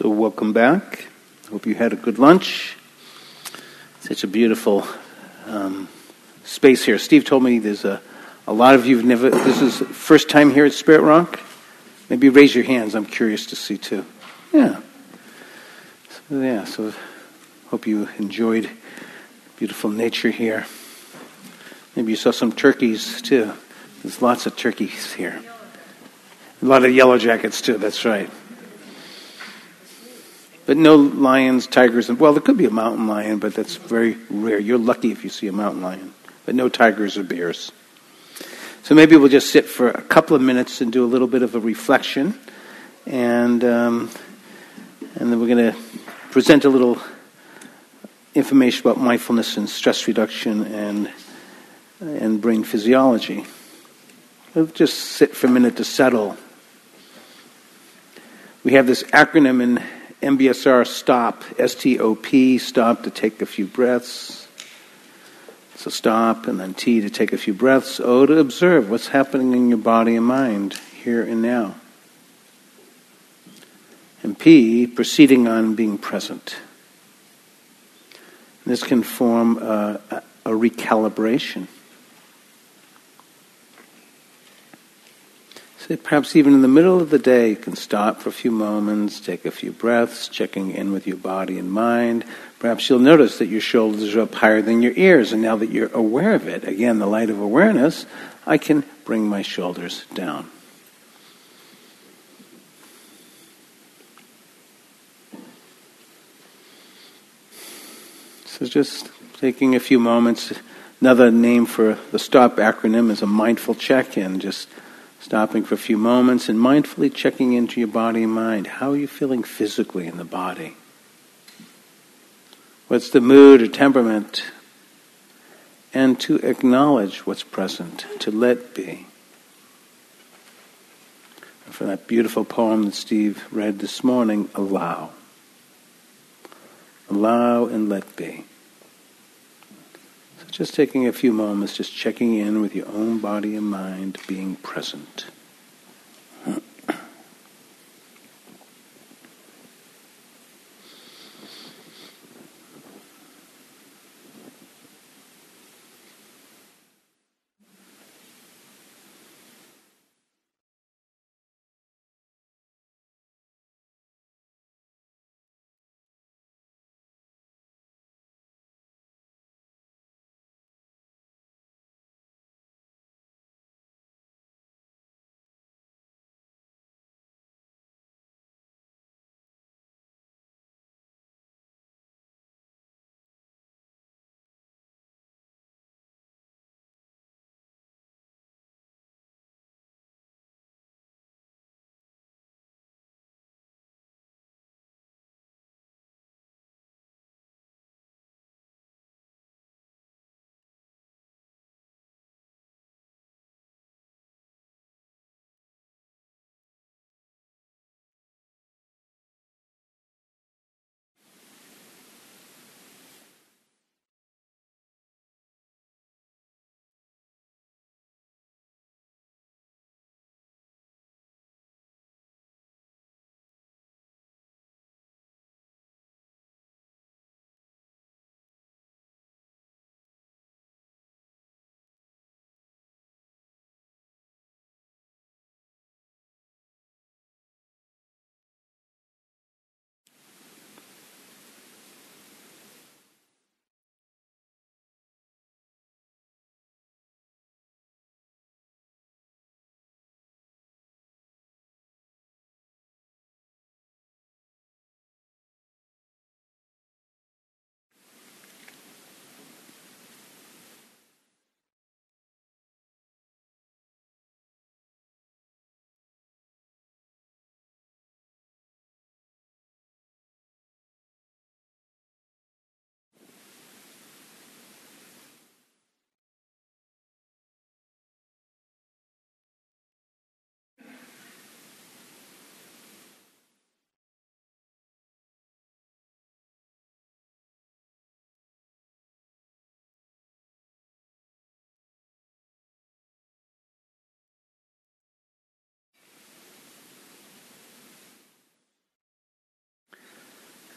So welcome back. Hope you had a good lunch. Such a beautiful space here. Steve told me there's a lot of you have never. This is first time here at Spirit Rock. Maybe raise your hands. I'm curious to see too. Yeah. So hope you enjoyed beautiful nature here. Maybe you saw some turkeys too. There's lots of turkeys here. A lot of yellow jackets too. That's right. But no lions, tigers, and well, there could be a mountain lion, but that's very rare. You're lucky if you see a mountain lion, but no tigers or bears. So maybe we'll just sit for a couple of minutes and do a little bit of a reflection, and then we're going to present a little information about mindfulness and stress reduction and brain physiology. We'll just sit for a minute to settle. We have this acronym in MBSR, STOP, S-T-O-P, stop to take a few breaths. So stop, and then T to take a few breaths. O to observe what's happening in your body and mind, here and now. And P, proceeding on being present. And this can form a recalibration. Perhaps even in the middle of the day, you can stop for a few moments, take a few breaths, checking in with your body and mind. Perhaps you'll notice that your shoulders are up higher than your ears, and now that you're aware of it, again, the light of awareness, I can bring my shoulders down. So just taking a few moments. Another name for the STOP acronym is a mindful check-in, just stopping for a few moments and mindfully checking into your body and mind. How are you feeling physically in the body? What's the mood or temperament? And to acknowledge what's present, to let be. And for that beautiful poem that Steve read this morning, allow. Allow and let be. Just taking a few moments, just checking in with your own body and mind, being present.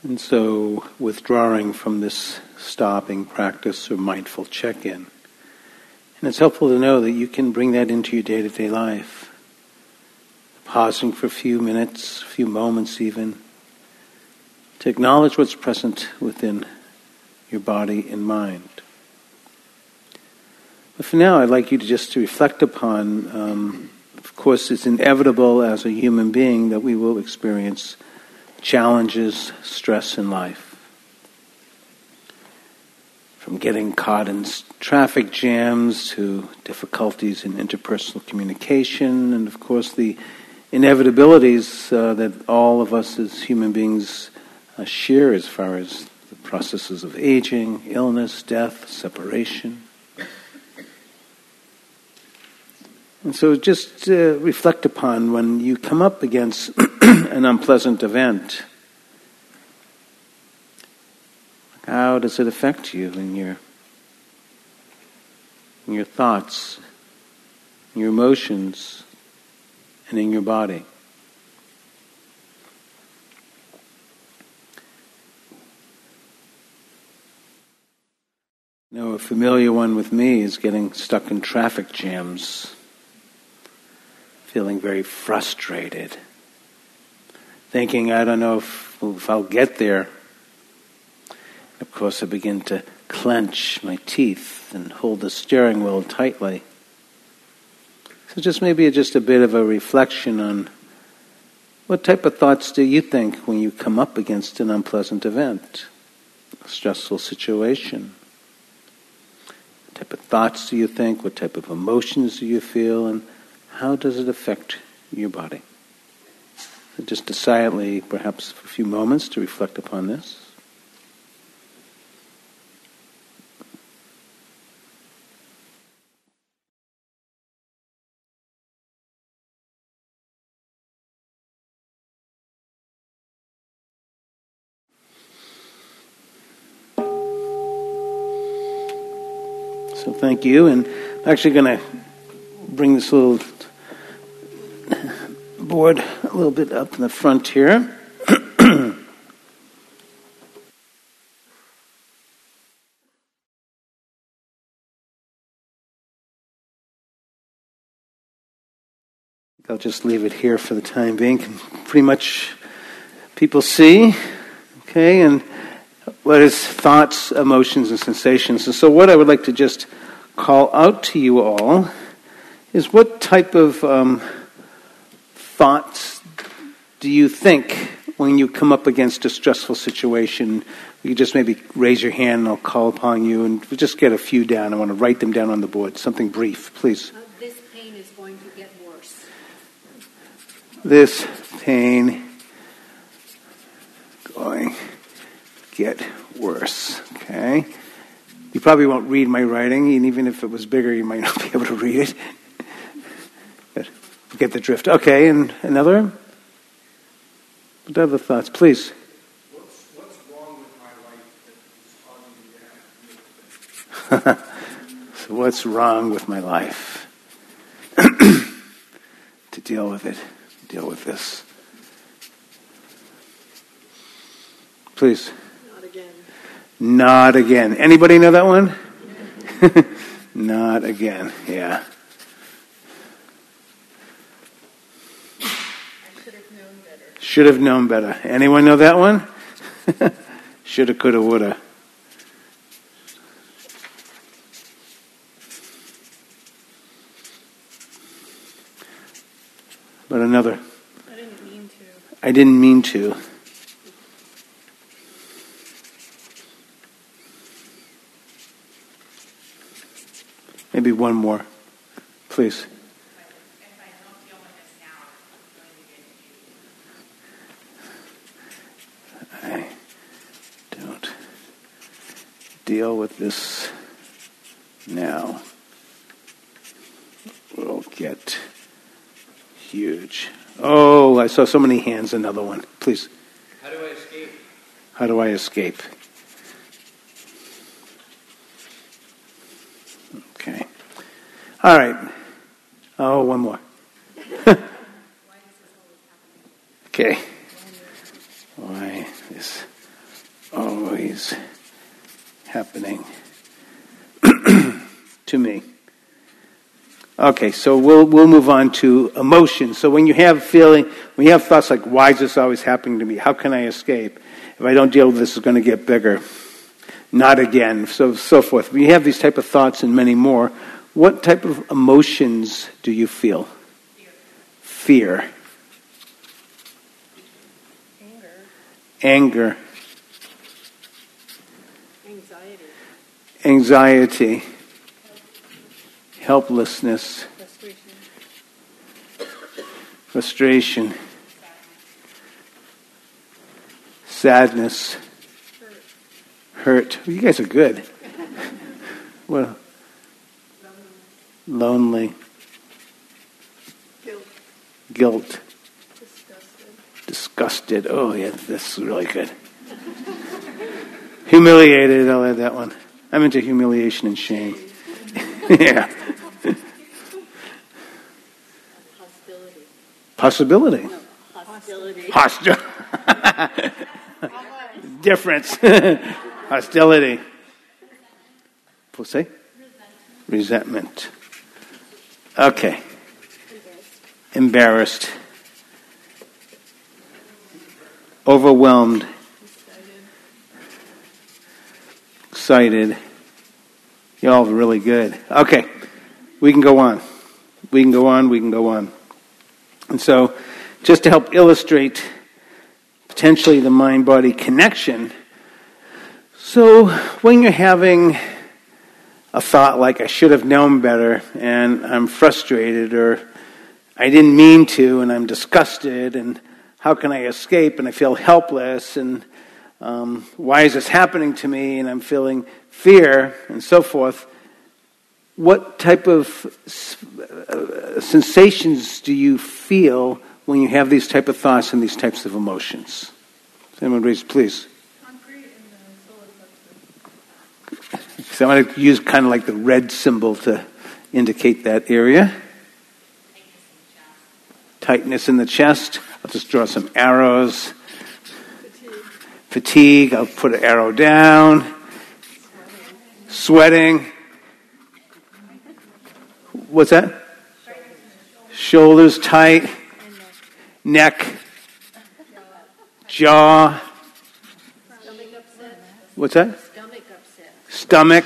And so withdrawing from this stopping practice or mindful check-in. And it's helpful to know that you can bring that into your day-to-day life. Pausing for a few minutes, a few moments even, to acknowledge what's present within your body and mind. But for now, I'd like you to just to reflect upon, of course, it's inevitable as a human being that we will experience challenges, stress in life. From getting caught in traffic jams to difficulties in interpersonal communication, and of course the inevitabilities that all of us as human beings share as far as the processes of aging, illness, death, separation. And so just reflect upon when you come up against an unpleasant event. How does it affect you in your thoughts, in your emotions, and in your body? You know, a familiar one with me is getting stuck in traffic jams, feeling very frustrated, thinking, I don't know if I'll get there. Of course, I begin to clench my teeth and hold the steering wheel tightly. So just maybe just a bit of a reflection on what type of thoughts do you think when you come up against an unpleasant event, a stressful situation? What type of thoughts do you think? What type of emotions do you feel? And how does it affect your body? So just to silently, perhaps for a few moments, to reflect upon this. So thank you, and I'm actually going to bring this little board a little bit up in the front here. I'll just leave it here for the time being. Pretty much people see, okay, and what is thoughts, emotions, and sensations. And so what I would like to just call out to you all is what type of thoughts do you think when you come up against a stressful situation? You just maybe raise your hand and I'll call upon you, and we'll just get a few down. I want to write them down on the board. Something brief, please. This pain is going to get worse. This pain going get worse, okay? You probably won't read my writing, and even if it was bigger, you might not be able to read it. But get the drift. Okay, and another? What other thoughts? Please. What's wrong with my life that is causing me to have? So what's wrong with my life? To deal with it. Deal with this. Please. Not again. Anybody know that one? Not again. Yeah. I should have known better. Should have known better. Anyone know that one? Shoulda, coulda, woulda. But another. I didn't mean to. I didn't mean to. Maybe one more, please. If I don't deal with this now, we'll get huge. Oh, I saw so many hands. Another one, please. How do I escape? How do I escape? Okay. All right. Oh, one more. Okay. Why is always happening to me. Okay, so we'll move on to emotion. So when you have feeling, when you have thoughts like, why is this always happening to me? How can I escape? If I don't deal with this, it's going to get bigger. Not again, so forth. When you have these type of thoughts and many more, what type of emotions do you feel? Fear. Anger. Anxiety. Helplessness. Frustration. Sadness. Hurt. You guys are good. Well, lonely. Guilt. Disgusted. Oh, yeah, this is really good. Humiliated. I'll add that one. I'm into humiliation and shame. Yeah. Possibility. No, hostility. Difference. Hostility. We'll say? Resentment. Okay. Embarrassed. Overwhelmed. Excited. Y'all are really good. Okay. We can go on. And so, just to help illustrate potentially the mind-body connection, so when you're having a thought like, I should have known better, and I'm frustrated, or I didn't mean to, and I'm disgusted, and how can I escape, and I feel helpless, and why is this happening to me, and I'm feeling fear, and so forth, what type of sensations do you feel when you have these type of thoughts and these types of emotions? Someone raise, please. Concrete and solid substance. So I'm going to use kind of like the red symbol to indicate that area. Tightness in the chest. I'll just draw some arrows. Fatigue. I'll put an arrow down. Sweating. What's that? Shoulders tight. Neck. Jaw. Stomach upset. What's that? Stomach upset. Stomach.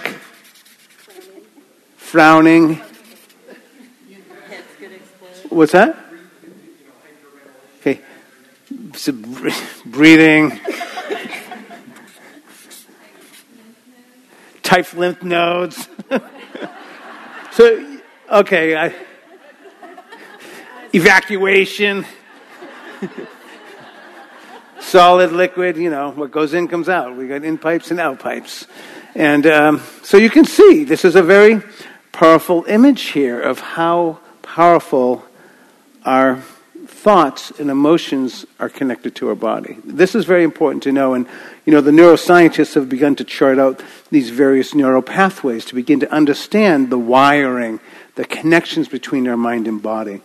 Frowning. Head's gonna explode. What's that? Okay. So breathing. Tight lymph nodes. So, okay. Evacuation. Solid, liquid, you know, what goes in comes out. We got in pipes and out pipes. And so you can see, this is a very powerful image here of how powerful our thoughts and emotions are connected to our body. This is very important to know. And, you know, the neuroscientists have begun to chart out these various neural pathways to begin to understand the wiring, the connections between our mind and body.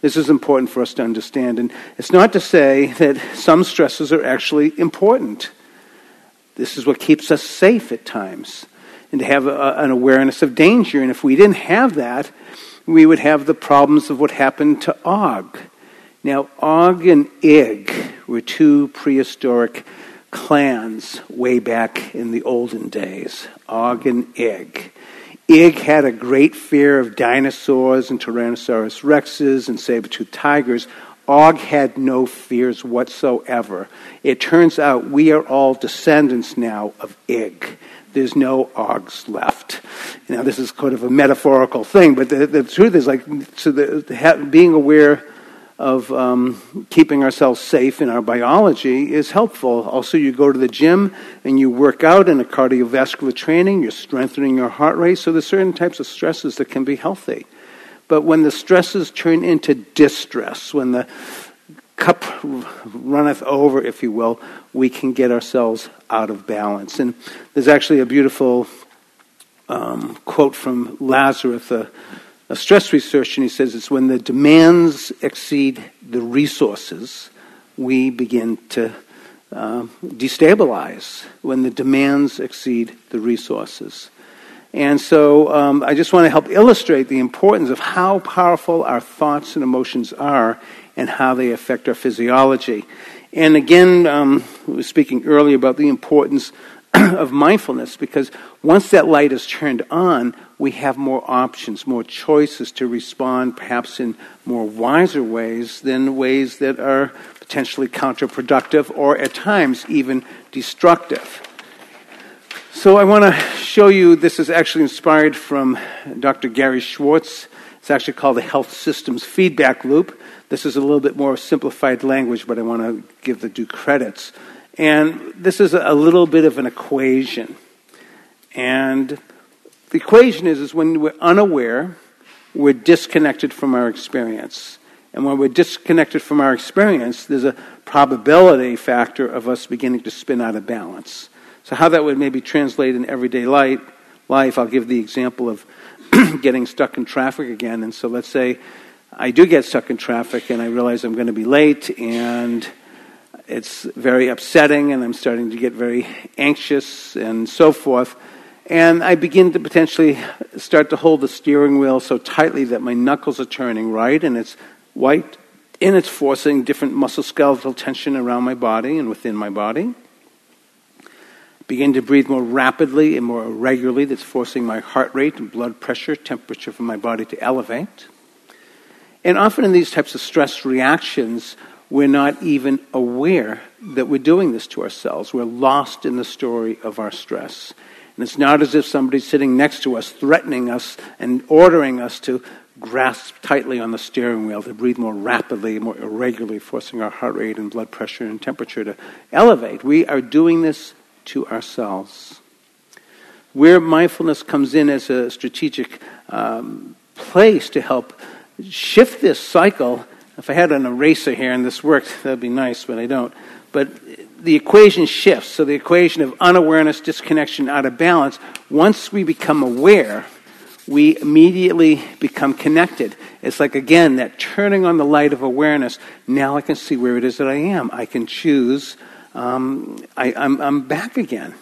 This is important for us to understand. And it's not to say that some stresses are actually important. This is what keeps us safe at times, and to have an awareness of danger. And if we didn't have that, we would have the problems of what happened to Og. Now, Og and Ig were two prehistoric clans way back in the olden days. Og and Ig. Ig had a great fear of dinosaurs and Tyrannosaurus rexes and saber-toothed tigers. Og had no fears whatsoever. It turns out we are all descendants now of Ig. There's no Ogs left. Now, this is kind of a metaphorical thing, but the truth is, like, so being aware of keeping ourselves safe in our biology is helpful. Also, you go to the gym and you work out in a cardiovascular training, you're strengthening your heart rate, so there's certain types of stresses that can be healthy. But when the stresses turn into distress, when the cup runneth over, if you will, we can get ourselves out of balance. And there's actually a beautiful quote from Lazarus, a stress researcher, and he says it's when the demands exceed the resources, we begin to destabilize when the demands exceed the resources. And so I just want to help illustrate the importance of how powerful our thoughts and emotions are and how they affect our physiology. And again, we were speaking earlier about the importance of mindfulness, because once that light is turned on, we have more options, more choices to respond perhaps in more wiser ways than ways that are potentially counterproductive or at times even destructive. So I want to show you, this is actually inspired from Dr. Gary Schwartz. It's actually called the Health Systems Feedback Loop. This is a little bit more simplified language, but I want to give the due credits. And this is a little bit of an equation. And the equation is when we're unaware, we're disconnected from our experience. And when we're disconnected from our experience, there's a probability factor of us beginning to spin out of balance. So how that would maybe translate in everyday life, I'll give the example of getting stuck in traffic again. And so let's say I do get stuck in traffic and I realize I'm going to be late and it's very upsetting and I'm starting to get very anxious and so forth. And I begin to potentially start to hold the steering wheel so tightly that my knuckles are turning right and it's white and it's forcing different musculoskeletal tension around my body and within my body. Begin to breathe more rapidly and more irregularly. That's forcing my heart rate and blood pressure, temperature from my body to elevate. And often in these types of stress reactions, we're not even aware that we're doing this to ourselves. We're lost in the story of our stress. And it's not as if somebody's sitting next to us, threatening us and ordering us to grasp tightly on the steering wheel, to breathe more rapidly, more irregularly, forcing our heart rate and blood pressure and temperature to elevate. We are doing this to ourselves. Where mindfulness comes in as a strategic place to help shift this cycle. If I had an eraser here and this worked, that'd be nice, but I don't. But the equation shifts. So the equation of unawareness, disconnection, out of balance, once we become aware, we immediately become connected. It's like, again, that turning on the light of awareness. Now I can see where it is that I am. I can choose. I'm back again.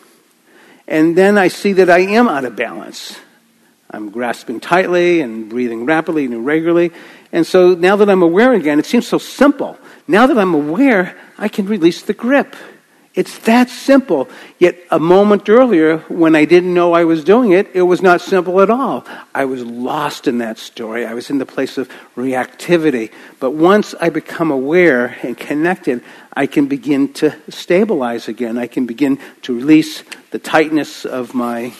And then I see that I am out of balance. I'm grasping tightly and breathing rapidly and irregularly. And so now that I'm aware again, it seems so simple. Now that I'm aware, I can release the grip. It's that simple. Yet a moment earlier, when I didn't know I was doing it, it was not simple at all. I was lost in that story. I was in the place of reactivity. But once I become aware and connected, I can begin to stabilize again. I can begin to release the tightness of my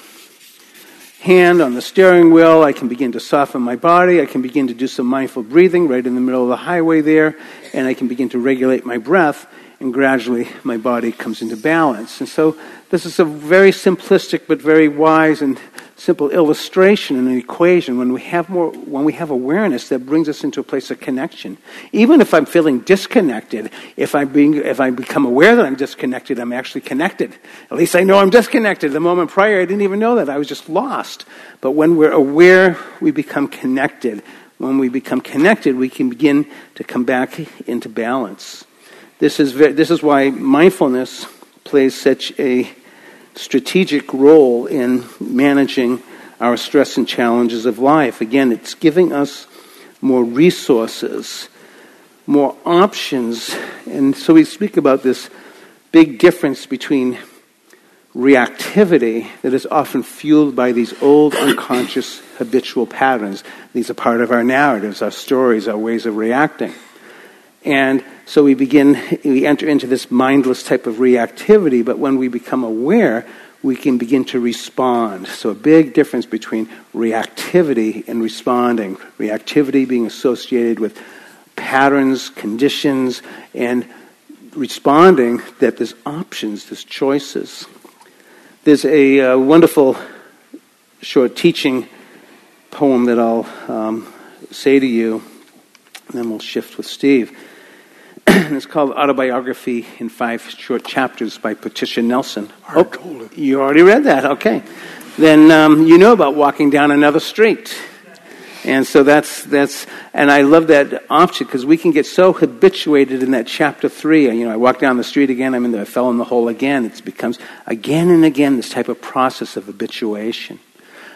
hand on the steering wheel. I can begin to soften my body. I can begin to do some mindful breathing right in the middle of the highway there. And I can begin to regulate my breath. And gradually, my body comes into balance. And so this is a very simplistic but very wise and simple illustration and an equation. When we have awareness, that brings us into a place of connection. Even if I'm feeling disconnected, if I become aware that I'm disconnected, I'm actually connected. At least I know I'm disconnected. The moment prior, I didn't even know that. I was just lost. But when we're aware, we become connected. When we become connected, we can begin to come back into balance. This is why mindfulness plays such a strategic role in managing our stress and challenges of life. Again, it's giving us more resources, more options. And so we speak about this big difference between reactivity that is often fueled by these old unconscious habitual patterns. These are part of our narratives, our stories, our ways of reacting. And so we enter into this mindless type of reactivity, but when we become aware, we can begin to respond. So a big difference between reactivity and responding. Reactivity being associated with patterns, conditions, and responding that there's options, there's choices. There's a wonderful short teaching poem that I'll say to you, and then we'll shift with Steve. It's called Autobiography in 5 Short Chapters by Patricia Nelson. Oh, you already read that, okay. Then you know about walking down another street. And so that's and I love that option because we can get so habituated in that chapter 3. You know, I walk down the street again, I'm in there, I fell in the hole again. It becomes again and again this type of process of habituation.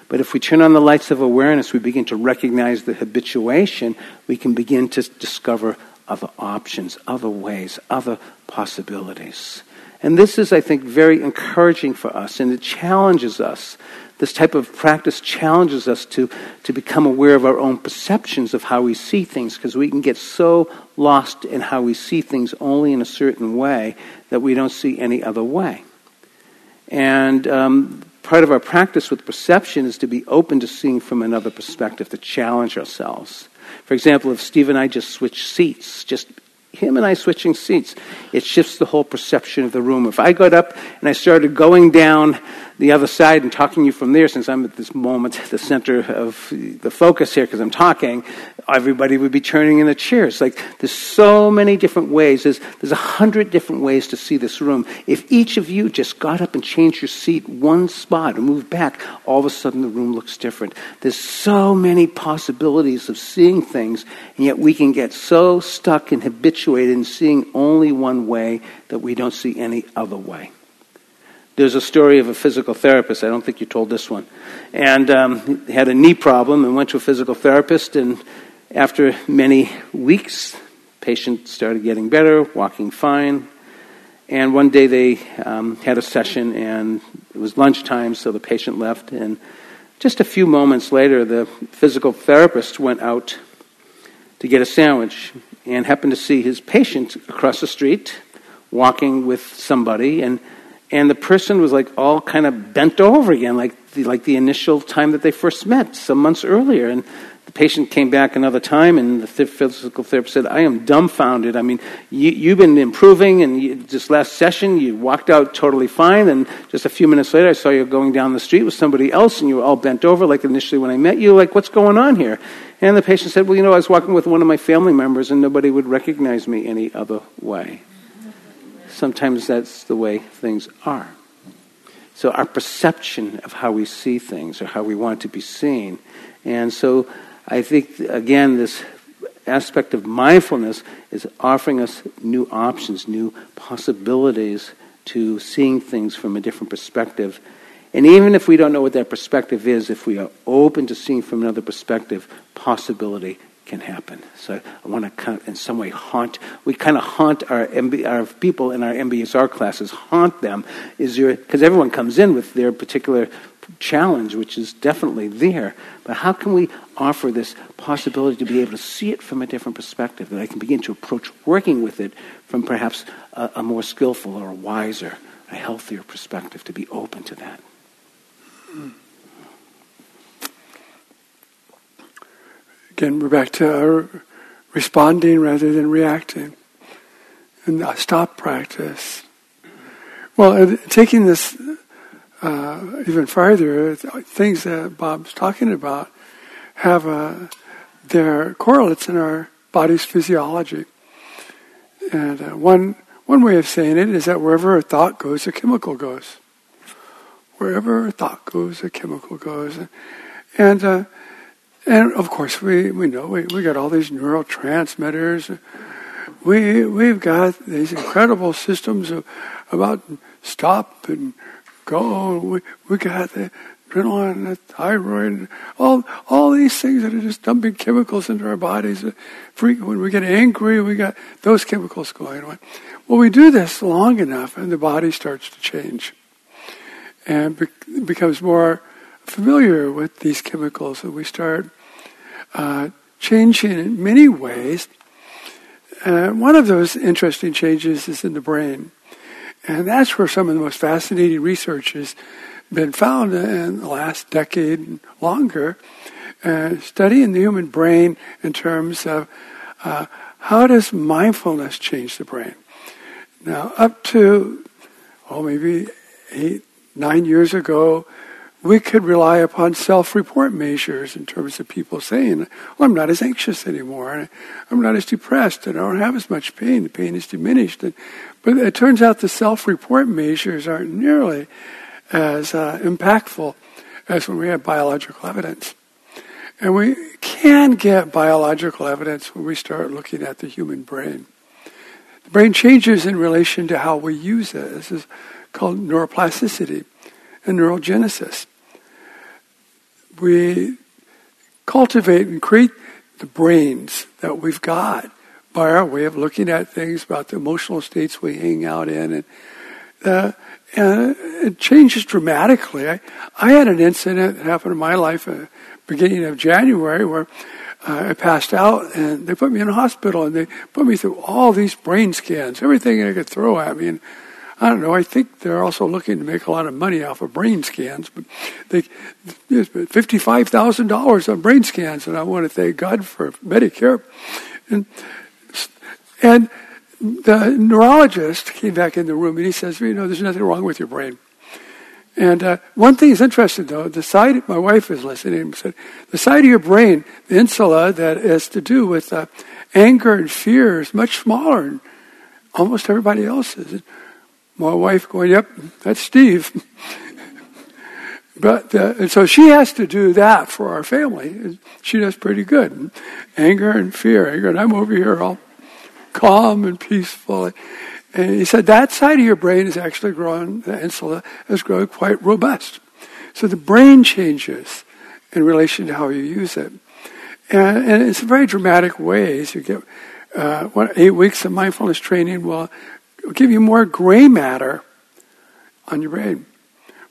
But if we turn on the lights of awareness, we begin to recognize the habituation, we can begin to discover other options, other ways, other possibilities. And this is, I think, very encouraging for us, and it challenges us. This type of practice challenges us to become aware of our own perceptions of how we see things, because we can get so lost in how we see things only in a certain way that we don't see any other way. And part of our practice with perception is to be open to seeing from another perspective, to challenge ourselves. For example, if Steve and I just switch seats, just him and I switching seats, it shifts the whole perception of the room. If I got up and I started going down the other side and talking to you from there, since I'm at this moment the center of the focus here because I'm talking, everybody would be turning in the chairs. Like, there's so many different ways. There's 100 different ways to see this room. If each of you just got up and changed your seat one spot or moved back, all of a sudden the room looks different. There's so many possibilities of seeing things, and yet we can get so stuck and habituated in seeing only one way that we don't see any other way. There's a story of a physical therapist. I don't think you told this one. And he had a knee problem and went to a physical therapist. And after many weeks, patient started getting better, walking fine. And one day they had a session, and it was lunchtime, so the patient left. And just a few moments later, the physical therapist went out to get a sandwich and happened to see his patient across the street walking with somebody. And the person was like all kind of bent over again, like the initial time that they first met, some months earlier. And the patient came back another time, and the physical therapist said, "I am dumbfounded. I mean, you've been improving, and this last session you walked out totally fine, and just a few minutes later I saw you going down the street with somebody else, and you were all bent over like initially when I met you. Like, what's going on here?" And the patient said, "Well, you know, I was walking with one of my family members, and nobody would recognize me any other way." Sometimes that's the way things are. So our perception of how we see things or how we want to be seen. And so I think, again, this aspect of mindfulness is offering us new options, new possibilities to seeing things from a different perspective. And even if we don't know what that perspective is, if we are open to seeing from another perspective, possibility can happen. So I want to kind of in some way haunt our people in our MBSR classes, haunt them, because everyone comes in with their particular challenge, which is definitely there, but how can we offer this possibility to be able to see it from a different perspective, that I can begin to approach working with it from perhaps a more skillful or a wiser, a healthier perspective, to be open to that. Again, we're back to responding rather than reacting. And the stop practice. Well, taking this even further, things that Bob's talking about have their correlates in our body's physiology. And one way of saying it is that wherever a thought goes, a chemical goes. Wherever a thought goes, a chemical goes. And of course, we know we got all these neurotransmitters. We've got these incredible systems about stop and go. We got the adrenaline, the thyroid, all these things that are just dumping chemicals into our bodies. When we get angry, we got those chemicals going on. Well, we do this long enough, and the body starts to change and becomes more familiar with these chemicals, and we start changing in many ways. One of those interesting changes is in the brain, and that's where some of the most fascinating research has been found in the last decade and longer, studying the human brain in terms of how does mindfulness change the brain. Now, up to maybe 8-9 years ago, we could rely upon self-report measures in terms of people saying, "Well, I'm not as anxious anymore, I'm not as depressed, and I don't have as much pain, the pain is diminished." But it turns out the self-report measures aren't nearly as impactful as when we have biological evidence. And we can get biological evidence when we start looking at the human brain. The brain changes in relation to how we use it. This is called neuroplasticity and neurogenesis. We cultivate and create the brains that we've got by our way of looking at things, about the emotional states we hang out in, and it changes dramatically. I had an incident that happened in my life at the beginning of January where I passed out, and they put me in a hospital, and they put me through all these brain scans, everything they could throw at me. And I don't know, I think they're also looking to make a lot of money off of brain scans, but they spent $55,000 on brain scans, and I want to thank God for Medicare. And the neurologist came back in the room, and he says, you know, there's nothing wrong with your brain. And one thing is interesting, though, the side, my wife is listening, and said, the side of your brain, the insula that is to do with anger and fear is much smaller than almost everybody else's. And my wife going, yep, that's Steve. And so she has to do that for our family. She does pretty good. Anger and fear, anger, and I'm over here all calm and peaceful. And he said that side of your brain is actually growing, the insula is growing quite robust. So the brain changes in relation to how you use it. And it's in very dramatic ways. You get 8 weeks of mindfulness training will give you more gray matter on your brain.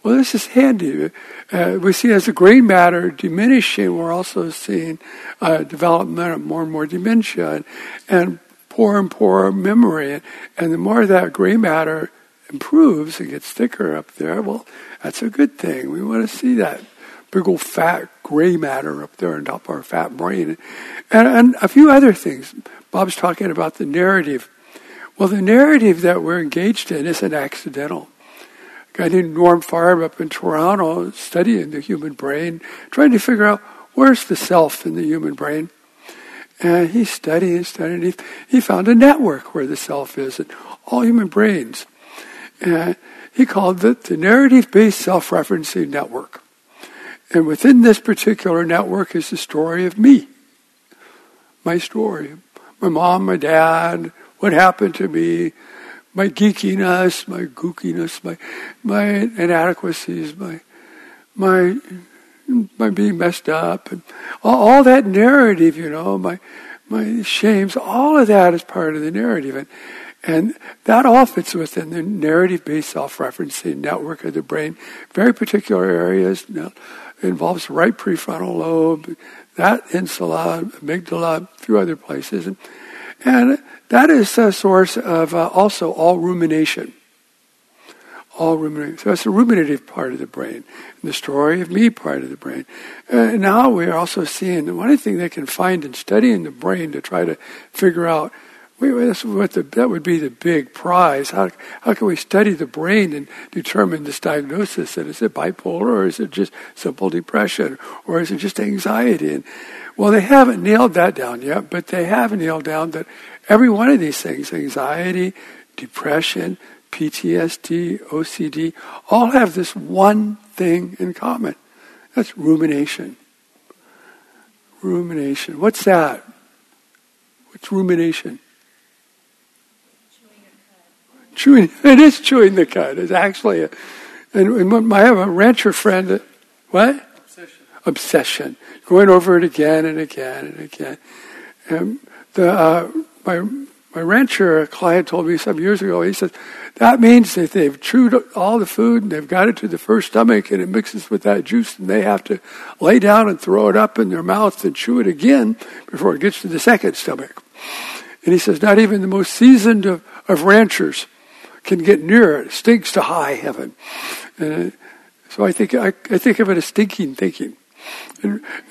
Well, this is handy. We see as the gray matter diminishing, we're also seeing development of more and more dementia and poor and poorer memory, and the more that gray matter improves and gets thicker up there, well, that's a good thing. We want to see that big old fat gray matter up there on top of our fat brain. And a few other things. Bob's talking about the narrative. Well, the narrative that we're engaged in isn't accidental. A guy named Norm Farb up in Toronto studying the human brain, trying to figure out where's the self in the human brain. And he studied and studied. He found a network where the self is in all human brains. And he called it the narrative-based self-referencing network. And within this particular network is the story of me. My story. My mom, my dad, what happened to me, my geekiness, my gookiness, my inadequacies, my being messed up, and all that narrative, you know, my shames, all of that is part of the narrative. And that all fits within the narrative-based self-referencing network of the brain. Very particular areas. Now, it involves the right prefrontal lobe, that insula, amygdala, a few other places. And that is a source of also all rumination. So it's the ruminative part of the brain, and the story of me part of the brain. Now we're also seeing one thing they can find in studying the brain to try to figure out, that would be the big prize. How can we study the brain and determine this diagnosis? And is it bipolar, or is it just simple depression, or is it just anxiety? And, well, they haven't nailed that down yet, but they have nailed down that every one of these things, anxiety, depression, PTSD, OCD, all have this one thing in common. That's rumination. Rumination. What's that? What's rumination? Chewing the cud. It is chewing the cud. It's actually I have a rancher friend that, what? Obsession. Going over it again and again and again. And my rancher client told me some years ago, he said, that means that they've chewed all the food and they've got it to the first stomach and it mixes with that juice and they have to lay down and throw it up in their mouth and chew it again before it gets to the second stomach. And he says, not even the most seasoned of ranchers can get near it. It stinks to high heaven. And so I think of it as stinking thinking.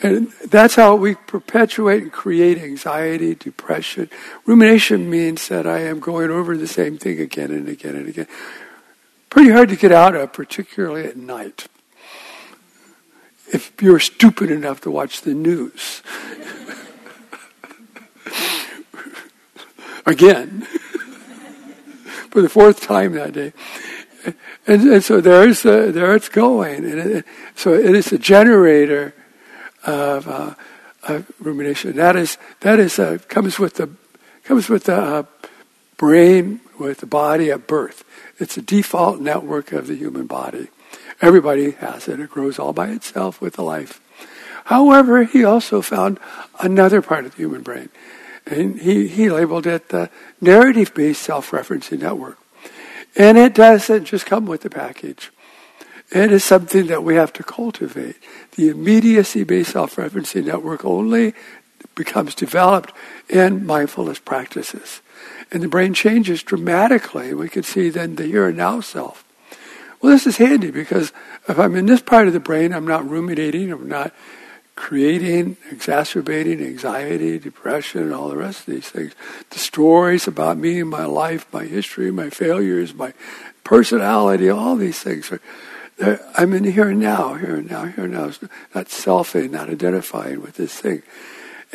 And that's how we perpetuate and create anxiety, depression. Rumination means that I am going over the same thing again and again and again. Pretty hard to get out of, particularly at night. If you're stupid enough to watch the news. Again. For the fourth time that day. And so there it's going. So it is a generator of rumination. That is comes with the brain, with the body at birth. It's a default network of the human body. Everybody has it. It grows all by itself with the life. However, he also found another part of the human brain. And he labeled it the narrative-based self-referencing network. And it doesn't just come with the package. It is something that we have to cultivate. The immediacy-based self-referencing network only becomes developed in mindfulness practices. And the brain changes dramatically. We can see then the here and now self. Well, this is handy because if I'm in this part of the brain, I'm not ruminating, I'm not creating, exacerbating anxiety, depression, and all the rest of these things. The stories about me, my life, my history, my failures, my personality, all these things. I'm in the here and now, here and now, here and now. It's not selfing, not identifying with this thing.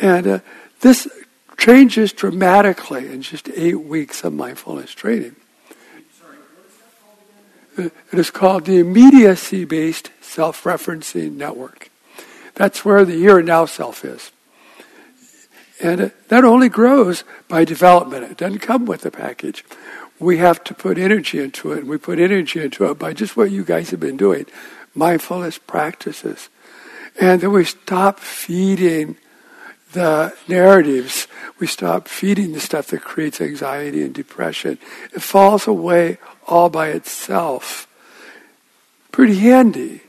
And this changes dramatically in just 8 weeks of mindfulness training. Sorry, what is that called again? It is called the immediacy-based self-referencing network. That's where the here and now self is. And that only grows by development. It doesn't come with the package. We have to put energy into it, and we put energy into it by just what you guys have been doing, mindfulness practices. And then we stop feeding the narratives. We stop feeding the stuff that creates anxiety and depression. It falls away all by itself. Pretty handy.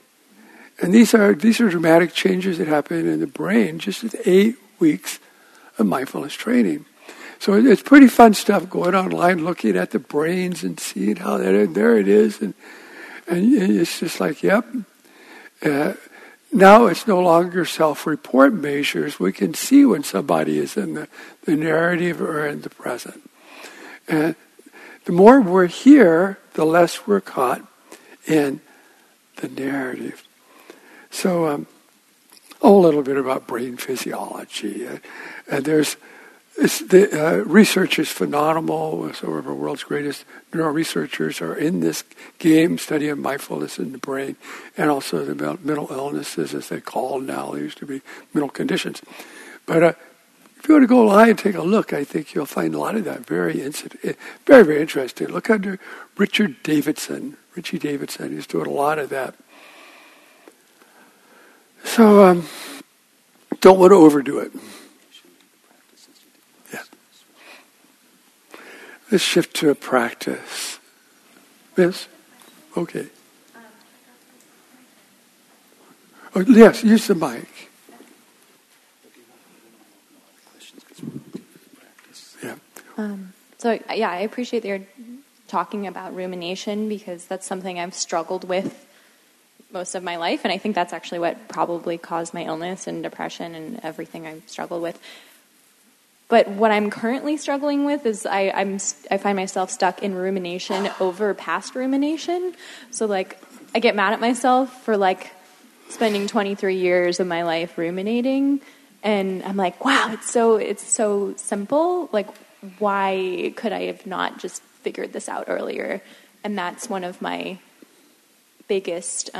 And these are dramatic changes that happen in the brain just with 8 weeks of mindfulness training. So it's pretty fun stuff going online, looking at the brains and seeing how that, there it is. And it's just like, yep. Now it's no longer self-report measures. We can see when somebody is in the narrative or in the present. And the more we're here, the less we're caught in the narrative. So, a little bit about brain physiology. And the research is phenomenal. Some of our world's greatest neuro researchers are in this game, studying mindfulness in the brain, and also the mental illnesses, as they call now. They used to be mental conditions. But if you want to go online and take a look, I think you'll find a lot of that very, very interesting. Look under Richard Davidson. Richie Davidson is doing a lot of that. So, don't want to overdo it. Yeah. Let's shift to a practice. Yes? Okay. Oh, yes, use the mic. Yeah. I appreciate that you're talking about rumination because that's something I've struggled with most of my life, and I think that's actually what probably caused my illness and depression and everything I've struggled with. But what I'm currently struggling with is I find myself stuck in rumination over past rumination. So, I get mad at myself for, spending 23 years of my life ruminating, and I'm like, wow, it's so simple. Why could I have not just figured this out earlier? And that's one of my biggest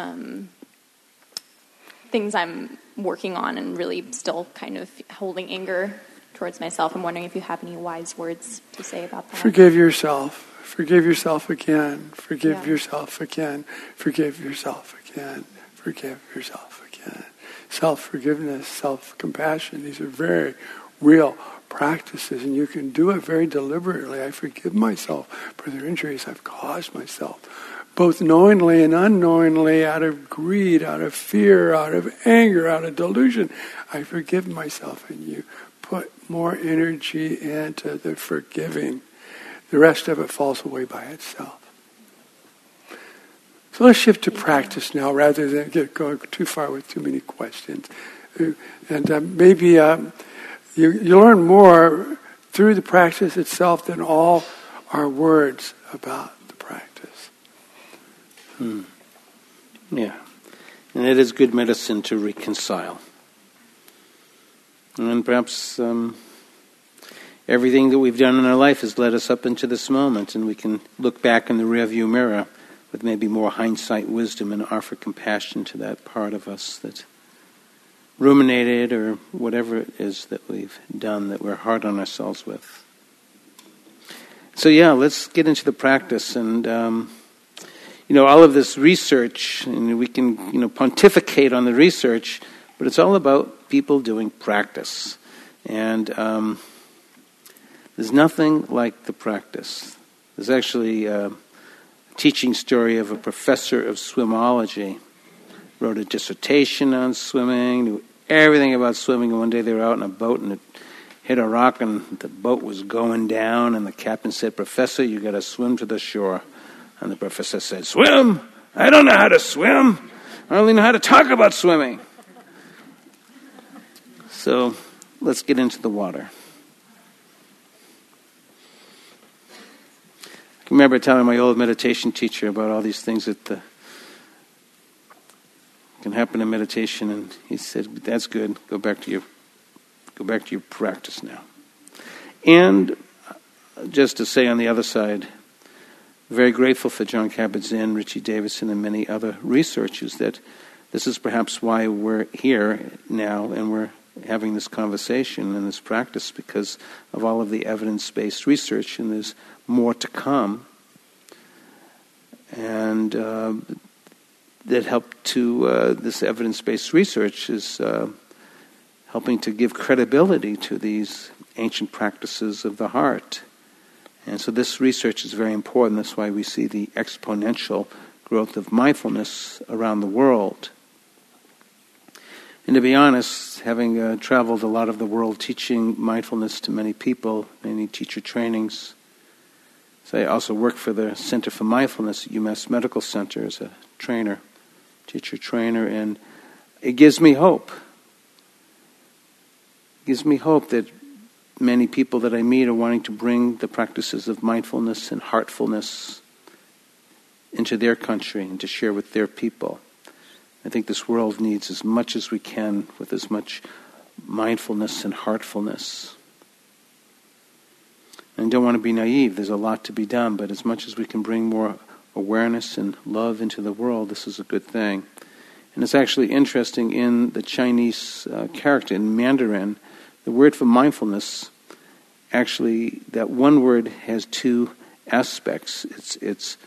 things I'm working on and really still kind of holding anger towards myself. I'm wondering if you have any wise words to say about that. Forgive yourself. Forgive yourself again. Forgive yourself again. Forgive yourself again. Forgive yourself again. Self-forgiveness, self-compassion, these are very real practices, and you can do it very deliberately. I forgive myself for the injuries I've caused myself, both knowingly and unknowingly, out of greed, out of fear, out of anger, out of delusion. I forgive myself, and you put more energy into the forgiving. The rest of it falls away by itself. So let's shift to practice now, rather than going too far with too many questions. And you learn more through the practice itself than all our words about. Yeah, and it is good medicine to reconcile. And perhaps everything that we've done in our life has led us up into this moment, and we can look back in the rearview mirror with maybe more hindsight wisdom and offer compassion to that part of us that ruminated or whatever it is that we've done that we're hard on ourselves with. So yeah, let's get into the practice. And all of this research, and we can pontificate on the research, but it's all about people doing practice. And there's nothing like the practice. There's actually a teaching story of a professor of swimology. Wrote a dissertation on swimming, knew everything about swimming, and one day they were out in a boat and it hit a rock and the boat was going down, and the captain said, "Professor, you got to swim to the shore." And the professor said, "Swim? I don't know how to swim. I only know how to talk about swimming." So let's get into the water. I remember telling my old meditation teacher about all these things that can happen in meditation, and he said, "That's good. Go back to your practice now." And just to say on the other side, very grateful for John Kabat-Zinn, Richard Davidson, and many other researchers. That this is perhaps why we're here now, and we're having this conversation and this practice, because of all of the evidence-based research, and there's more to come. And that helped to this evidence-based research is helping to give credibility to these ancient practices of the heart. And so this research is very important. That's why we see the exponential growth of mindfulness around the world. And to be honest, having traveled a lot of the world teaching mindfulness to many people, many teacher trainings, so I also work for the Center for Mindfulness at UMass Medical Center as a trainer, teacher trainer, and it gives me hope. It gives me hope that many people that I meet are wanting to bring the practices of mindfulness and heartfulness into their country and to share with their people. I think this world needs as much as we can with as much mindfulness and heartfulness. And I don't want to be naive. There's a lot to be done, but as much as we can bring more awareness and love into the world, this is a good thing. And it's actually interesting, in the Chinese character, in Mandarin, the word for mindfulness, actually, that one word has two aspects. It's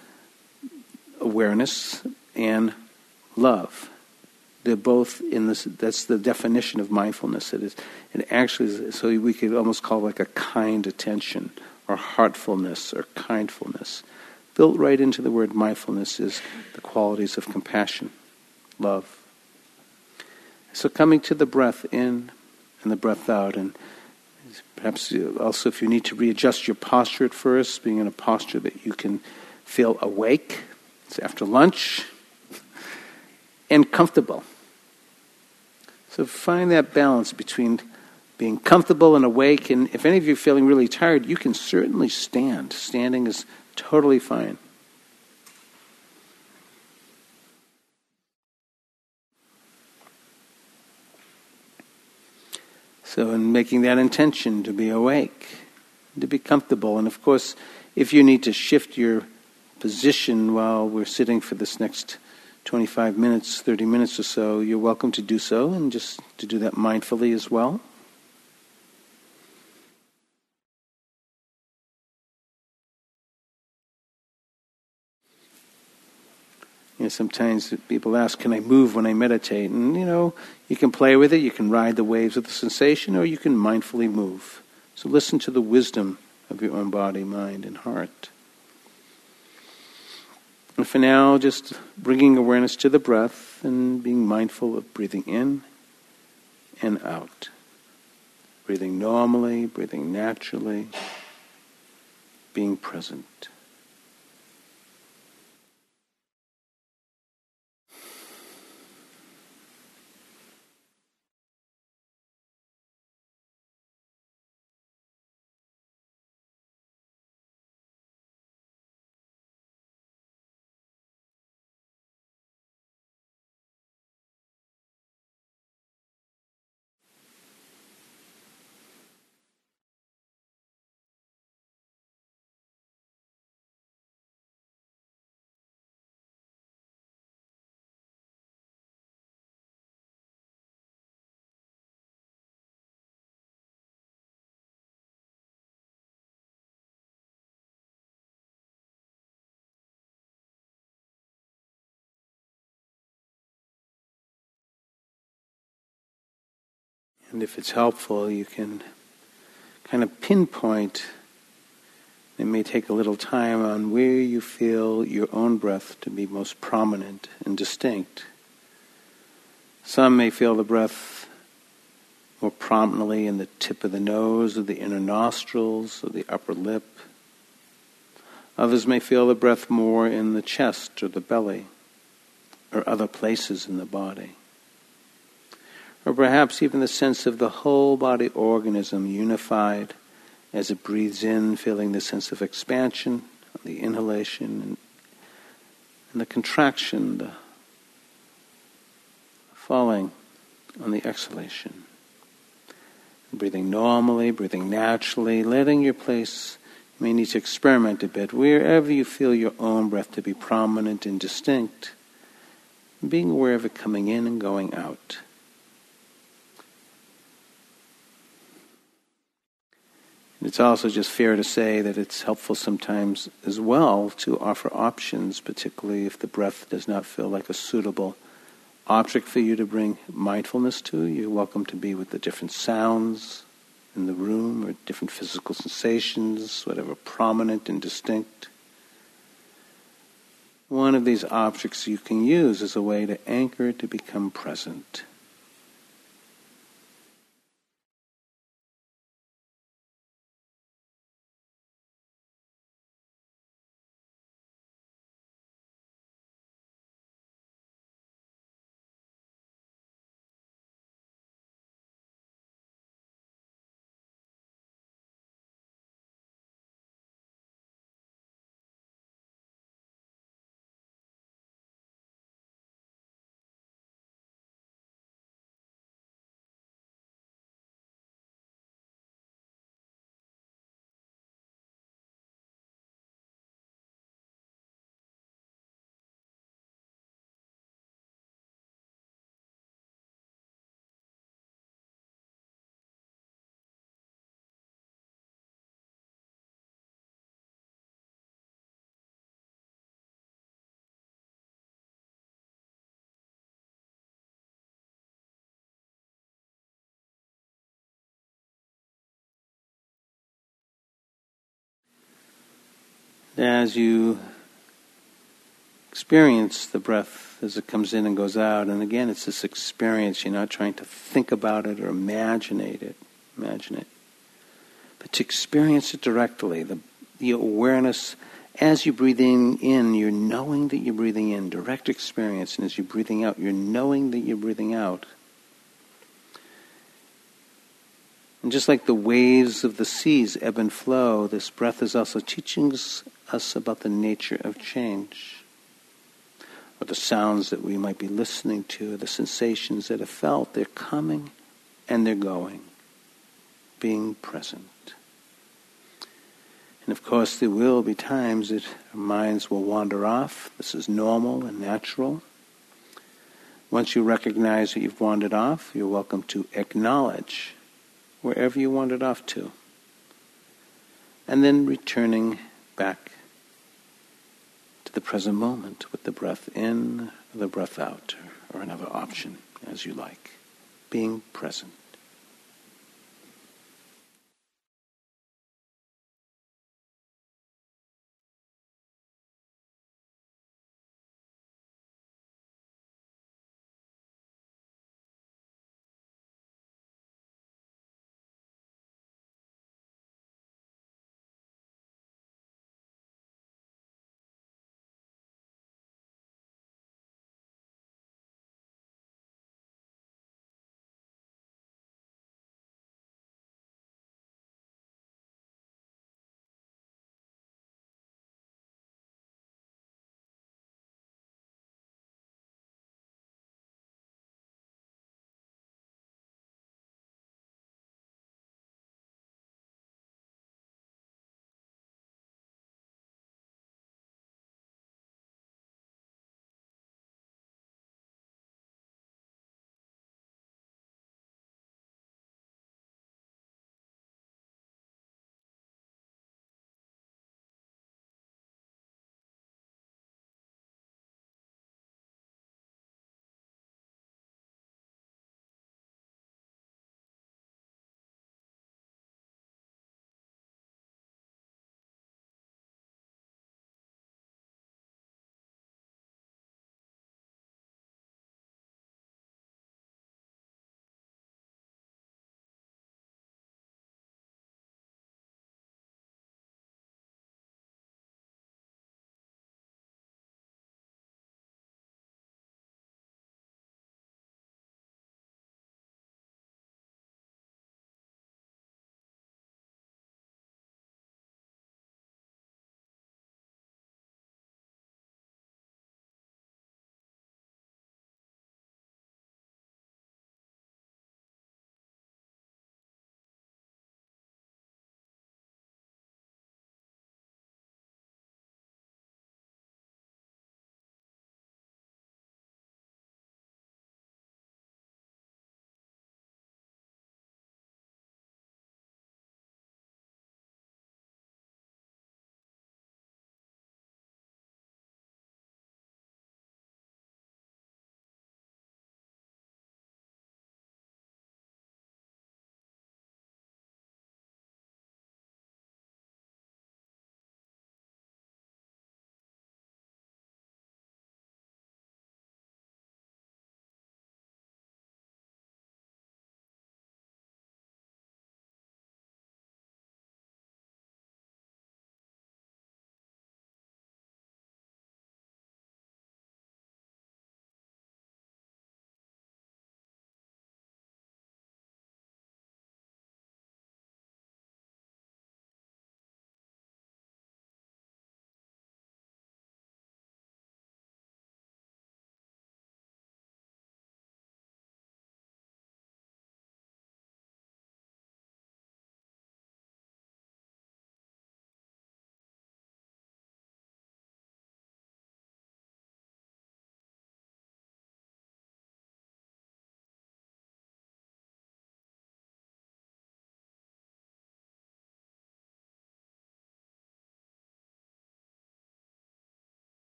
awareness and love. They're both in this. That's the definition of mindfulness. So we could almost call it like a kind attention, or heartfulness, or kindfulness. Built right into the word mindfulness is the qualities of compassion, love. So coming to the breath in and the breath out, and perhaps also if you need to readjust your posture at first, being in a posture that you can feel awake, it's after lunch, and comfortable. So find that balance between being comfortable and awake, and if any of you are feeling really tired, you can certainly stand. Standing is totally fine. So in making that intention to be awake, to be comfortable, and of course, if you need to shift your position while we're sitting for this next 25 minutes, 30 minutes or so, you're welcome to do so, and just to do that mindfully as well. Sometimes people ask, "Can I move when I meditate?" And you can play with it, you can ride the waves of the sensation, or you can mindfully move. So listen to the wisdom of your own body, mind, and heart. And for now, just bringing awareness to the breath and being mindful of breathing in and out. Breathing normally, breathing naturally, being present. And if it's helpful, you can kind of pinpoint, it may take a little time, on where you feel your own breath to be most prominent and distinct. Some may feel the breath more prominently in the tip of the nose, or the inner nostrils, or the upper lip. Others may feel the breath more in the chest or the belly, or other places in the body. Or perhaps even the sense of the whole body organism unified as it breathes in, feeling the sense of expansion, the inhalation, and the contraction, the falling on the exhalation. Breathing normally, breathing naturally, letting your place, you may need to experiment a bit, wherever you feel your own breath to be prominent and distinct, being aware of it coming in and going out. It's also just fair to say that it's helpful sometimes as well to offer options, particularly if the breath does not feel like a suitable object for you to bring mindfulness to. You're welcome to be with the different sounds in the room or different physical sensations, whatever prominent and distinct. One of these objects you can use as a way to anchor to become present. As you experience the breath as it comes in and goes out, and again, it's this experience, you're not trying to think about it or imagine it, but to experience it directly, the awareness, as you're breathing in, you're knowing that you're breathing in, direct experience, and as you're breathing out, you're knowing that you're breathing out. And just like the waves of the seas ebb and flow, this breath is also teaching us about the nature of change, or the sounds that we might be listening to, the sensations that are felt. They're coming and they're going, being present. And of course, there will be times that our minds will wander off. This is normal and natural. Once you recognize that you've wandered off, you're welcome to acknowledge wherever you wandered off to. And then returning back to the present moment with the breath in or the breath out, or another option as you like, being present.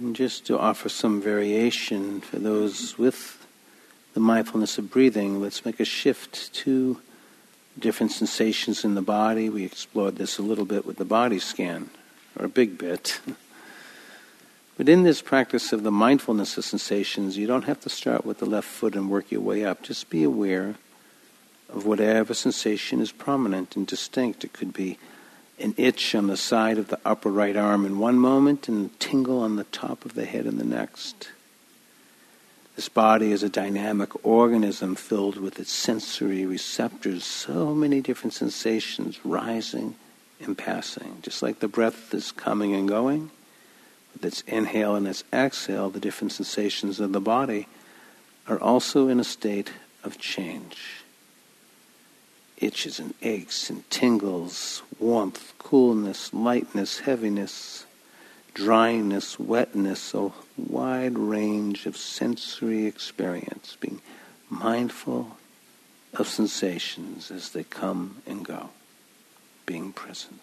And just to offer some variation for those with the mindfulness of breathing, let's make a shift to different sensations in the body. We explored this a little bit with the body scan, or a big bit. But in this practice of the mindfulness of sensations, you don't have to start with the left foot and work your way up. Just be aware of whatever sensation is prominent and distinct. It could be an itch on the side of the upper right arm in one moment and a tingle on the top of the head in the next. This body is a dynamic organism filled with its sensory receptors, so many different sensations rising and passing. Just like the breath is coming and going, with its inhale and its exhale, the different sensations of the body are also in a state of change. Itches and aches and tingles, warmth, coolness, lightness, heaviness, dryness, wetness, a wide range of sensory experience, being mindful of sensations as they come and go, being present.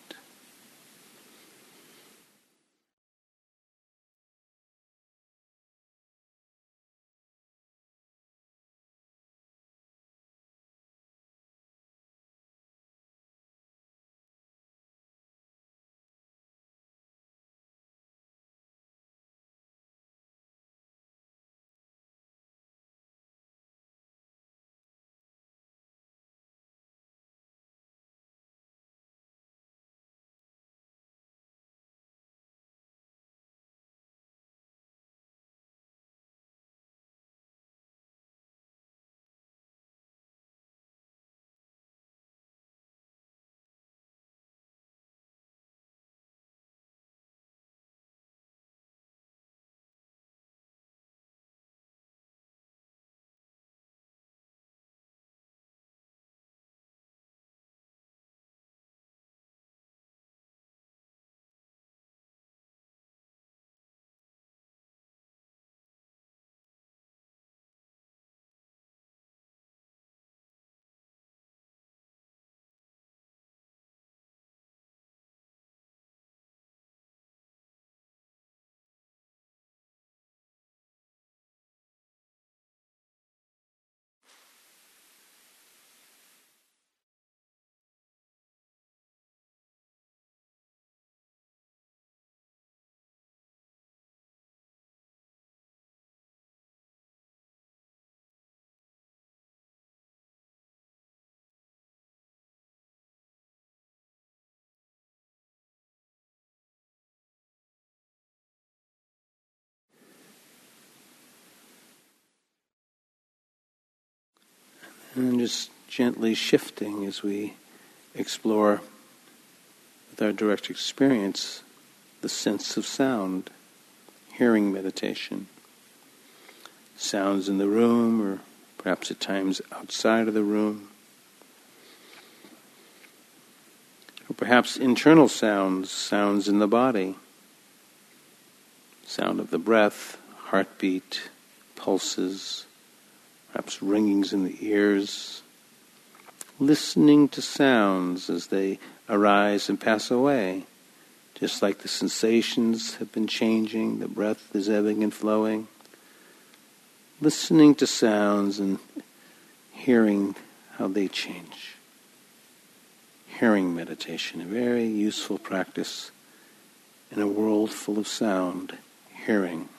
And just gently shifting as we explore with our direct experience the sense of sound, hearing meditation. Sounds in the room, or perhaps at times outside of the room. Or perhaps internal sounds, sounds in the body. Sound of the breath, heartbeat, pulses, perhaps ringings in the ears, listening to sounds as they arise and pass away. Just like the sensations have been changing, the breath is ebbing and flowing. Listening to sounds and hearing how they change. Hearing meditation, a very useful practice in a world full of sound, hearing.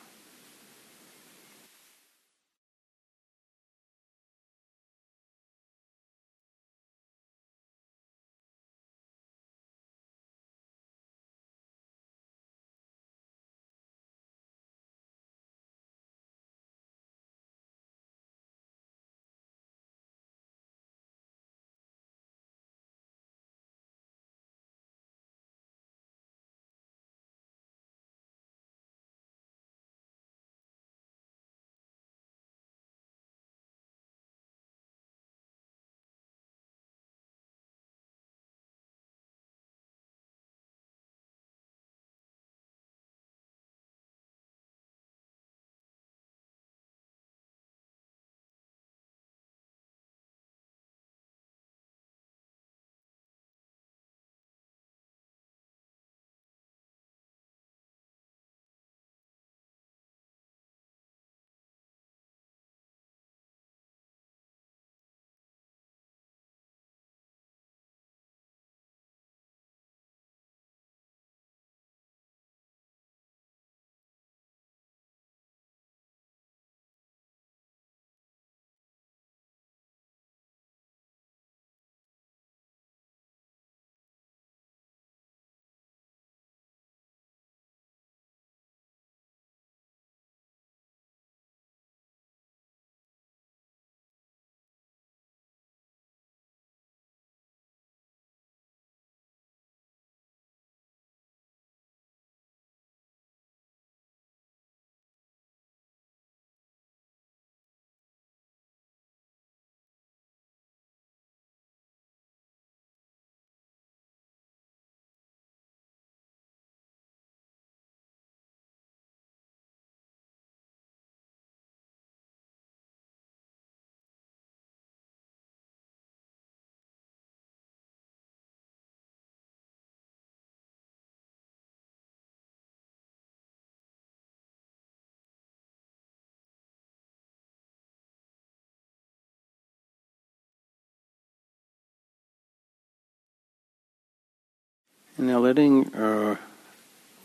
And now letting our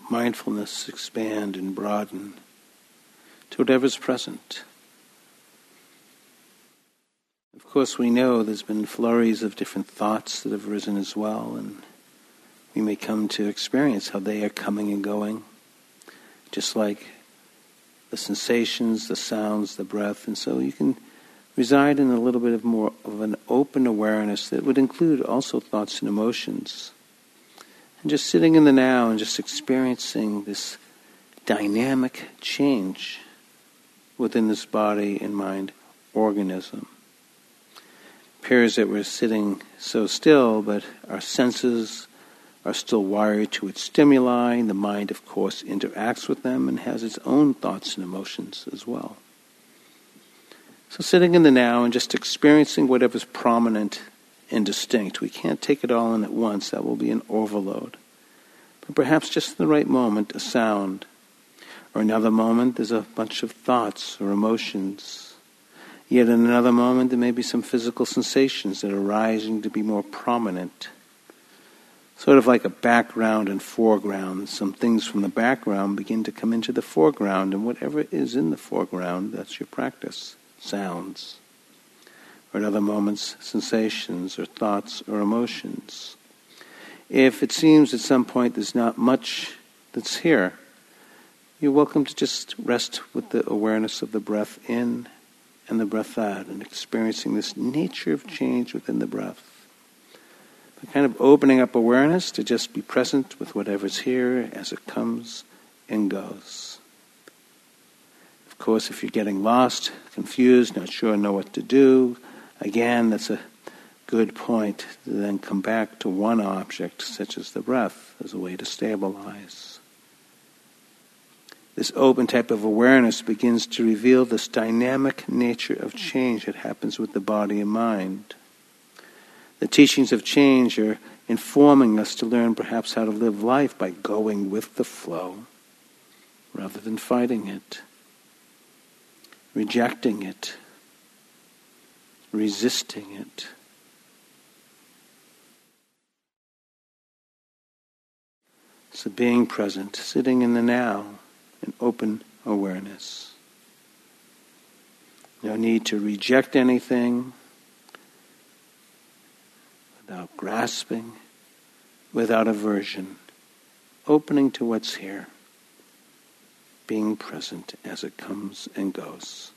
mindfulness expand and broaden to whatever's present. Of course, we know there's been flurries of different thoughts that have arisen as well, and we may come to experience how they are coming and going, just like the sensations, the sounds, the breath. And so you can reside in a little bit of more of an open awareness that would include also thoughts and emotions. And just sitting in the now and just experiencing this dynamic change within this body and mind organism. It appears that we're sitting so still, but our senses are still wired to its stimuli, and the mind, of course, interacts with them and has its own thoughts and emotions as well. So sitting in the now and just experiencing whatever's prominent and distinct. We can't take it all in at once. That will be an overload. But perhaps just in the right moment, a sound. Or another moment, there's a bunch of thoughts or emotions. Yet in another moment, there may be some physical sensations that are rising to be more prominent. Sort of like a background and foreground. Some things from the background begin to come into the foreground, and whatever is in the foreground, that's your practice. Sounds. Or at other moments, sensations or thoughts or emotions. If it seems at some point there's not much that's here, you're welcome to just rest with the awareness of the breath in and the breath out, and experiencing this nature of change within the breath. Kind of opening up awareness to just be present with whatever's here as it comes and goes. Of course, if you're getting lost, confused, not sure, know what to do, again, that's a good point to then come back to one object, such as the breath, as a way to stabilize. This open type of awareness begins to reveal this dynamic nature of change that happens with the body and mind. The teachings of change are informing us to learn perhaps how to live life by going with the flow rather than fighting it, rejecting it, resisting it. So being present, sitting in the now, in open awareness. No need to reject anything. Without grasping, without aversion, opening to what's here, being present as it comes and goes.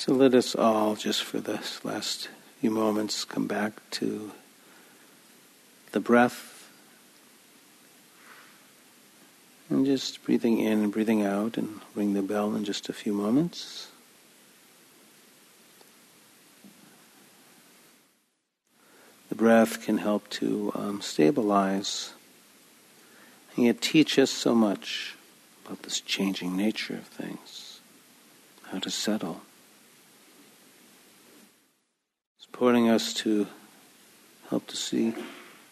So let us all, just for this last few moments, come back to the breath. And just breathing in and breathing out, and ring the bell in just a few moments. The breath can help to stabilize, and yet teach us so much about this changing nature of things, how to settle. Supporting us to help to see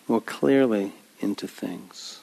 more clearly into things.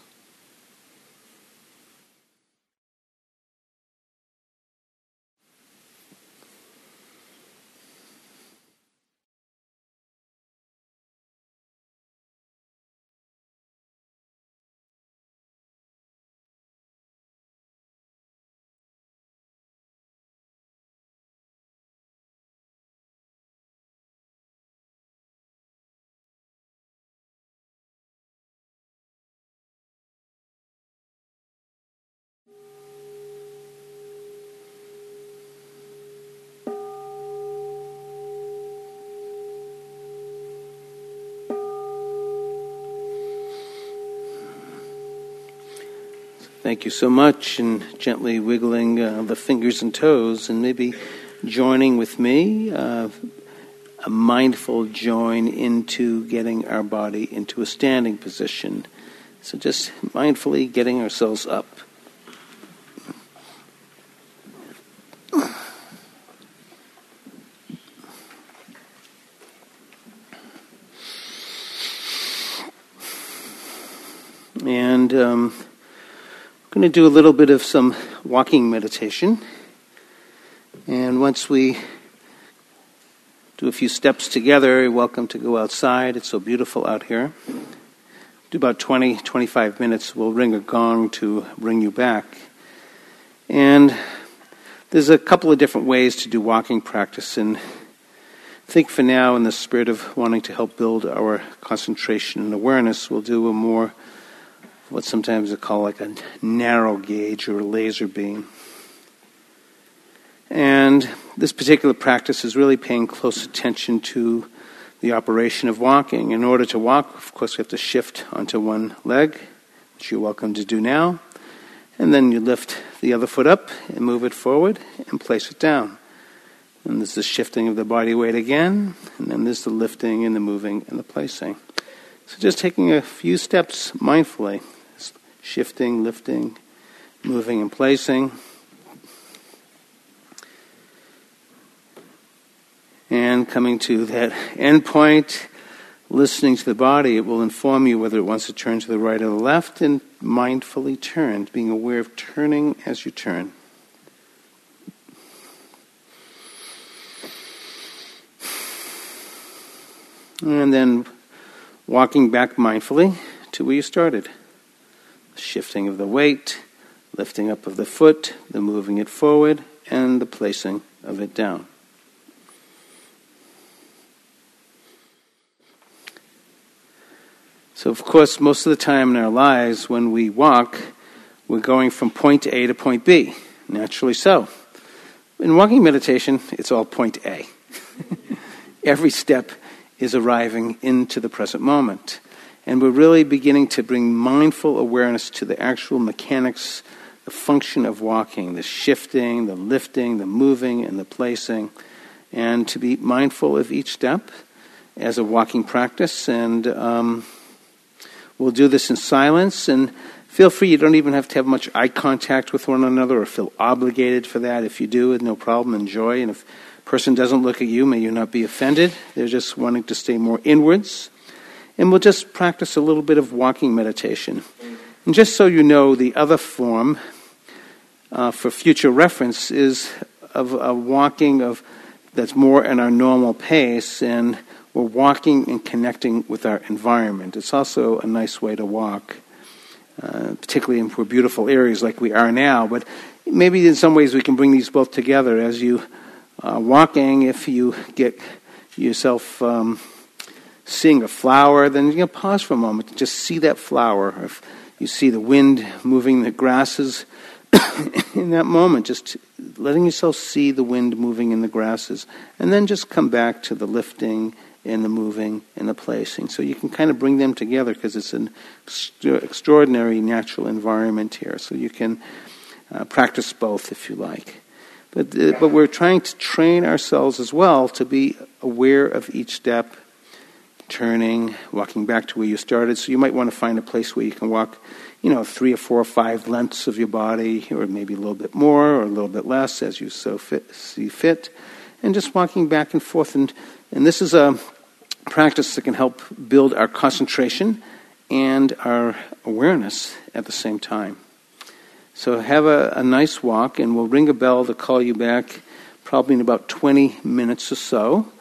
Thank you so much, and gently wiggling the fingers and toes, and maybe joining with me, a mindful join into getting our body into a standing position. So just mindfully getting ourselves up. And I'm going to do a little bit of some walking meditation, and once we do a few steps together, you're welcome to go outside. It's so beautiful out here. Do about 20, 25 minutes, we'll ring a gong to bring you back. And there's a couple of different ways to do walking practice, and I think for now, in the spirit of wanting to help build our concentration and awareness, we'll do a more what sometimes they call like a narrow gauge or a laser beam. And this particular practice is really paying close attention to the operation of walking. In order to walk, of course, we have to shift onto one leg, which you're welcome to do now. And then you lift the other foot up and move it forward and place it down. And there's the shifting of the body weight again. And then there's the lifting and the moving and the placing. So just taking a few steps mindfully. Shifting, lifting, moving, and placing. And coming to that end point, listening to the body, it will inform you whether it wants to turn to the right or the left, and mindfully turn, being aware of turning as you turn. And then walking back mindfully to where you started. Shifting of the weight, lifting up of the foot, the moving it forward, and the placing of it down. So of course, most of the time in our lives, when we walk, we're going from point A to point B, naturally so. In walking meditation, it's all point A. Every step is arriving into the present moment. And we're really beginning to bring mindful awareness to the actual mechanics, the function of walking, the shifting, the lifting, the moving, and the placing, and to be mindful of each step as a walking practice. And we'll do this in silence, and feel free, you don't even have to have much eye contact with one another or feel obligated for that. If you do, no problem, enjoy. And if a person doesn't look at you, may you not be offended. They're just wanting to stay more inwards. And we'll just practice a little bit of walking meditation. And just so you know, the other form, for future reference, is of a walking of that's more in our normal pace, and we're walking and connecting with our environment. It's also a nice way to walk, particularly in beautiful areas like we are now. But maybe in some ways we can bring these both together. As you are walking, if you get yourself seeing a flower, then you know, pause for a moment and just see that flower. If you see the wind moving the grasses, in that moment, just letting yourself see the wind moving in the grasses, and then just come back to the lifting and the moving and the placing. So you can kind of bring them together because it's an extraordinary natural environment here. So you can practice both if you like. But we're trying to train ourselves as well to be aware of each step, turning, walking back to where you started. So you might want to find a place where you can walk, 3 or 4 or 5 lengths of your body, or maybe a little bit more or a little bit less as you see fit. And just walking back and forth. And this is a practice that can help build our concentration and our awareness at the same time. So have a nice walk, and we'll ring a bell to call you back probably in about 20 minutes or so.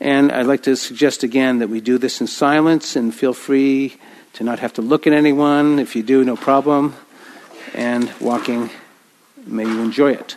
And I'd like to suggest again that we do this in silence, and feel free to not have to look at anyone. If you do, no problem. And walking, may you enjoy it.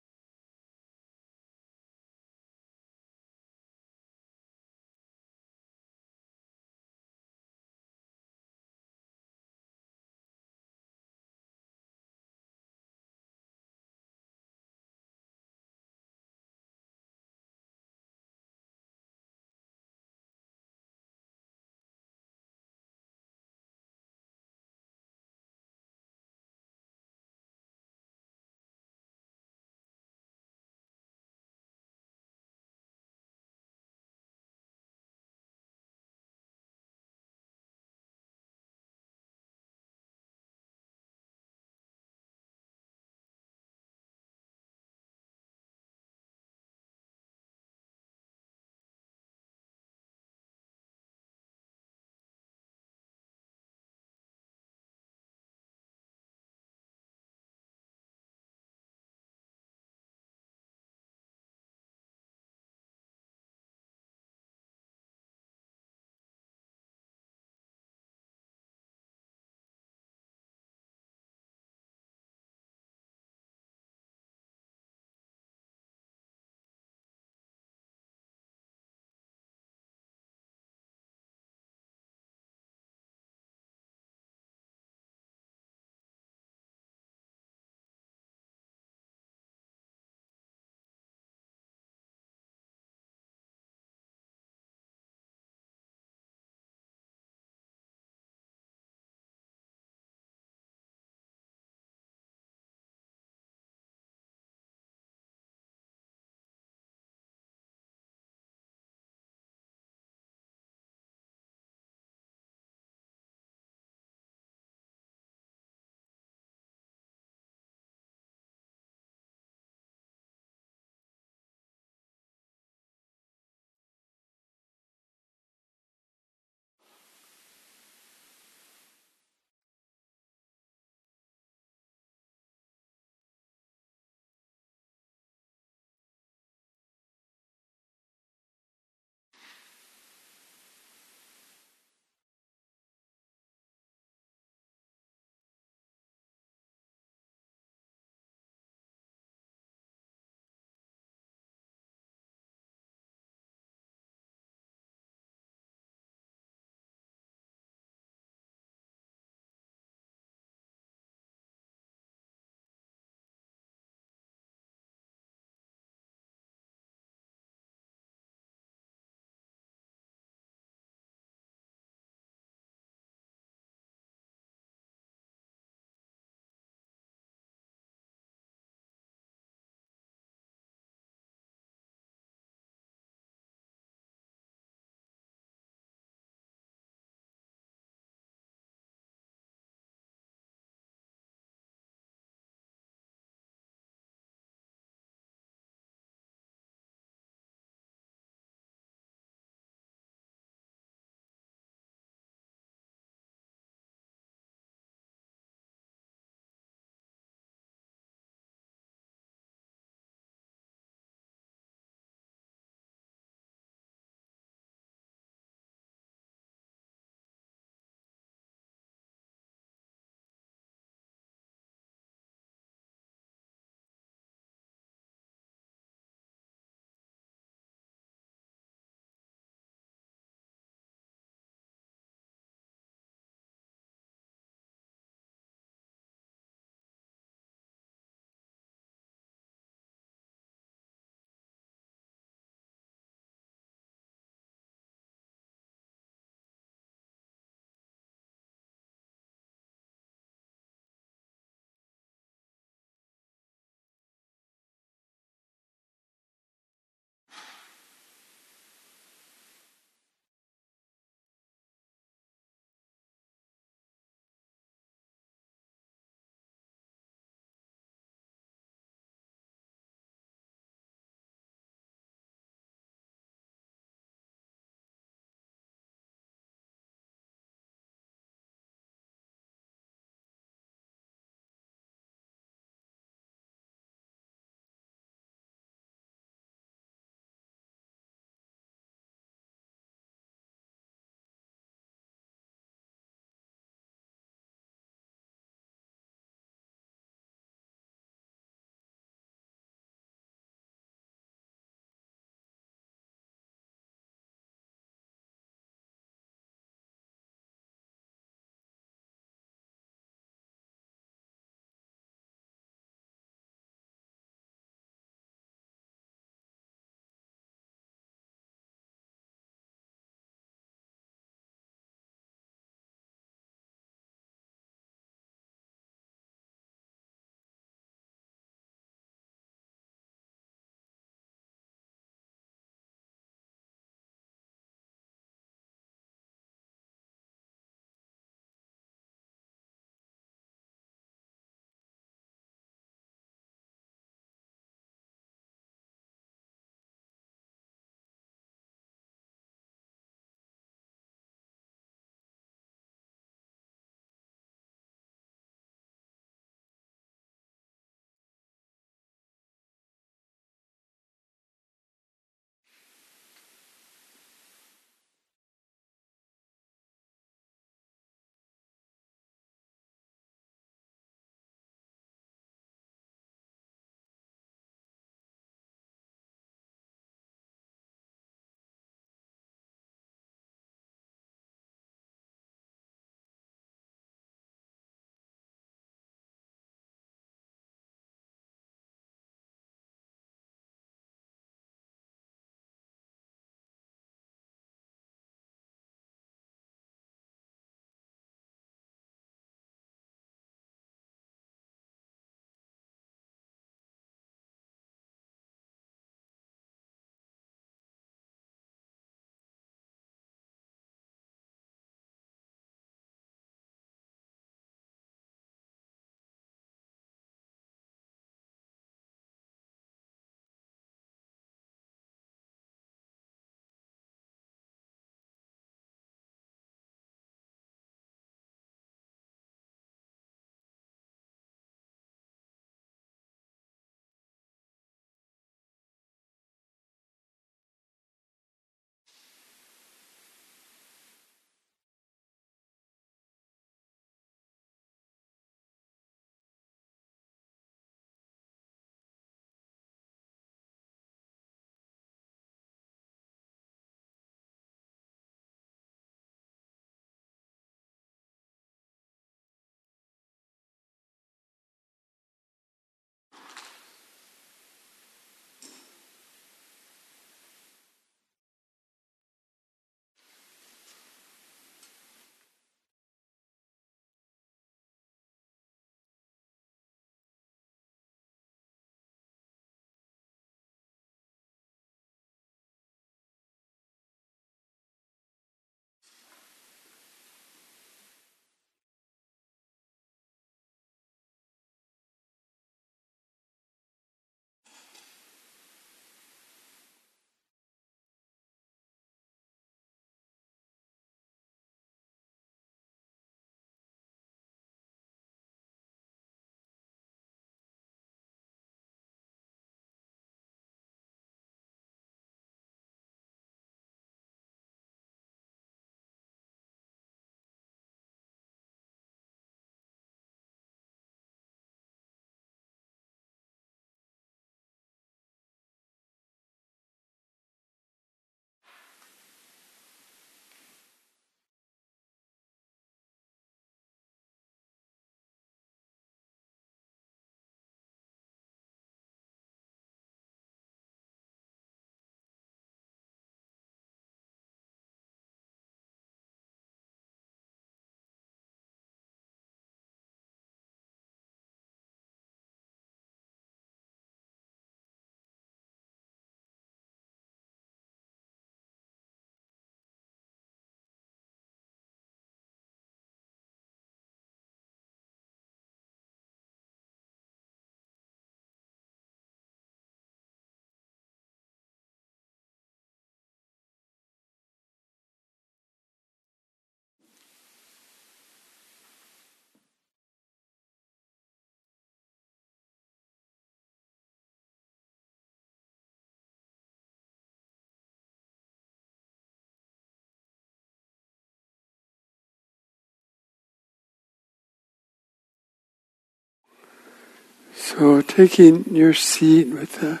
So taking your seat with the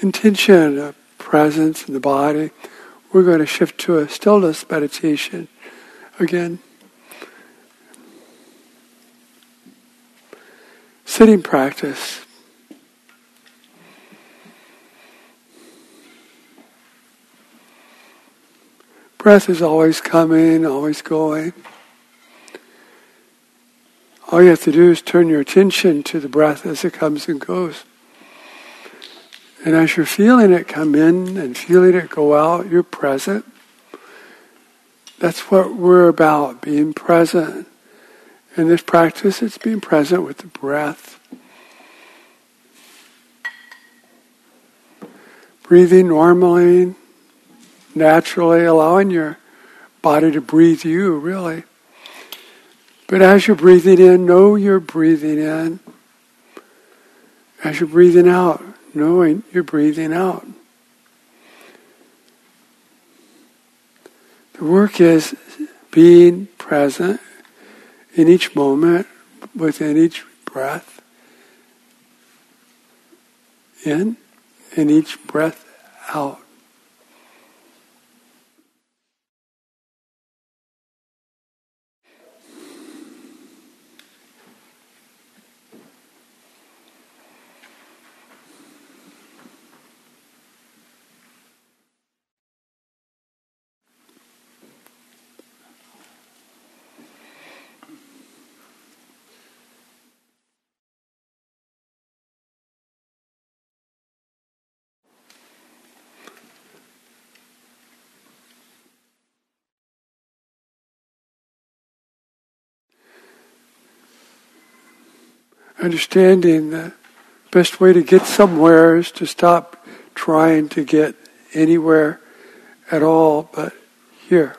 intention of presence in the body, we're going to shift to a stillness meditation again. Sitting practice. Breath is always coming, always going. All you have to do is turn your attention to the breath as it comes and goes. And as you're feeling it come in and feeling it go out, you're present. That's what we're about, being present. In this practice, it's being present with the breath. Breathing normally, naturally, allowing your body to breathe you, really. But as you're breathing in, know you're breathing in. As you're breathing out, knowing you're breathing out. The work is being present in each moment, within each breath in, and each breath out. Understanding the best way to get somewhere is to stop trying to get anywhere at all but here.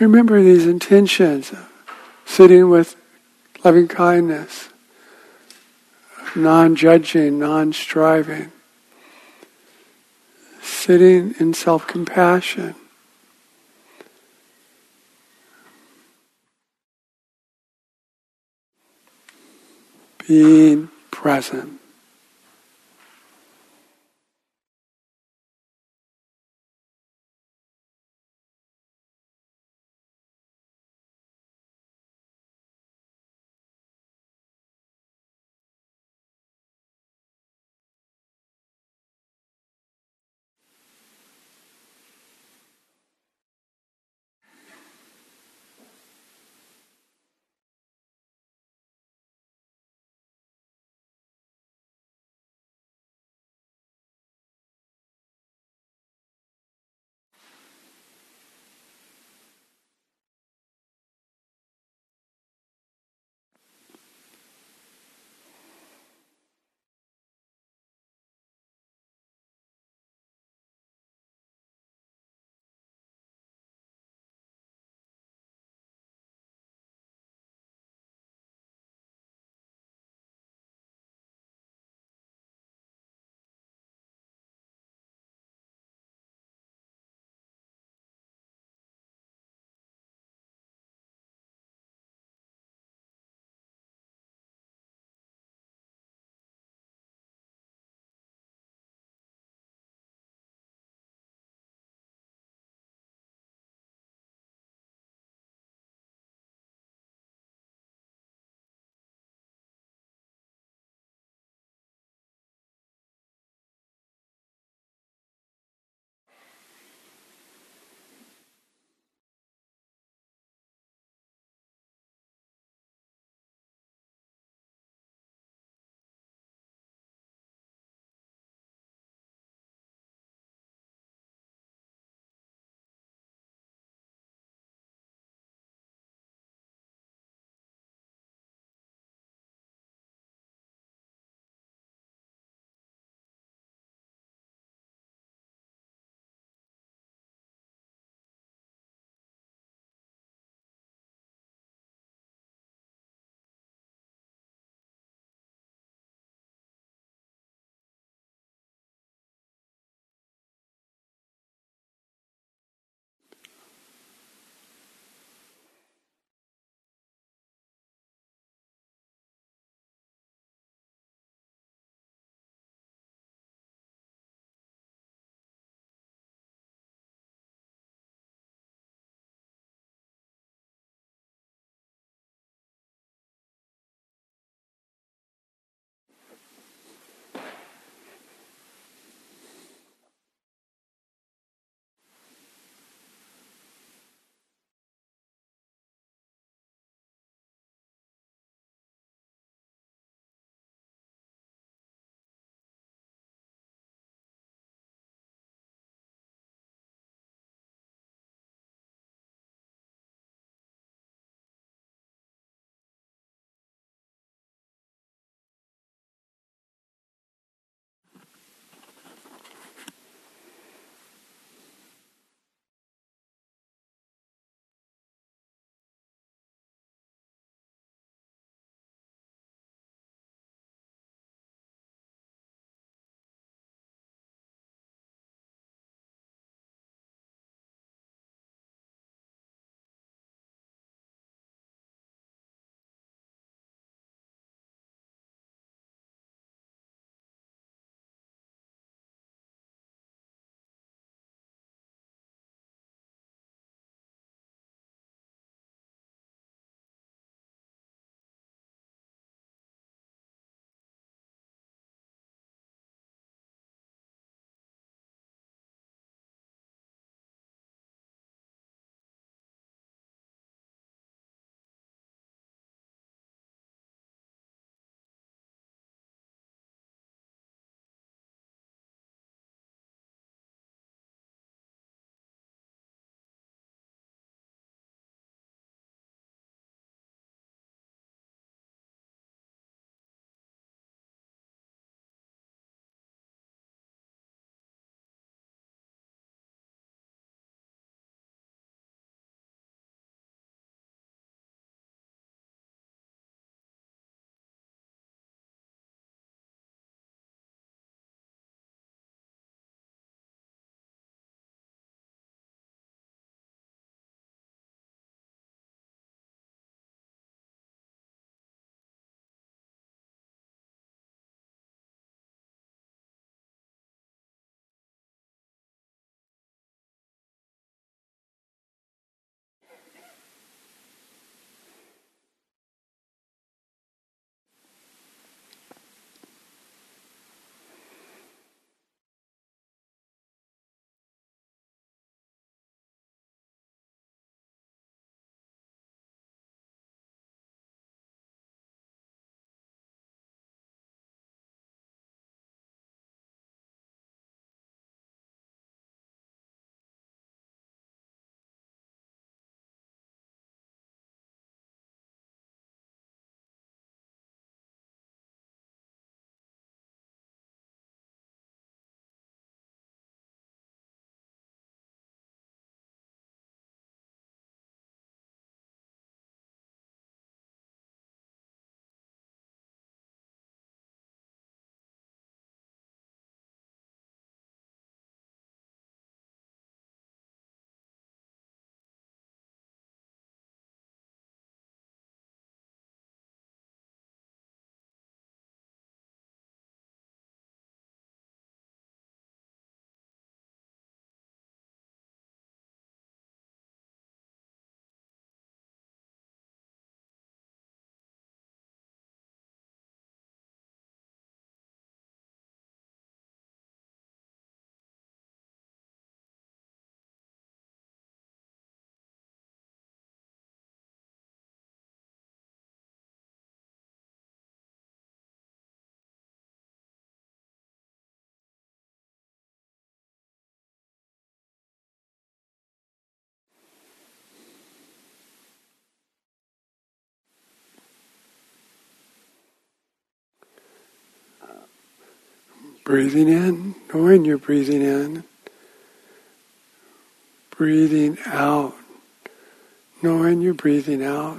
Remember these intentions of sitting with loving kindness, non-judging, non-striving. Sitting in self-compassion. Being present. breathing in, knowing you're breathing in, breathing out, knowing you're breathing out.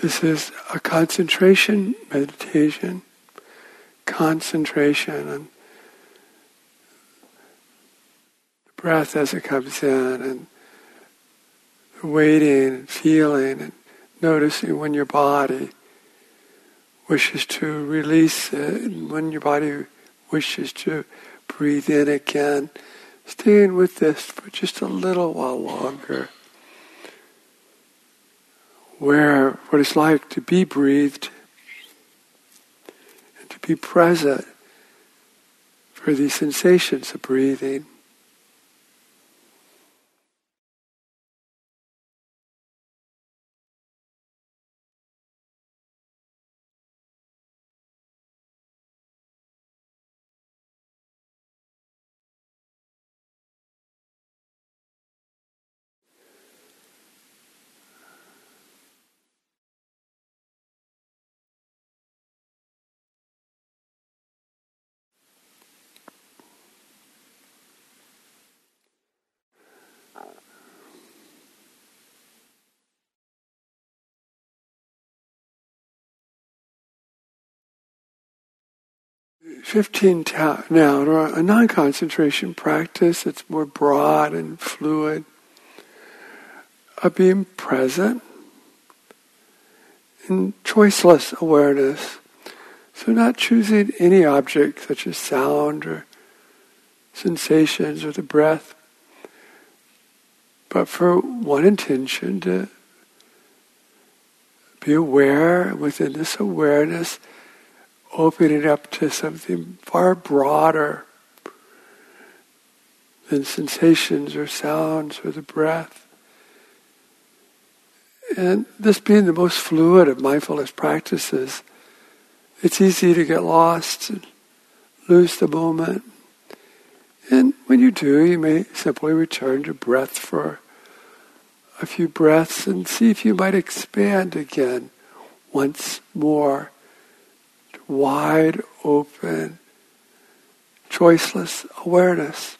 This is a concentration meditation, concentration on the breath as it comes in, and waiting and feeling and noticing when your body wishes to release it, and when your body wishes to breathe in again. Staying with this for just a little while longer. Where what it's like to be breathed and to be present for the sensations of breathing. Now, a non-concentration practice that's more broad and fluid of being present in choiceless awareness. So not choosing any object such as sound or sensations or the breath, but for one intention to be aware within this awareness, opening up to something far broader than sensations or sounds or the breath. And this being the most fluid of mindfulness practices, it's easy to get lost and lose the moment. And when you do, you may simply return to breath for a few breaths and see if you might expand again once more. Wide open, choiceless awareness.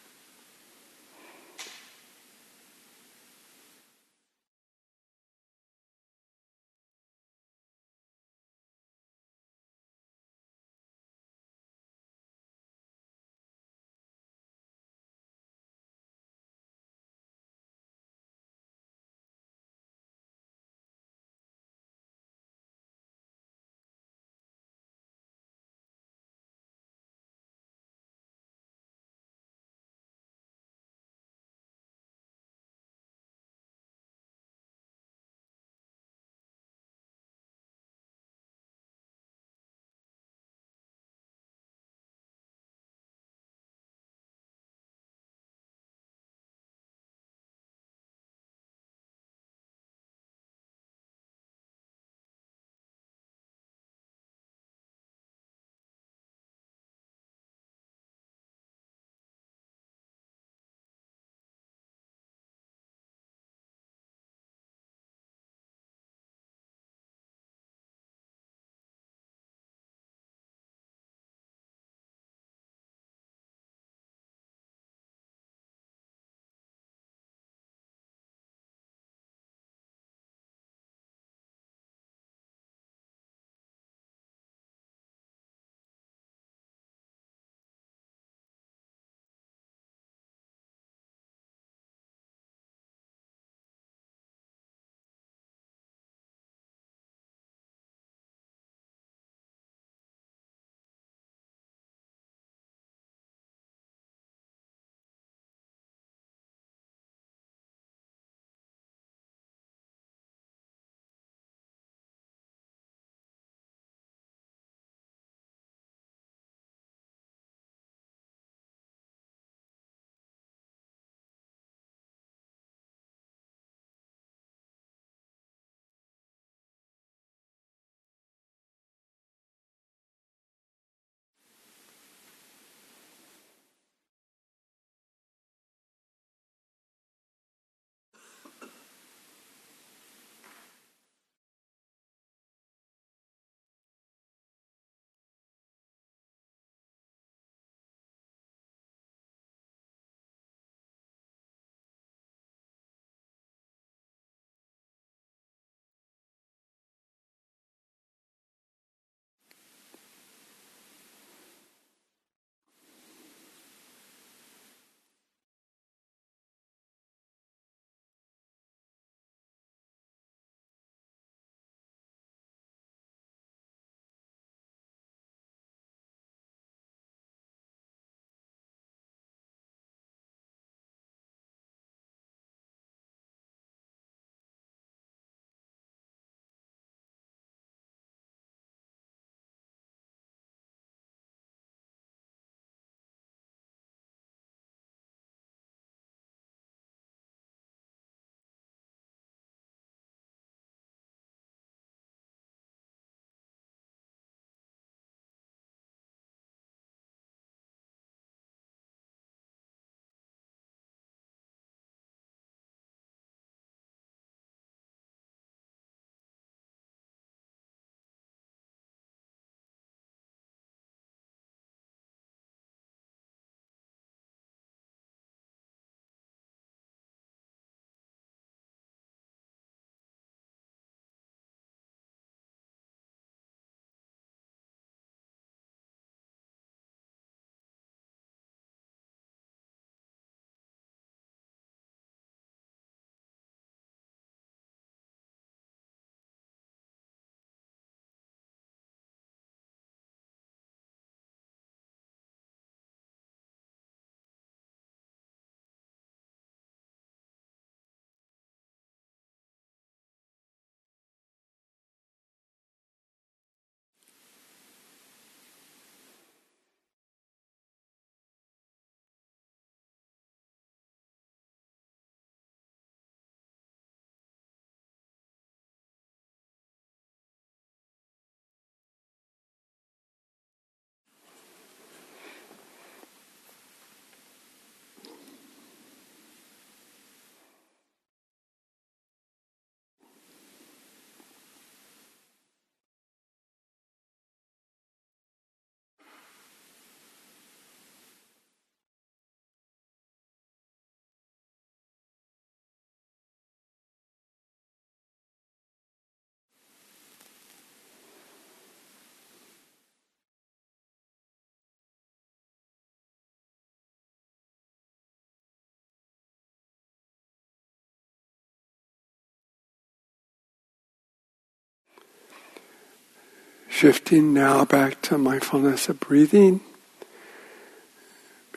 Shifting now back to mindfulness of breathing.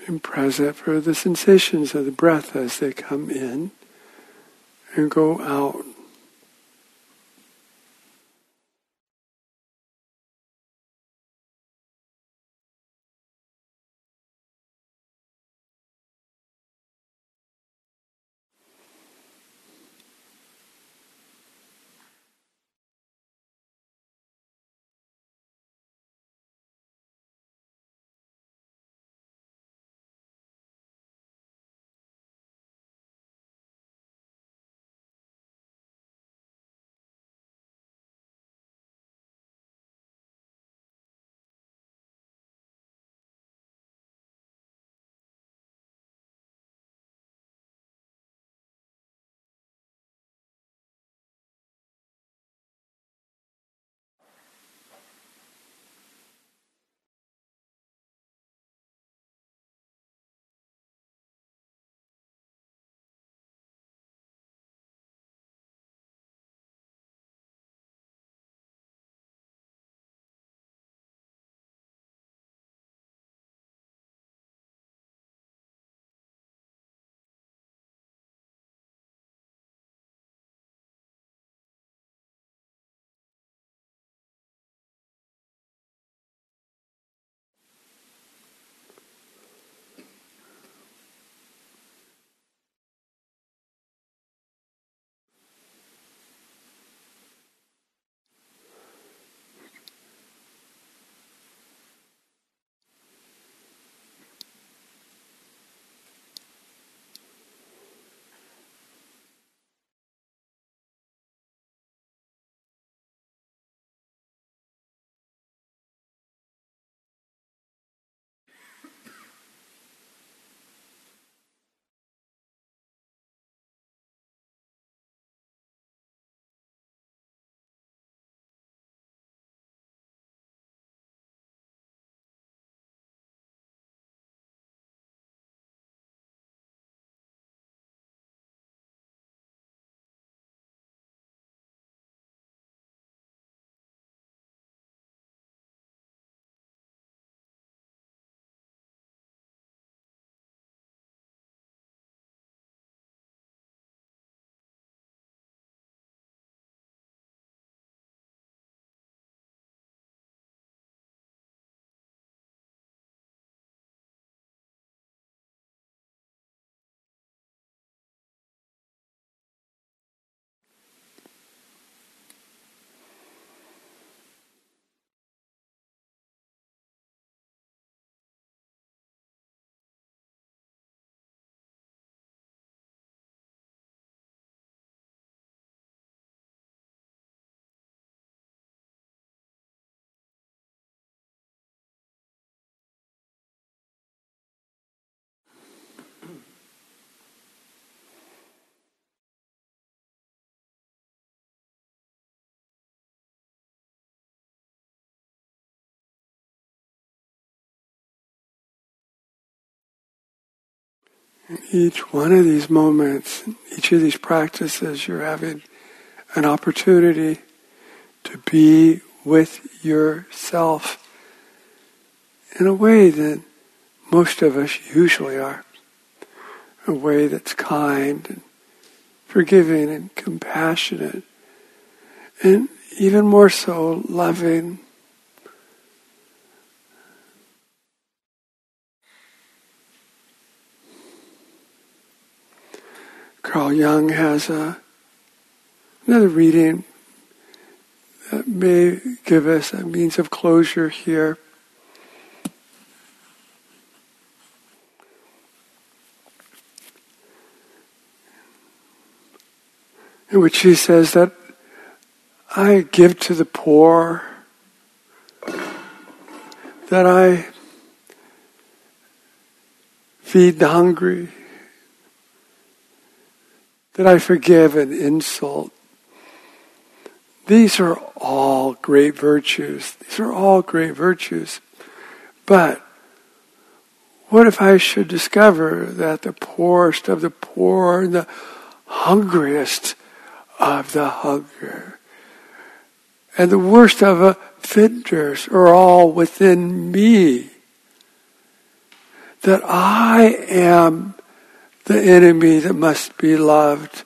Being present for the sensations of the breath as they come in and go out. In each one of these moments, in each of these practices, you're having an opportunity to be with yourself in a way that most of us usually are. A way that's kind and forgiving and compassionate and even more so loving. Carl Jung has another reading that may give us a means of closure here. In which he says that I give to the poor, that I feed the hungry, that I forgive an insult. These are all great virtues. But what if I should discover that the poorest of the poor and the hungriest of the hunger and the worst of vendors are all within me. That I am the enemy that must be loved,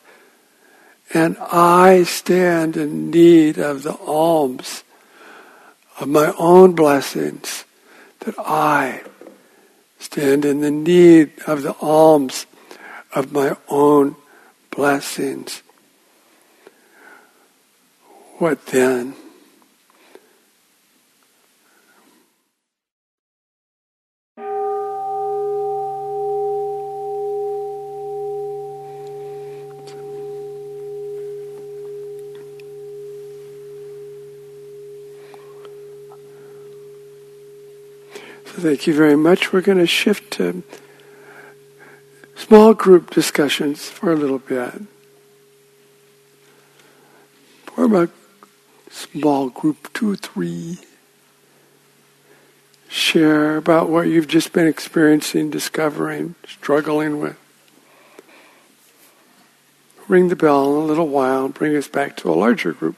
and I stand in need of the alms of my own blessings, that I stand in the need of the alms of my own blessings. What then? Thank you very much. We're going to shift to small group discussions for a little bit. Or about small group 2 or 3. Share about what you've just been experiencing, discovering, struggling with. Ring the bell in a little while and bring us back to a larger group.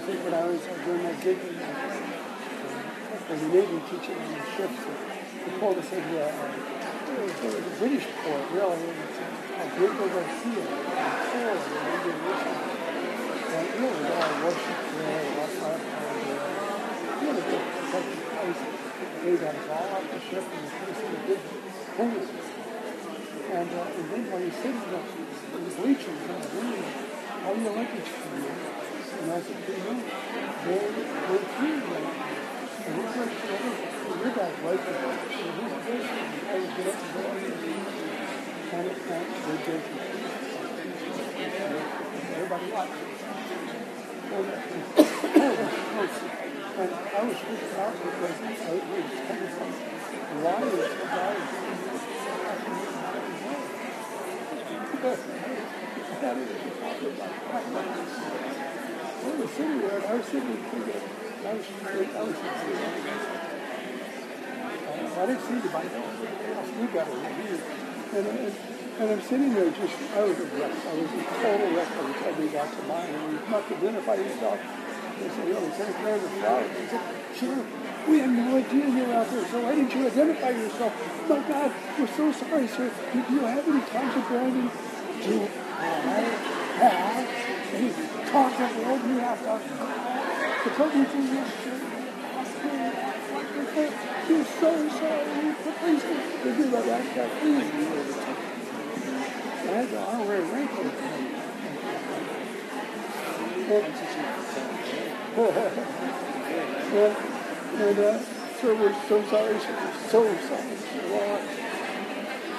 to take what I was doing my gig as a Navy teacher on the ship. So he pulled us into a British port, really. Gabriel Garcia, and really I worshipped there a lot and really good protected place. They got us all off the ship and put us in a big pool. And then when he said it was leeching, how do you like it for you? And I said, you know, they're free, and it's like, your guys like it. And he's good, and I would get up and go on and they're good. Everybody likes it. And I was freaked out because I was coming from liars, I was sitting there, and I was sitting there, I didn't see anybody else. We got over here. And I'm sitting there just, I was a wreck. I was a total wreck by the time we got to mine. And we come up to dinner by yourself. They said, "Yo, is there a pair of flowers?" I said, "Sure. We had no idea you were out there, so why didn't you identify yourself?" "Oh my God, we're so sorry, sir. Do you have any time to Brandon?" "Do I have any time to Brandon? You have to tell me to you. You're so sorry. Please, they do that back. Please." I had the honorary rank on the thing. And so we're so sorry, so sorry.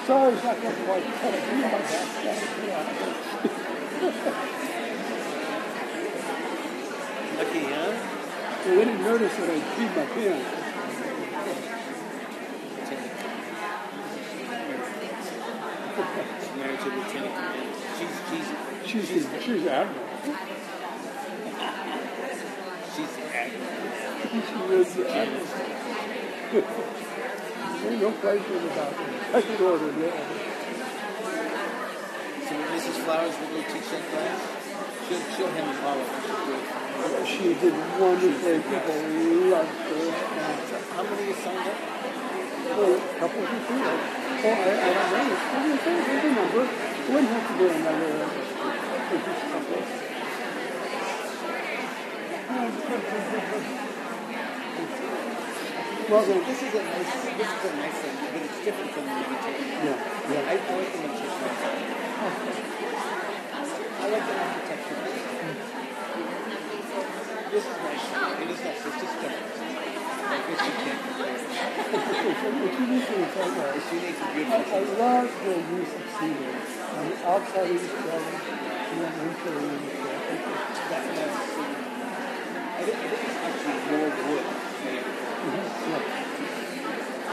Sorry is not going to like that. Lucky, huh? They didn't notice that I beat my pants. To the she's admiral. She's the admiral. She is the admiral. There's no question about it. I can order that. So when Mrs. Flowers will go teach that class, she'll handle all of it. She did wonderfully. People loved her. How many you signed up? A couple of people. Oh, I don't know. I remember. It wouldn't have to be another. Well, this is a nice thing, but it's different from the meditation. Yeah. I like the meditation. I like the architecture. This is nice. It is nice. It's just different. I guess you can't compare it. It's uniquely fantastic. It's uniquely beautiful. I love the use of scenery. On the outside of the building, and then inside of the building. I think it's actually more wood. Mm-hmm. Yeah.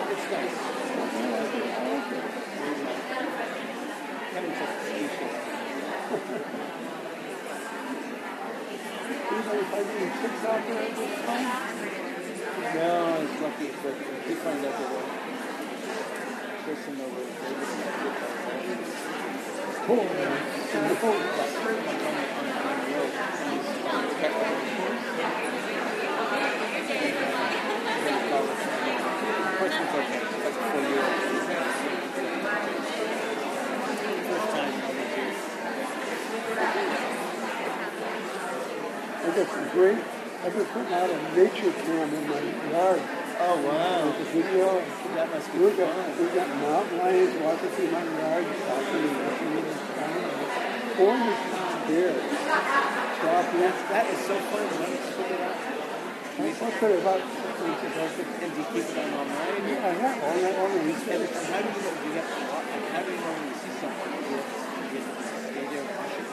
It's nice. I like it. Very nice. Having such a species. Even if I didn't fix out there at this time, no, it's lucky, but he found out the way. Person over there. Cool. I've been putting out a nature cam in my yard. Oh, wow. With the video. That must be fun. We've got mountain lions walking through my yard, talking and looking at the sky. Gorgeous bears. That is so fun. When did you put it out? I put it about 6 inches open. And do you keep it on all night? Yeah, I have all night long. How do you know when you see something?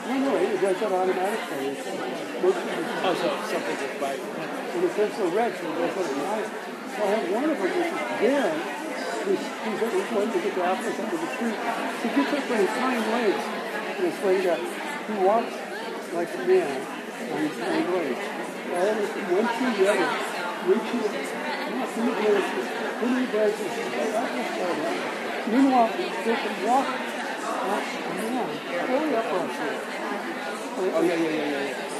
No, it does that automatically. So something just bites. And it's so red, so it does automatically. So I have one of them, which is Darren, who's going to get the apples under the tree. He gets up on his hind legs and is laid up. He walks like a man on his hind legs. All of one through the other, reaching up through the branches, Meanwhile, they can walk up and down, fully up on the tree. Oh, yeah.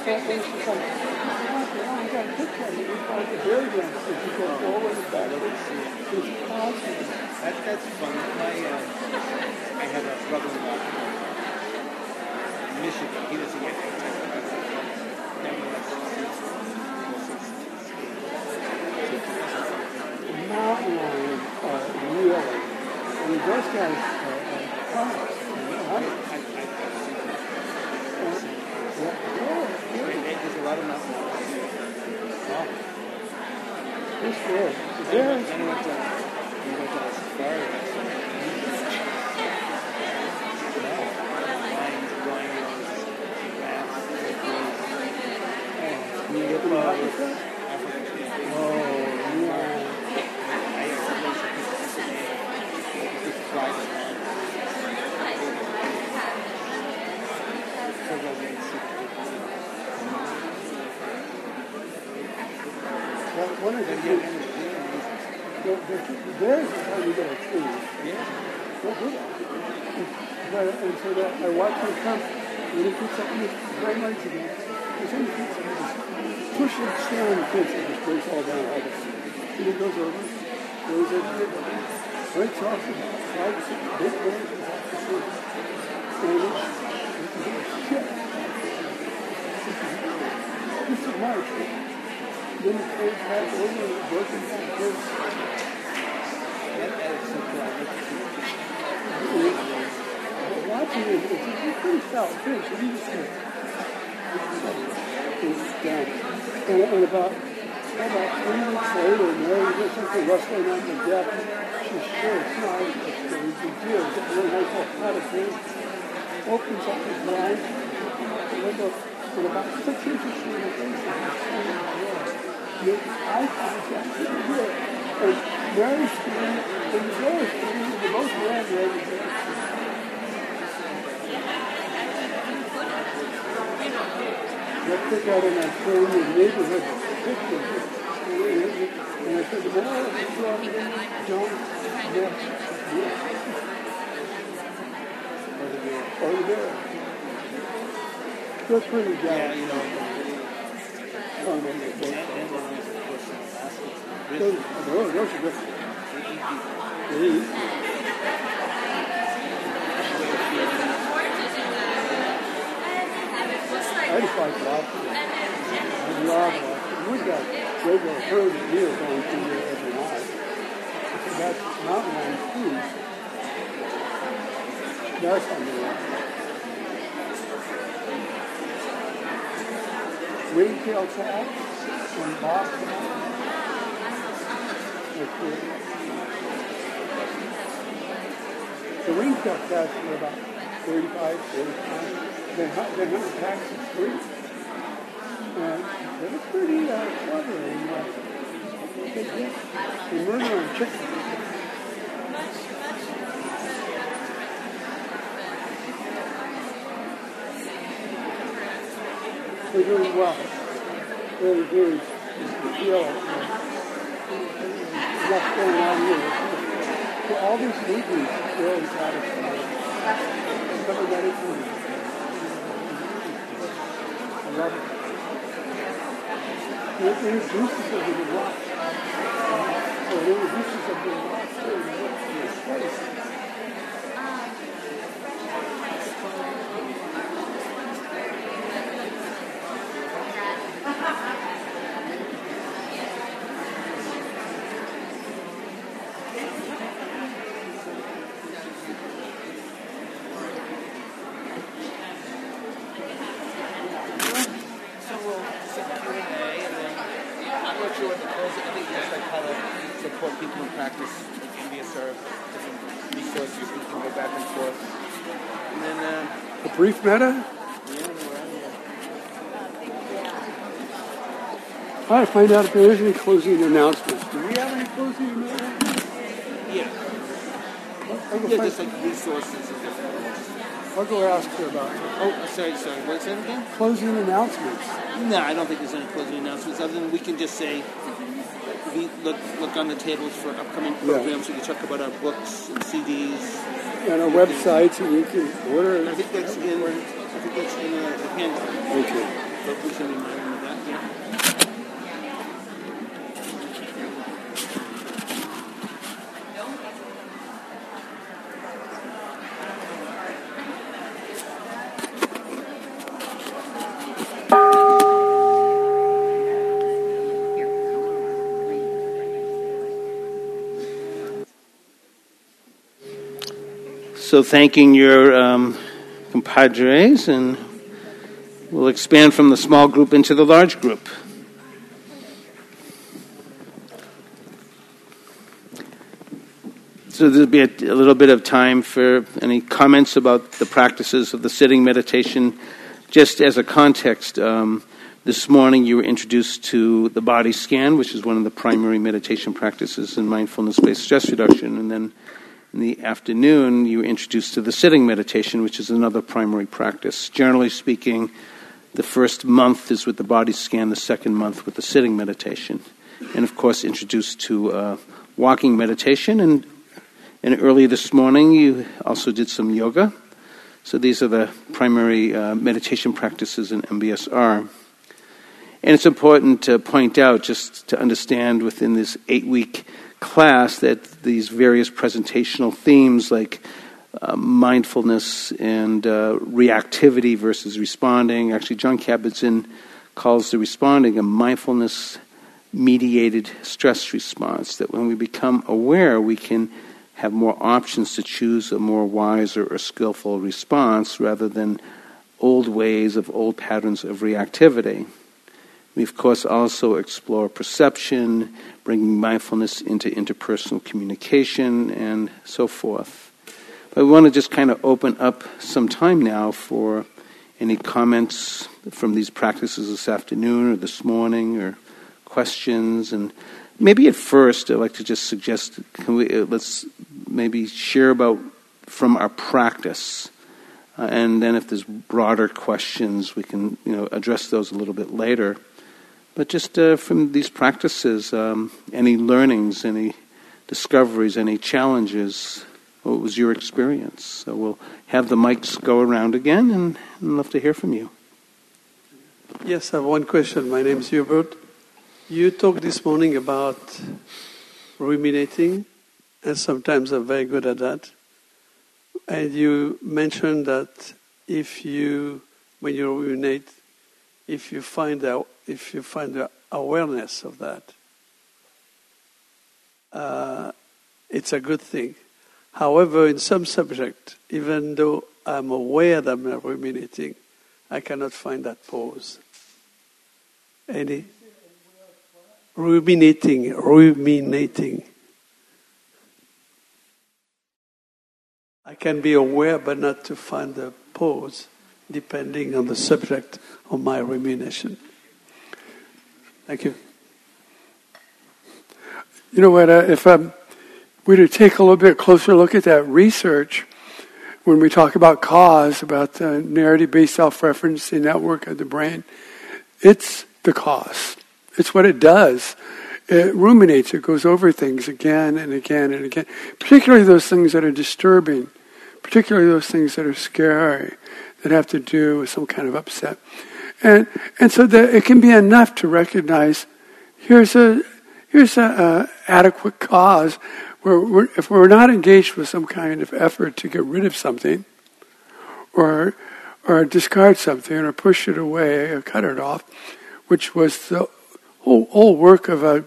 That's fun. I have a brother-in-law in Michigan. He doesn't get that type of medicine. Mountain lions are really, I mean, those guys are cars. I've seen them. There's a lot of mountain lions. Wow. It's good. It's very One of the there's how you get a tree. Yeah. Don't do that. And so that I watched him come, and he puts up his bright lights again. He's in the pizza. He's pushing, staring at the fence, and just breaks all down. And he goes over, goes over here, breaks off the flags, big boys, and off the tree. And he's like, shit. This is my tree. Then the cage passed over and it broke into the cage. That is something I like to see. Watching it, it's pretty stout fish. What do you think? It's down. And about 3 months later, Mary did something rustling out in the deck. She's sure it's not a big deal. It's really nice thing. Opens up his mind. The window, and about 6 inches from the face. I find that pretty good. And Mary's feeling, and the Mary's feeling, the most random. I took out in my phone and neighborhood pictures. And I said, the more I draw it in, don't mess with it. Over there. That's pretty good. Yeah, you know. I just like lobster. We got over 30 deer going through there every night. That's mountain lion food. That's something like ring-tail trout and box. The ring-tail trout were about 35, 45. They hunted packs of three. And they were pretty clever. They murder on chickens. They're doing well. They're doing well. What's going on here? So all these meetings, they're satisfied. Everybody can. I love it. They're introduces us to the rock. So they're introduces us to the rock. They're introduces us to the rock. Brief meta? I want to find out if there is any closing announcements. Do we have any closing announcements? Yeah. Yeah, just like resources and different things. I'll go ask her about it. Oh, sorry. What's that again? Closing announcements. No, I don't think there's any closing announcements. Other than we can just say, we look on the tables for upcoming programs. Yeah. We can check about our books and CDs. On our website, so you can order. I think that's in the handbook. Okay. So thanking your compadres, and we'll expand from the small group into the large group. So there'll be a little bit of time for any comments about the practices of the sitting meditation. Just as a context, this morning you were introduced to the body scan, which is one of the primary meditation practices in mindfulness-based stress reduction, and then in the afternoon, you were introduced to the sitting meditation, which is another primary practice. Generally speaking, the first month is with the body scan, the second month with the sitting meditation. And, of course, introduced to walking meditation. And early this morning, you also did some yoga. So these are the primary meditation practices in MBSR. And it's important to point out, just to understand within this 8-week class, that these various presentational themes like mindfulness and reactivity versus responding. Actually, John Kabat-Zinn calls the responding a mindfulness-mediated stress response, that when we become aware, we can have more options to choose a more wiser or skillful response rather than old ways of old patterns of reactivity. We, of course, also explore perception, bringing mindfulness into interpersonal communication, and so forth. But we want to just kind of open up some time now for any comments from these practices this afternoon or this morning, or questions. And maybe at first, I'd like to just suggest, let's maybe share about from our practice. And then if there's broader questions, we can address those a little bit later. But just from these practices, any learnings, any discoveries, any challenges? What was your experience? So we'll have the mics go around again, and I'd love to hear from you. Yes, I have one question. My name is Hubert. You talked this morning about ruminating, and sometimes I'm very good at that. And you mentioned that when you ruminate, if you find the awareness of that, it's a good thing. However, in some subject, even though I'm aware that I'm ruminating, I cannot find that pause. Any? Ruminating. I can be aware, but not to find the pause, depending on the subject of my rumination. Thank you. You know what, if we were to take a little bit closer look at that research, when we talk about cause, about the narrative-based self-referencing network of the brain, it's the cause. It's what it does. It ruminates, it goes over things again and again and again, particularly those things that are disturbing, particularly those things that are scary, that have to do with some kind of upset. And so that it can be enough to recognize here's a adequate cause where if we're not engaged with some kind of effort to get rid of something, or discard something, or push it away, or cut it off, which was the whole work of a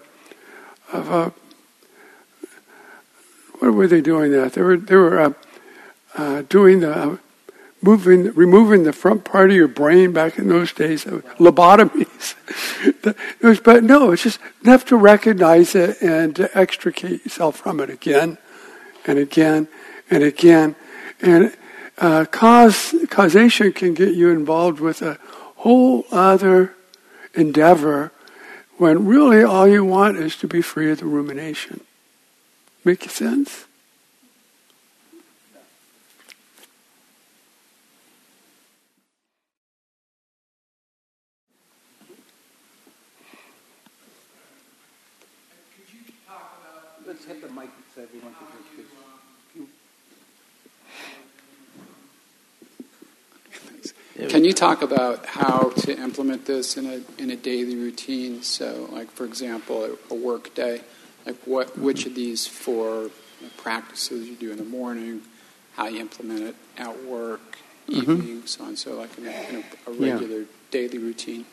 what were they doing that they were doing the. Removing the front part of your brain back in those days, lobotomies. But no, it's just enough to recognize it and to extricate yourself from it again and again and again. And causation can get you involved with a whole other endeavor when really all you want is to be free of the rumination. Make sense? Can you talk about how to implement this in a daily routine? So, like for example, a work day. Like which of these four practices you do in the morning, how you implement it at work, evening, so on. So, like in a regular daily routine.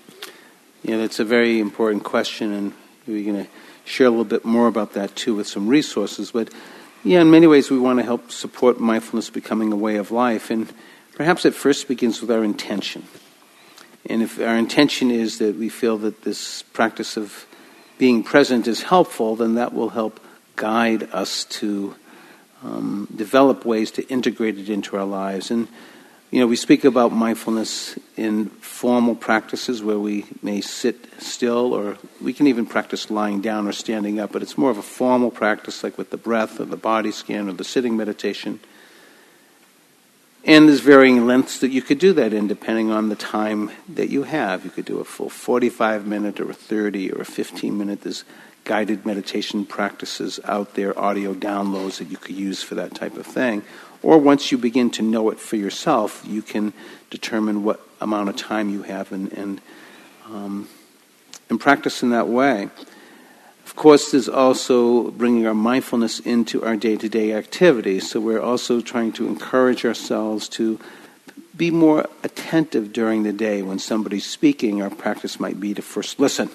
Yeah, that's a very important question, and we're going to share a little bit more about that too with some resources. But yeah, in many ways, we want to help support mindfulness becoming a way of life, and perhaps it first begins with our intention. And if our intention is that we feel that this practice of being present is helpful, then that will help guide us to develop ways to integrate it into our lives. And, you know, we speak about mindfulness in formal practices where we may sit still, or we can even practice lying down or standing up, but it's more of a formal practice like with the breath or the body scan or the sitting meditation. And there's varying lengths that you could do that in, depending on the time that you have. You could do a full 45-minute or a 30 or a 15-minute. There's guided meditation practices out there, audio downloads that you could use for that type of thing. Or once you begin to know it for yourself, you can determine what amount of time you have and practice in that way. Of course, there's also bringing our mindfulness into our day-to-day activities. So we're also trying to encourage ourselves to be more attentive during the day. When somebody's speaking, our practice might be to first listen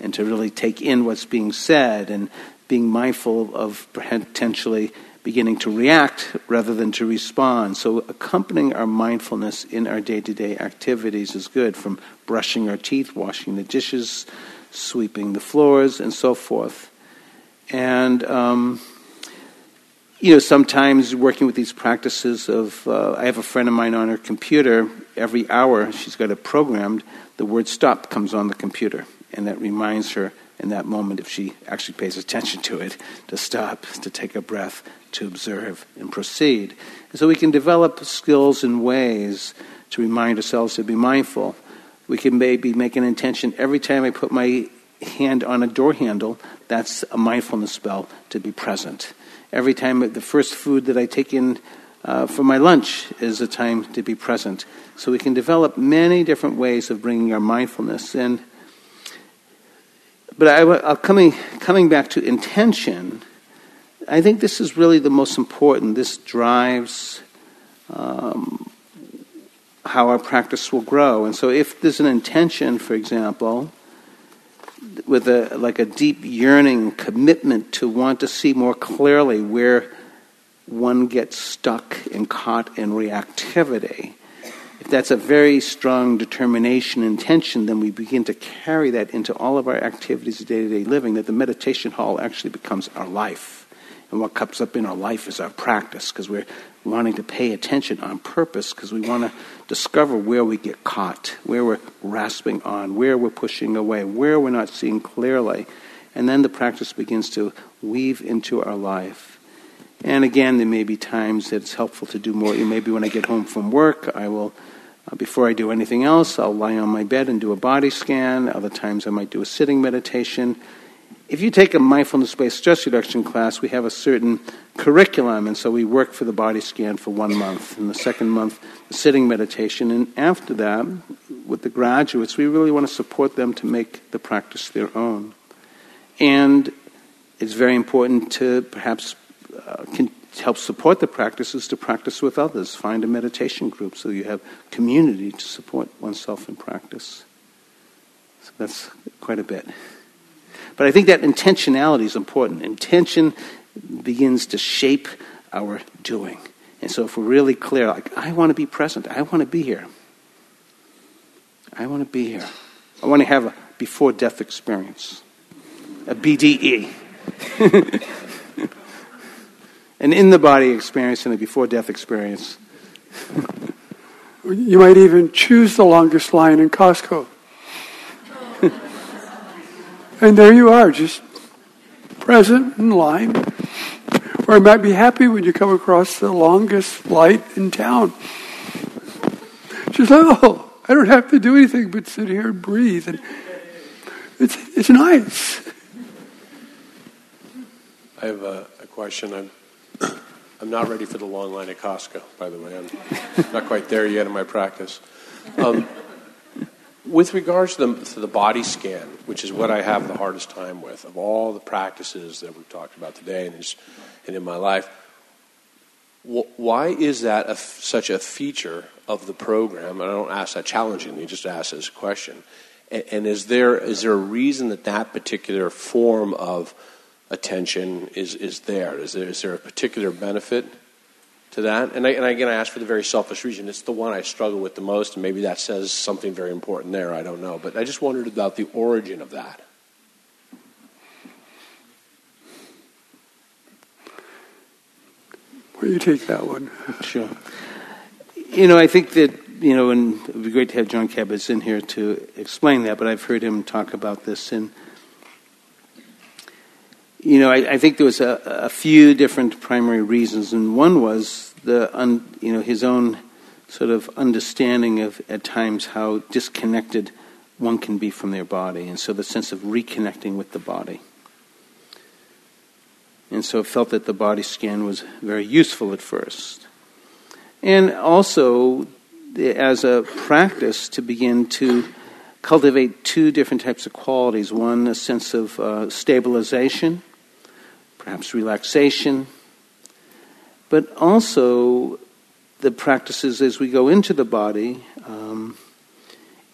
and to really take in what's being said and being mindful of potentially beginning to react rather than to respond. So accompanying our mindfulness in our day-to-day activities is good, from brushing our teeth, washing the dishes, sweeping the floors, and so forth. And, sometimes working with these practices of... I have a friend of mine on her computer. Every hour, she's got it programmed, the word stop comes on the computer. And that reminds her in that moment, if she actually pays attention to it, to stop, to take a breath, to observe, and proceed. And so we can develop skills and ways to remind ourselves to be mindful. We can maybe make an intention every time I put my hand on a door handle, that's a mindfulness spell to be present. Every time the first food that I take in for my lunch is a time to be present. So we can develop many different ways of bringing our mindfulness in. But coming back to intention, I think this is really the most important. This drives... how our practice will grow. And so if there's an intention, for example, with a deep yearning commitment to want to see more clearly where one gets stuck and caught in reactivity, if that's a very strong determination and intention, then we begin to carry that into all of our activities of day-to-day living, that the meditation hall actually becomes our life. And what comes up in our life is our practice, because we're wanting to pay attention on purpose, because we want to discover where we get caught, where we're grasping on, where we're pushing away, where we're not seeing clearly. And then the practice begins to weave into our life. And again, there may be times that it's helpful to do more. Maybe when I get home from work, I will, before I do anything else, I'll lie on my bed and do a body scan. Other times I might do a sitting meditation. If you take a mindfulness-based stress reduction class, we have a certain curriculum, and so we work for the body scan for 1 month, and the second month, the sitting meditation. And after that, with the graduates, we really want to support them to make the practice their own. And it's very important to perhaps help support the practices to practice with others. Find a meditation group so you have community to support oneself in practice. So that's quite a bit. But I think that intentionality is important. Intention begins to shape our doing. And so if we're really clear, like, I want to be present. I want to be here. I want to be here. I want to have a before-death experience, a BDE. An in-the-body experience and a before-death experience. You might even choose the longest line in Costco. And there you are, just present in line. Or you might be happy when you come across the longest light in town. Just, oh, I don't have to do anything but sit here and breathe. And it's nice. I have a question. I'm not ready for the long line at Costco, by the way. I'm not quite there yet in my practice. With regards to the body scan, which is what I have the hardest time with, of all the practices that we've talked about today and in my life, why is that such a feature of the program? And I don't ask that challengingly, just ask as a question. And is there a reason that particular form of attention is there? Is there a particular benefit to that? And again, I ask for the very selfish reason. It's the one I struggle with the most, and maybe that says something very important there. I don't know. But I just wondered about the origin of that. Why don't you take that one? Sure. I think that, and it would be great to have John Kabat-Zinn here to explain that, but I've heard him talk about this. And, I think there was a few different primary reasons, and one was his own sort of understanding of at times how disconnected one can be from their body, and so the sense of reconnecting with the body. And so felt that the body scan was very useful at first. And also, as a practice, to begin to cultivate two different types of qualities. One, a sense of stabilization, perhaps relaxation, but also the practices as we go into the body,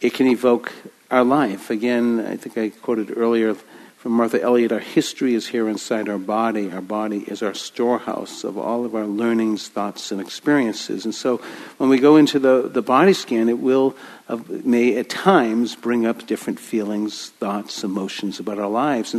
it can evoke our life. Again, I think I quoted earlier from Martha Elliott, our history is here inside our body. Our body is our storehouse of all of our learnings, thoughts, and experiences. And so when we go into the body scan, it may at times bring up different feelings, thoughts, emotions about our lives.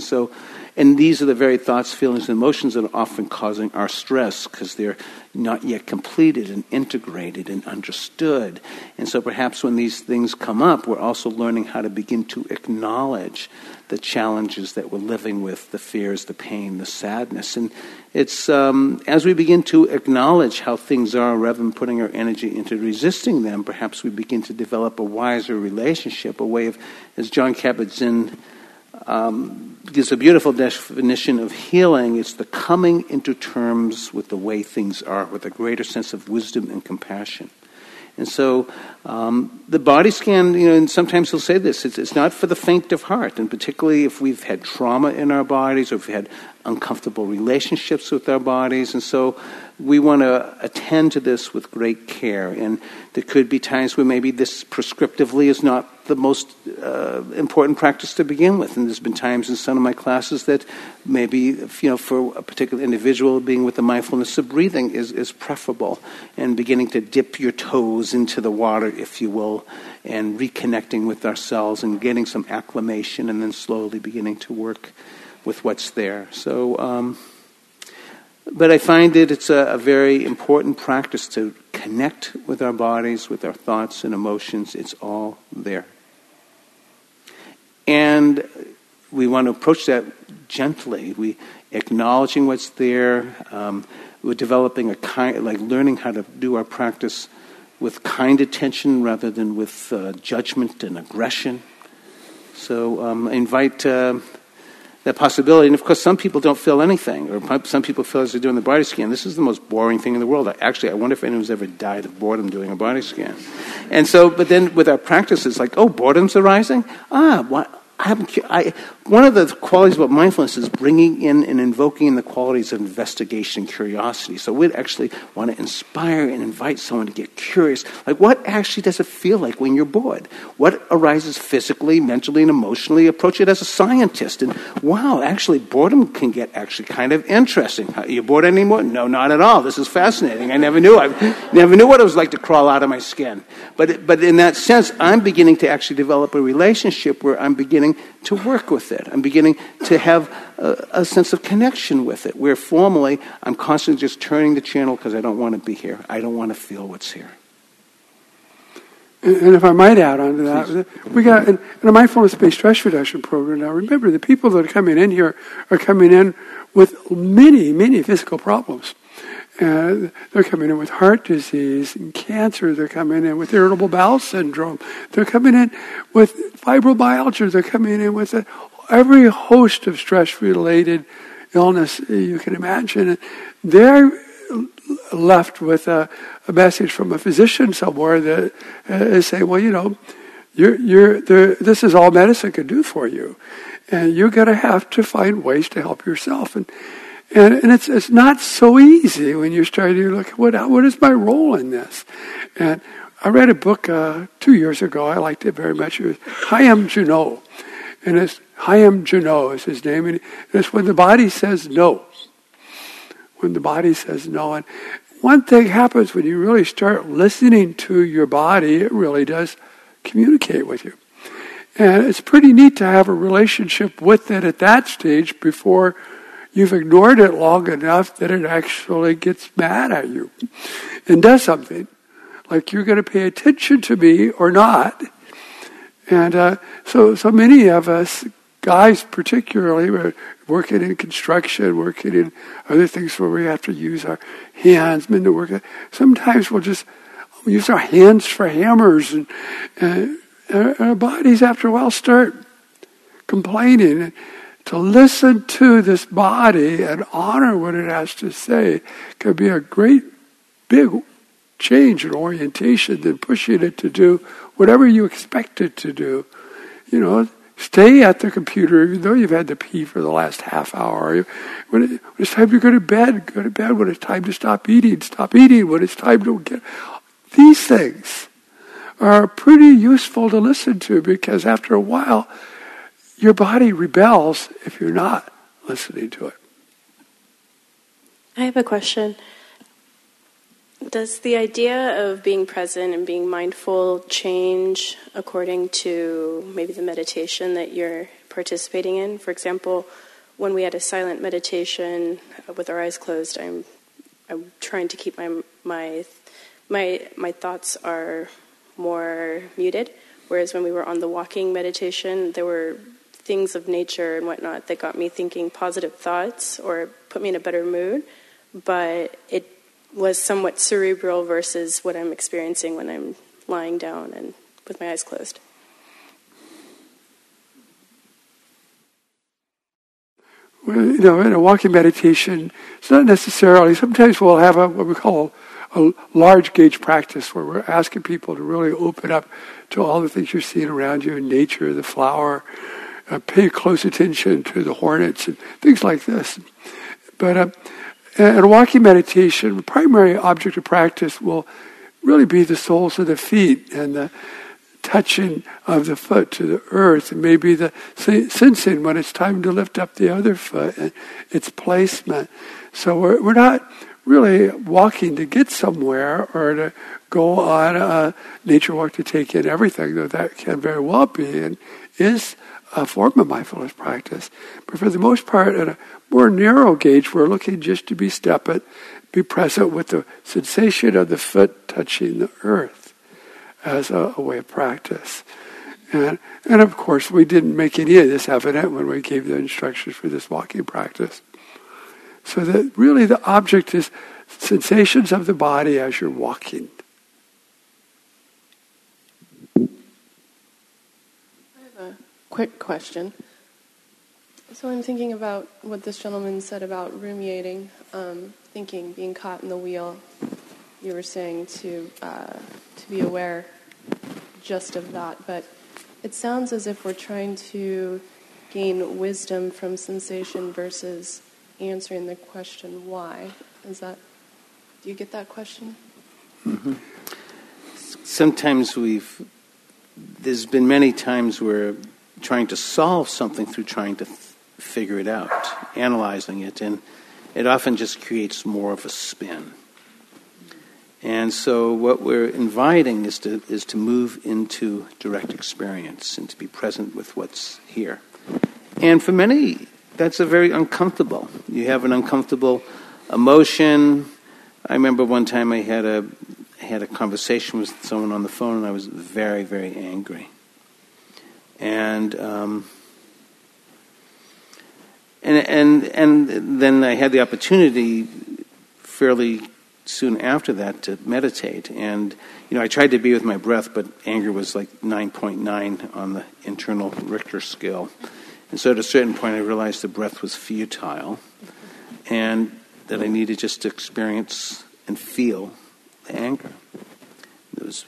And these are the very thoughts, feelings, and emotions that are often causing our stress because they're not yet completed and integrated and understood. And so perhaps when these things come up, we're also learning how to begin to acknowledge the challenges that we're living with, the fears, the pain, the sadness. And it's as we begin to acknowledge how things are rather than putting our energy into resisting them, perhaps we begin to develop a wiser relationship, a way of, as John Kabat-Zinn gives a beautiful definition of healing, it's the coming into terms with the way things are, with a greater sense of wisdom and compassion. And so the body scan, and sometimes he'll say this, it's not for the faint of heart, and particularly if we've had trauma in our bodies or if we've had uncomfortable relationships with our bodies. And so we want to attend to this with great care. And there could be times where maybe this prescriptively is not the most important practice to begin with. And there's been times in some of my classes that maybe, for a particular individual, being with the mindfulness of breathing is preferable. And beginning to dip your toes into the water, if you will, and reconnecting with ourselves and getting some acclimation and then slowly beginning to work with what's there. So, but I find that it's a very important practice to connect with our bodies, with our thoughts and emotions. It's all there. And we want to approach that gently. We acknowledging what's there. We're developing learning how to do our practice with kind attention rather than with judgment and aggression. So I invite that possibility. And of course, some people don't feel anything, or some people feel as they're doing the body scan, this is the most boring thing in the world. I wonder if anyone's ever died of boredom doing a body scan. And so, but then with our practices, like, oh, boredom's arising? One of the qualities about mindfulness is bringing in and invoking in the qualities of investigation and curiosity. So we'd actually want to inspire and invite someone to get curious. Like, what actually does it feel like when you're bored? What arises physically, mentally, and emotionally? Approach it as a scientist. And wow, actually, boredom can get actually kind of interesting. Are you bored anymore? No, not at all. This is fascinating. I never knew what it was like to crawl out of my skin. But in that sense, I'm beginning to actually develop a relationship where I'm beginning to work with it. I'm beginning to have a sense of connection with it, where formally I'm constantly just turning the channel because I don't want to be here. I don't want to feel what's here. And if I might add on to that, please. We got in a mindfulness-based stress reduction program now, remember the people that are coming in here are coming in with many, many physical problems. They're coming in with heart disease and cancer. They're coming in with irritable bowel syndrome. They're coming in with fibromyalgia. They're coming in with every host of stress-related illness you can imagine. They're left with a message from a physician somewhere that is saying, well, you know, this is all medicine can do for you, and you're going to have to find ways to help yourself. And it's not so easy when you're starting to look at what is my role in this. And I read a book 2 years ago. I liked it very much. It was Haim Junot, and it's Haim Junot is his name. And it's when the body says no. When the body says no. And one thing happens when you really start listening to your body, it really does communicate with you. And it's pretty neat to have a relationship with it at that stage before you've ignored it long enough that it actually gets mad at you and does something. Like, you're going to pay attention to me or not. And so many of us, guys particularly, we're working in construction, working in other things where we have to use our hands. Men to work. Sometimes we'll just use our hands for hammers, and our bodies after a while start complaining. And to listen to this body and honor what it has to say can be a great big change in orientation than pushing it to do whatever you expect it to do. You know, stay at the computer, even though you've had to pee for the last half hour. When it's time to go to bed. When it's time to stop eating. When it's time to get... These things are pretty useful to listen to, because after a while, your body rebels if you're not listening to it. I have a question. Does the idea of being present and being mindful change according to maybe the meditation that you're participating in? For example, when we had a silent meditation with our eyes closed, I'm trying to keep my thoughts are more muted. Whereas when we were on the walking meditation, there were things of nature and whatnot that got me thinking positive thoughts or put me in a better mood, but it was somewhat cerebral versus what I'm experiencing when I'm lying down and with my eyes closed. Well, you know, in a walking meditation, it's not necessarily, sometimes we'll have what we call a large gauge practice, where we're asking people to really open up to all the things you're seeing around you in nature, the flower, pay close attention to the hornets and things like this. But in a walking meditation, the primary object of practice will really be the soles of the feet and the touching of the foot to the earth, and maybe the sensing when it's time to lift up the other foot and its placement. So we're not really walking to get somewhere or to go on a nature walk to take in everything, though that can very well be and is a form of mindfulness practice. But for the most part, at a more narrow gauge, we're looking just to be stepping, be present with the sensation of the foot touching the earth as a way of practice. And of course, we didn't make any of this evident when we gave the instructions for this walking practice. So that really the object is sensations of the body as you're walking. Quick question. So I'm thinking about what this gentleman said about rumiating, thinking, being caught in the wheel. You were saying to be aware just of that, but it sounds as if we're trying to gain wisdom from sensation versus answering the question why. Do you get that question? Mm-hmm. Sometimes there's been many times where trying to solve something through trying to figure it out, analyzing it, and it often just creates more of a spin. And so what we're inviting is to move into direct experience and to be present with what's here. And for many, that's a very uncomfortable. You have an uncomfortable emotion. I remember one time I had a conversation with someone on the phone, and I was very, very angry. And then I had the opportunity fairly soon after that to meditate. And you know, I tried to be with my breath, but anger was like 9.9 on the internal Richter scale. And so at a certain point, I realized the breath was futile. And that I needed just to experience and feel the anger. There was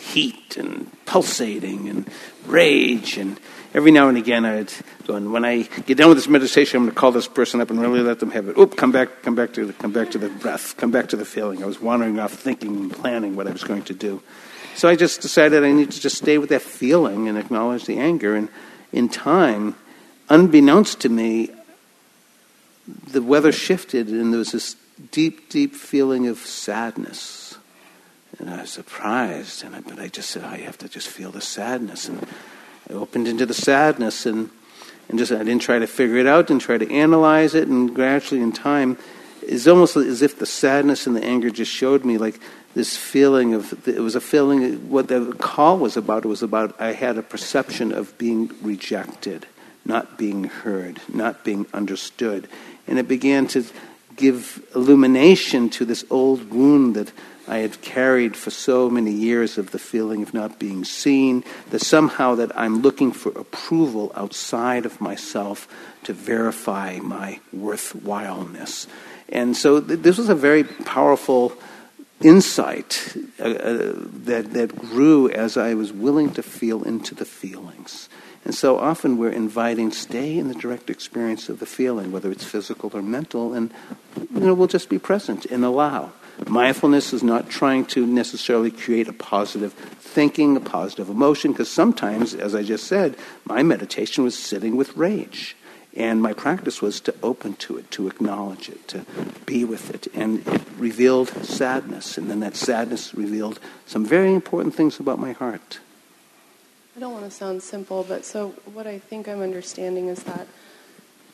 heat and pulsating and rage, and every now and again I'd go, and when I get done with this meditation, I'm going to call this person up and really let them have it. Oop, come back to the breath, come back to the feeling. I was wandering off thinking and planning what I was going to do. So I just decided I need to just stay with that feeling and acknowledge the anger. And in time, unbeknownst to me, the weather shifted and there was this deep, deep feeling of sadness. And I was surprised, but I just said, I have to just feel the sadness. And I opened into the sadness, and just I didn't try to figure it out, didn't try to analyze it, and gradually in time, it's almost as if the sadness and the anger just showed me like this feeling of, it was a feeling, what the call was about, it was about I had a perception of being rejected, not being heard, not being understood. And it began to give illumination to this old wound that I had carried for so many years of the feeling of not being seen, that somehow that I'm looking for approval outside of myself to verify my worthwhileness. And so this was a very powerful insight that grew as I was willing to feel into the feelings. And so often we're inviting, stay in the direct experience of the feeling, whether it's physical or mental, and we'll just be present and allow. Mindfulness is not trying to necessarily create a positive thinking, a positive emotion, because sometimes, as I just said, my meditation was sitting with rage. And my practice was to open to it, to acknowledge it, to be with it. And it revealed sadness. And then that sadness revealed some very important things about my heart. I don't want to sound simple, but so what I think I'm understanding is that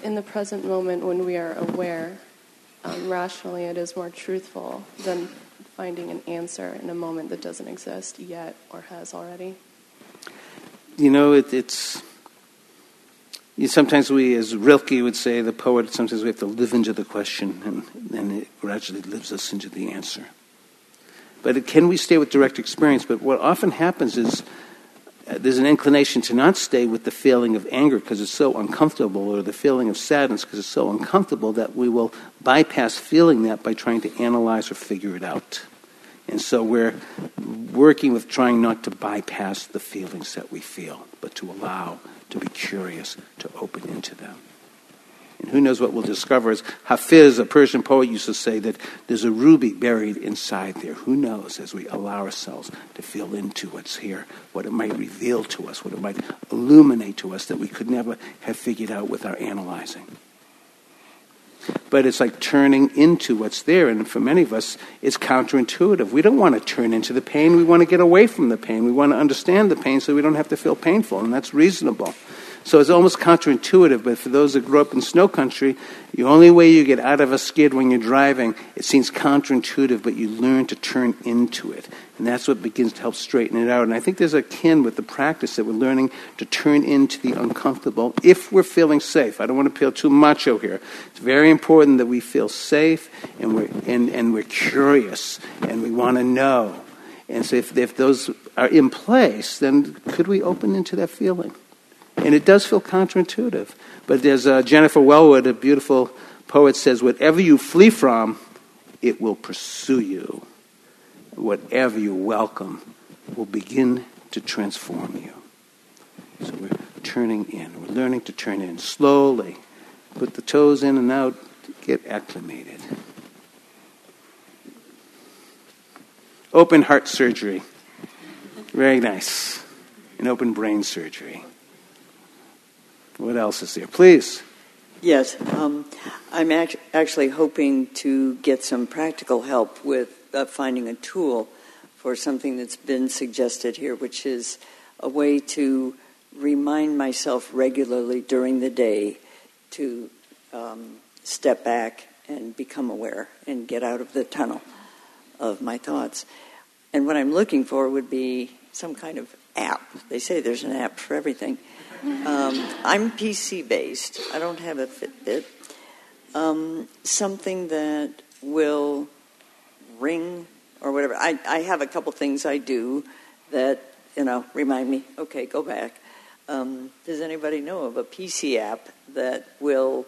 in the present moment when we are aware, rationally it is more truthful than finding an answer in a moment that doesn't exist yet or has already. It's... Sometimes we, as Rilke would say, the poet, sometimes we have to live into the question, and then it gradually lives us into the answer. But can we stay with direct experience? But what often happens is there's an inclination to not stay with the feeling of anger because it's so uncomfortable, or the feeling of sadness because it's so uncomfortable, that we will bypass feeling that by trying to analyze or figure it out. And so we're working with trying not to bypass the feelings that we feel, but to allow, to be curious, to open into them. And who knows what we'll discover. As Hafiz, a Persian poet, used to say, that there's a ruby buried inside there. Who knows, as we allow ourselves to feel into what's here, what it might reveal to us, what it might illuminate to us that we could never have figured out with our analyzing. But it's like turning into what's there. And for many of us, it's counterintuitive. We don't want to turn into the pain. We want to get away from the pain. We want to understand the pain so we don't have to feel painful. And that's reasonable. So it's almost counterintuitive. But for those that grew up in snow country, the only way you get out of a skid when you're driving, it seems counterintuitive, but you learn to turn into it. And that's what begins to help straighten it out. And I think there's a kin with the practice that we're learning to turn into the uncomfortable if we're feeling safe. I don't want to feel too macho here. It's very important that we feel safe and we're curious and we want to know. And so if those are in place, then could we open into that feeling? And it does feel counterintuitive. But there's Jennifer Wellwood, a beautiful poet, says, whatever you flee from, it will pursue you. Whatever you welcome will begin to transform you. So we're turning in. We're learning to turn in slowly. Put the toes in and out. Get acclimated. Open heart surgery. Very nice. And open brain surgery. What else is there? Please. Yes. I'm actually hoping to get some practical help with finding a tool for something that's been suggested here, which is a way to remind myself regularly during the day to step back and become aware and get out of the tunnel of my thoughts. And what I'm looking for would be some kind of app. They say there's an app for everything. I'm PC-based. I don't have a Fitbit. Something that will ring or whatever. I have a couple things I do that, remind me, okay, go back. Does anybody know of a PC app that will,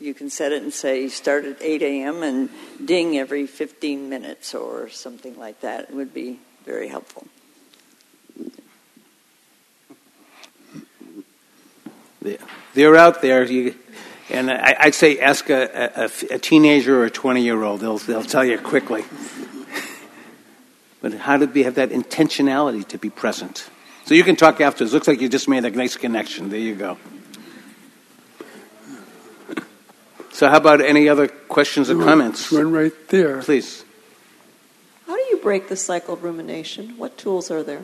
You can set it and say start at 8 a.m. and ding every 15 minutes or something like that. It would be very helpful. They're out there, and I'd say ask a teenager or a 20-year-old. They'll tell you quickly. But how did we have that intentionality to be present? So you can talk afterwards. Looks like you just made a nice connection. There you go. So how about any other questions or comments? Run right there. Please. How do you break the cycle of rumination? What tools are there?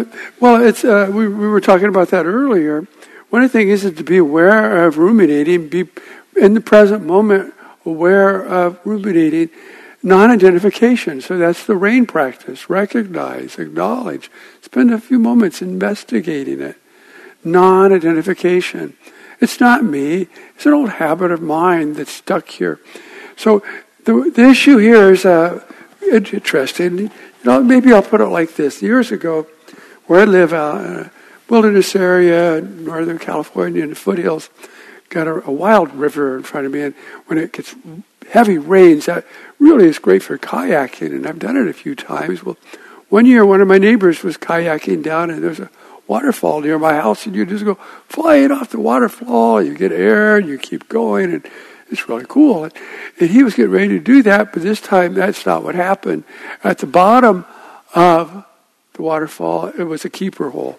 We were talking about that earlier. One thing is to be aware of ruminating, be in the present moment aware of ruminating, non-identification. So that's the RAIN practice. Recognize, acknowledge, spend a few moments investigating it. Non-identification. It's not me. It's an old habit of mine that's stuck here. So the issue here is interesting. You know, maybe I'll put it like this. Years ago, where I live out in a wilderness area, Northern California, in the foothills, got a wild river in front of me. And when it gets heavy rains, that really is great for kayaking. And I've done it a few times. Well, one year, one of my neighbors was kayaking down, and there's a waterfall near my house, and you just go flying off the waterfall, you get air, and you keep going, and it's really cool. And he was getting ready to do that, but this time that's not what happened. At the bottom of the waterfall, it was a keeper hole.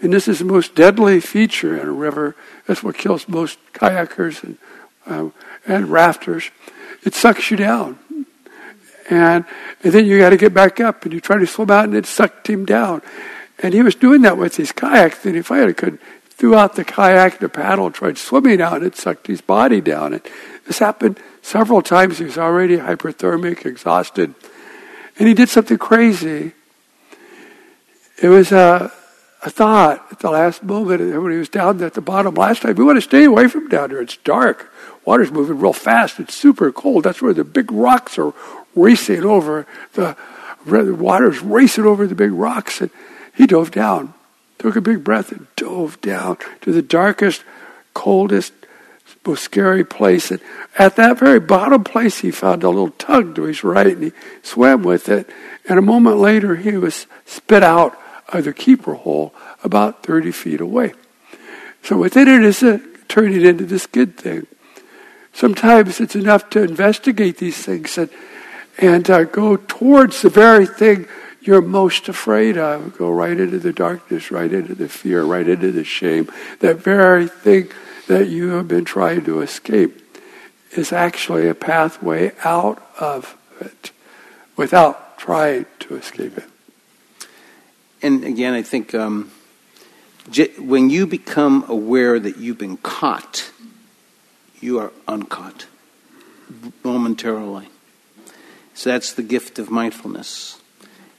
And this is the most deadly feature in a river. That's what kills most kayakers and rafters. It sucks you down. And then you got to get back up, and you try to swim out, and it sucked him down. And he was doing that with his kayak. Then he finally threw out the kayak, the paddle, tried swimming out, and it sucked his body down. And this happened several times. He was already hyperthermic, exhausted. And he did something crazy. It was a thought at the last moment when he was down at the bottom last time. We want to stay away from down here. It's dark. Water's moving real fast. It's super cold. That's where the big rocks are racing over. The water's racing over the big rocks. And he dove down, took a big breath, and dove down to the darkest, coldest, most scary place. And at that very bottom place, he found a little tug to his right, and he swam with it. And a moment later, he was spit out of the keeper hole about 30 feet away. So within it is turning it into this good thing. Sometimes it's enough to investigate these things and go towards the very thing you're most afraid of. Go right into the darkness, right into the fear, right into the shame. That very thing that you have been trying to escape is actually a pathway out of it without trying to escape it. And again, I think when you become aware that you've been caught, you are uncaught momentarily. So that's the gift of mindfulness.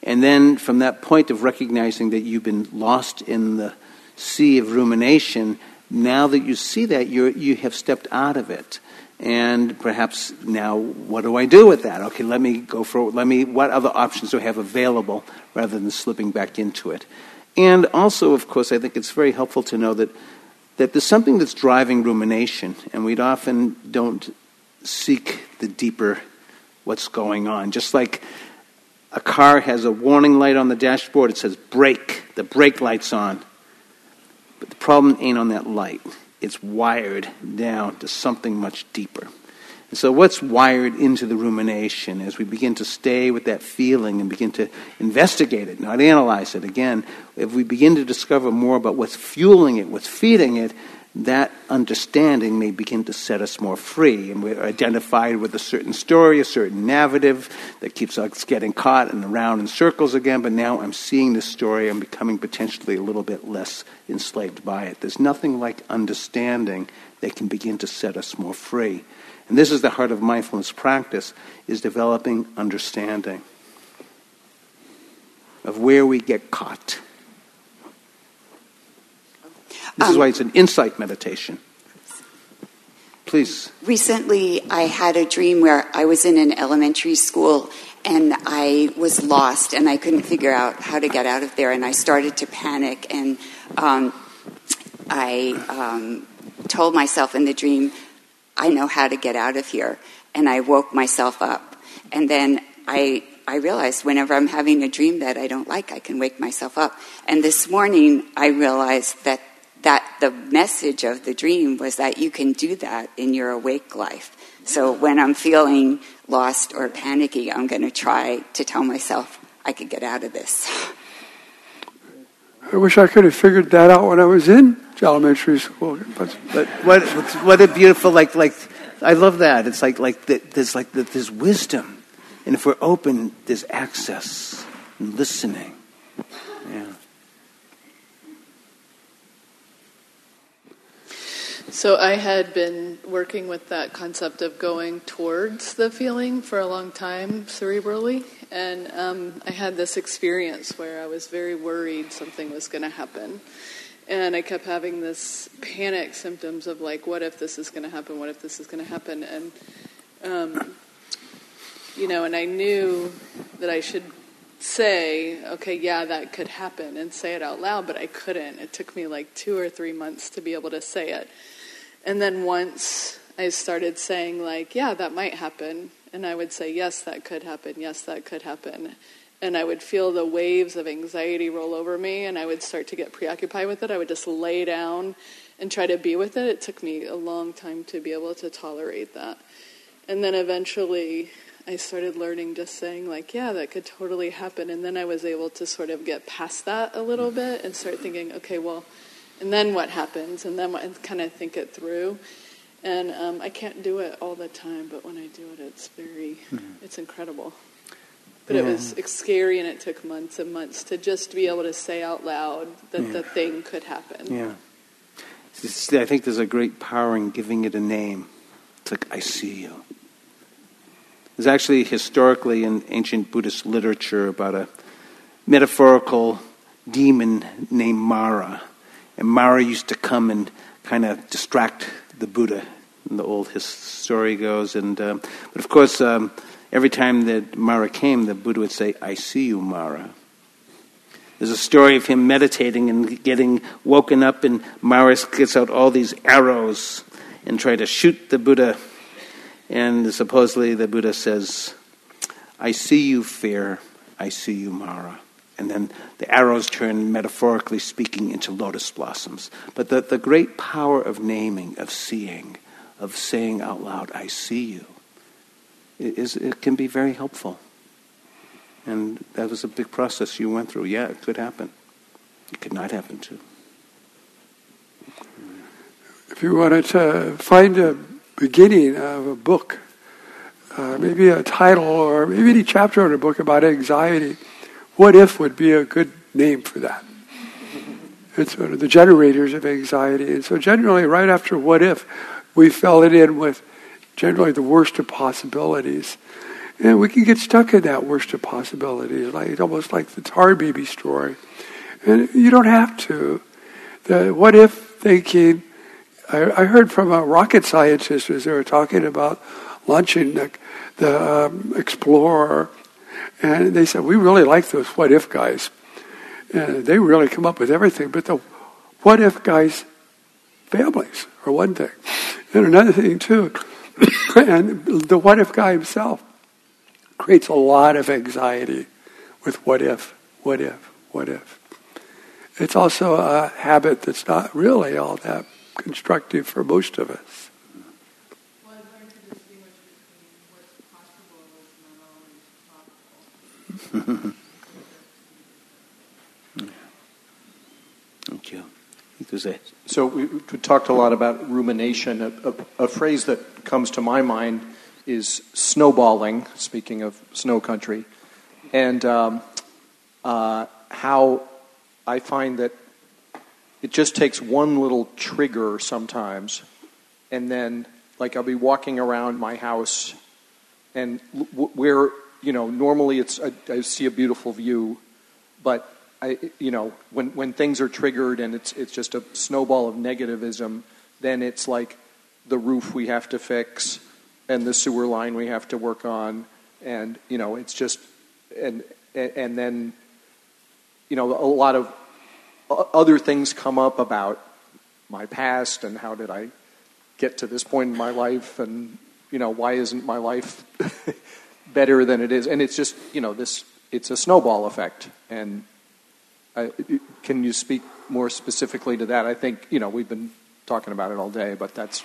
And then from that point of recognizing that you've been lost in the sea of rumination, now that you see that, you have stepped out of it. And perhaps now, what do I do with that? Okay, what other options do I have available rather than slipping back into it? And also, of course, I think it's very helpful to know that there's something that's driving rumination, and we often don't seek the deeper what's going on. Just like a car has a warning light on the dashboard. It says brake. The brake light's on. But the problem ain't on that light. It's wired down to something much deeper. And so what's wired into the rumination as we begin to stay with that feeling and begin to investigate it, not analyze it again, if we begin to discover more about what's fueling it, what's feeding it, that understanding may begin to set us more free. And we're identified with a certain story, a certain narrative that keeps us getting caught and around in circles again. But now I'm seeing this story. I'm becoming potentially a little bit less enslaved by it. There's nothing like understanding that can begin to set us more free. And this is the heart of mindfulness practice, is developing understanding of where we get caught. This is why it's an insight meditation. Please. Recently, I had a dream where I was in an elementary school and I was lost and I couldn't figure out how to get out of there. And I started to panic and I told myself in the dream, I know how to get out of here. And I woke myself up. And then I realized whenever I'm having a dream that I don't like, I can wake myself up. And this morning, I realized that the message of the dream was that you can do that in your awake life. So when I'm feeling lost or panicky, I'm going to try to tell myself, I could get out of this. I wish I could have figured that out when I was in elementary school. But what a beautiful, like I love that. It's like there's wisdom. And if we're open, there's access and listening. Yeah. So I had been working with that concept of going towards the feeling for a long time cerebrally, and I had this experience where I was very worried something was going to happen, and I kept having this panic symptoms of like, what if this is going to happen, what if this is going to happen, and and I knew that I should say, okay, yeah, that could happen, and say it out loud, but I couldn't. It took me like 2 or 3 months to be able to say it. And then once I started saying like, yeah, that might happen. And I would say, yes, that could happen. Yes, that could happen. And I would feel the waves of anxiety roll over me, and I would start to get preoccupied with it. I would just lay down and try to be with it. It took me a long time to be able to tolerate that. And then eventually I started learning just saying like, yeah, that could totally happen. And then I was able to sort of get past that a little bit and start thinking, okay, well, and then what happens? And then kind of think it through. And I can't do it all the time, but when I do it, it's incredible. But It was scary, and it took months and months to just be able to say out loud that the thing could happen. Yeah. I think there's a great power in giving it a name. It's like, I see you. There's actually historically in ancient Buddhist literature about a metaphorical demon named Mara. And Mara used to come and kind of distract the Buddha. And the old story goes. But of course, every time that Mara came, the Buddha would say, I see you, Mara. There's a story of him meditating and getting woken up, and Mara gets out all these arrows and try to shoot the Buddha. And supposedly the Buddha says, I see you, fear. I see you, Mara. And then the arrows turn, metaphorically speaking, into lotus blossoms. But the great power of naming, of seeing, of saying out loud, I see you, it can be very helpful. And that was a big process you went through. Yeah, it could happen. It could not happen, too. If you wanted to find a beginning of a book, maybe a title, or maybe any chapter in a book about anxiety, what if would be a good name for that. It's one of the generators of anxiety. And so generally, right after what if, we fill it in with generally the worst of possibilities. And we can get stuck in that worst of possibilities, like, almost like the tar baby story. And you don't have to. The what if thinking, I heard from a rocket scientist as they were talking about launching the Explorer. And they said, we really like those what-if guys. And they really come up with everything. But the what-if guys' families are one thing. And another thing, too. And the what-if guy himself creates a lot of anxiety with what-if, what-if, what-if. It's also a habit that's not really all that constructive for most of us. Well, I've learned to distinguish between what's possible and what's not possible. Thank you. So we talked a lot about rumination. A phrase that comes to my mind is snowballing, speaking of snow country, and how I find that it just takes one little trigger sometimes, and then, like, I'll be walking around my house, and where, normally it's I see a beautiful view, but when things are triggered and it's just a snowball of negativism, then it's like the roof we have to fix and the sewer line we have to work on, and it's just and then a lot of other things come up about my past and how did I get to this point in my life, and, you know, why isn't my life better than it is? And it's just, you know, this, it's a snowball effect. And can you speak more specifically to that? I think, you know, we've been talking about it all day, but that's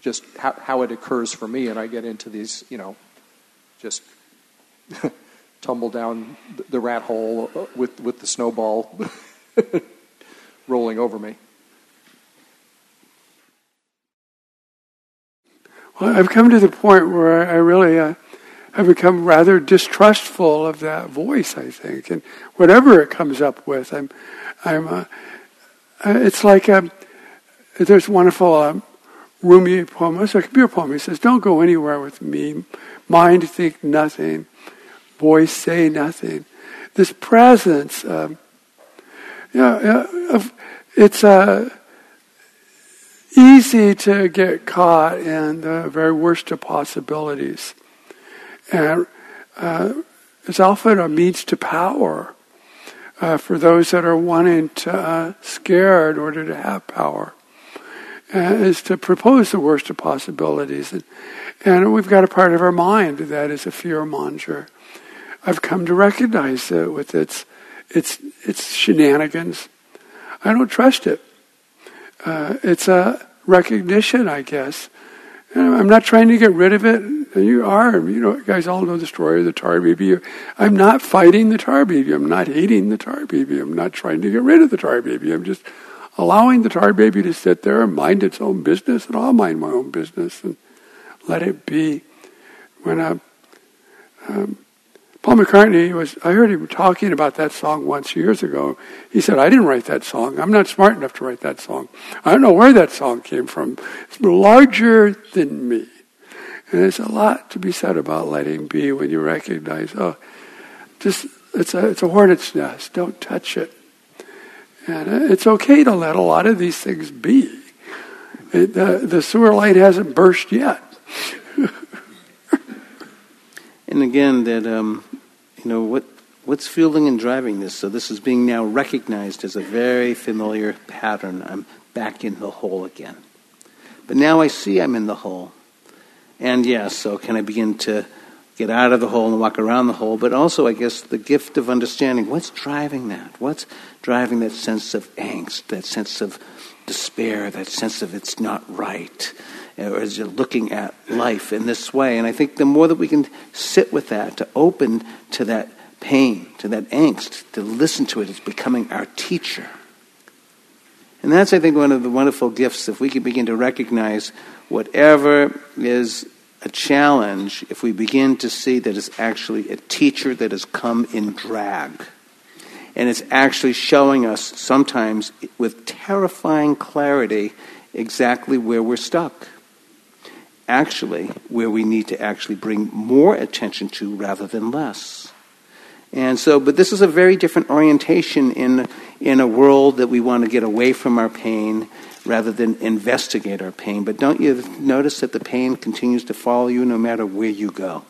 just how it occurs for me. And I get into these, you know, just tumble down the rat hole with the snowball rolling over me. Well, I've come to the point where I really have become rather distrustful of that voice, I think, and whatever it comes up with, it's like there's wonderful Rumi poem, it's a computer poem. He says, "Don't go anywhere with me. Mind, think nothing. Voice, say nothing." This presence, it's easy to get caught in the very worst of possibilities. And it's often a means to power for those that are wanting to scare in order to have power, is to propose the worst of possibilities. And we've got a part of our mind that is a fear monger. I've come to recognize it with its shenanigans. I don't trust it. It's a recognition, I guess. And I'm not trying to get rid of it. You know, guys all know the story of the tar baby. I'm not fighting the tar baby. I'm not hating the tar baby. I'm not trying to get rid of the tar baby. I'm just allowing the tar baby to sit there and mind its own business, and I'll mind my own business and let it be. When Paul McCartney I heard him talking about that song once years ago. He said, "I didn't write that song. I'm not smart enough to write that song. I don't know where that song came from. It's larger than me." And there's a lot to be said about letting be when you recognize, it's a hornet's nest. Don't touch it. And it's okay to let a lot of these things be. The sewer line hasn't burst yet. And again, that what's fueling and driving this? So this is being now recognized as a very familiar pattern. I'm back in the hole again. But now I see I'm in the hole. And so can I begin to get out of the hole and walk around the hole, but also, I guess, the gift of understanding. What's driving that? What's driving that sense of angst, that sense of despair, that sense of it's not right, or as you're looking at life in this way? And I think the more that we can sit with that, to open to that pain, to that angst, to listen to it, it's becoming our teacher. And that's, I think, one of the wonderful gifts, if we can begin to recognize whatever is a challenge, if we begin to see that it's actually a teacher that has come in drag. And it's actually showing us sometimes with terrifying clarity exactly where we're stuck. Actually, where we need to actually bring more attention to rather than less. And so, but this is a very different orientation in a world that we want to get away from our pain rather than investigate our pain. But don't you notice that the pain continues to follow you no matter where you go?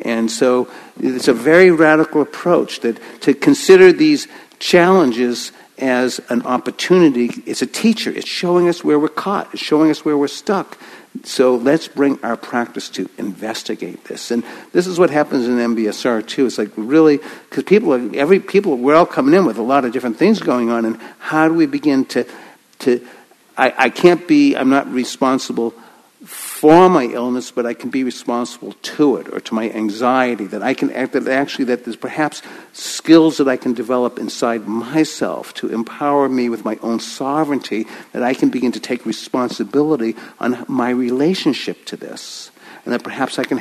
And so it's a very radical approach that to consider these challenges as an opportunity. It's a teacher. It's showing us where we're caught. It's showing us where we're stuck. So let's bring our practice to investigate this. And this is what happens in MBSR too. It's like really, because we're all coming in with a lot of different things going on, and how do we begin to I'm not responsible for my illness, but I can be responsible to it, or to my anxiety, that I can act, that there's perhaps skills that I can develop inside myself to empower me with my own sovereignty, that I can begin to take responsibility on my relationship to this, and that perhaps I can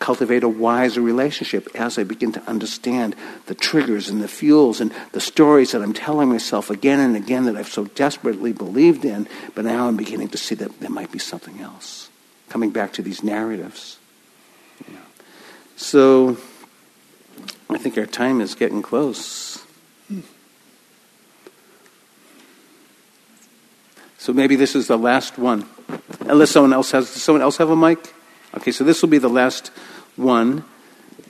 cultivate a wiser relationship as I begin to understand the triggers and the fuels and the stories that I'm telling myself again and again that I've so desperately believed in, but now I'm beginning to see that there might be something else. Coming back to these narratives. Yeah. So, I think our time is getting close. So maybe this is the last one. Unless does someone else have a mic? Okay, so this will be the last one,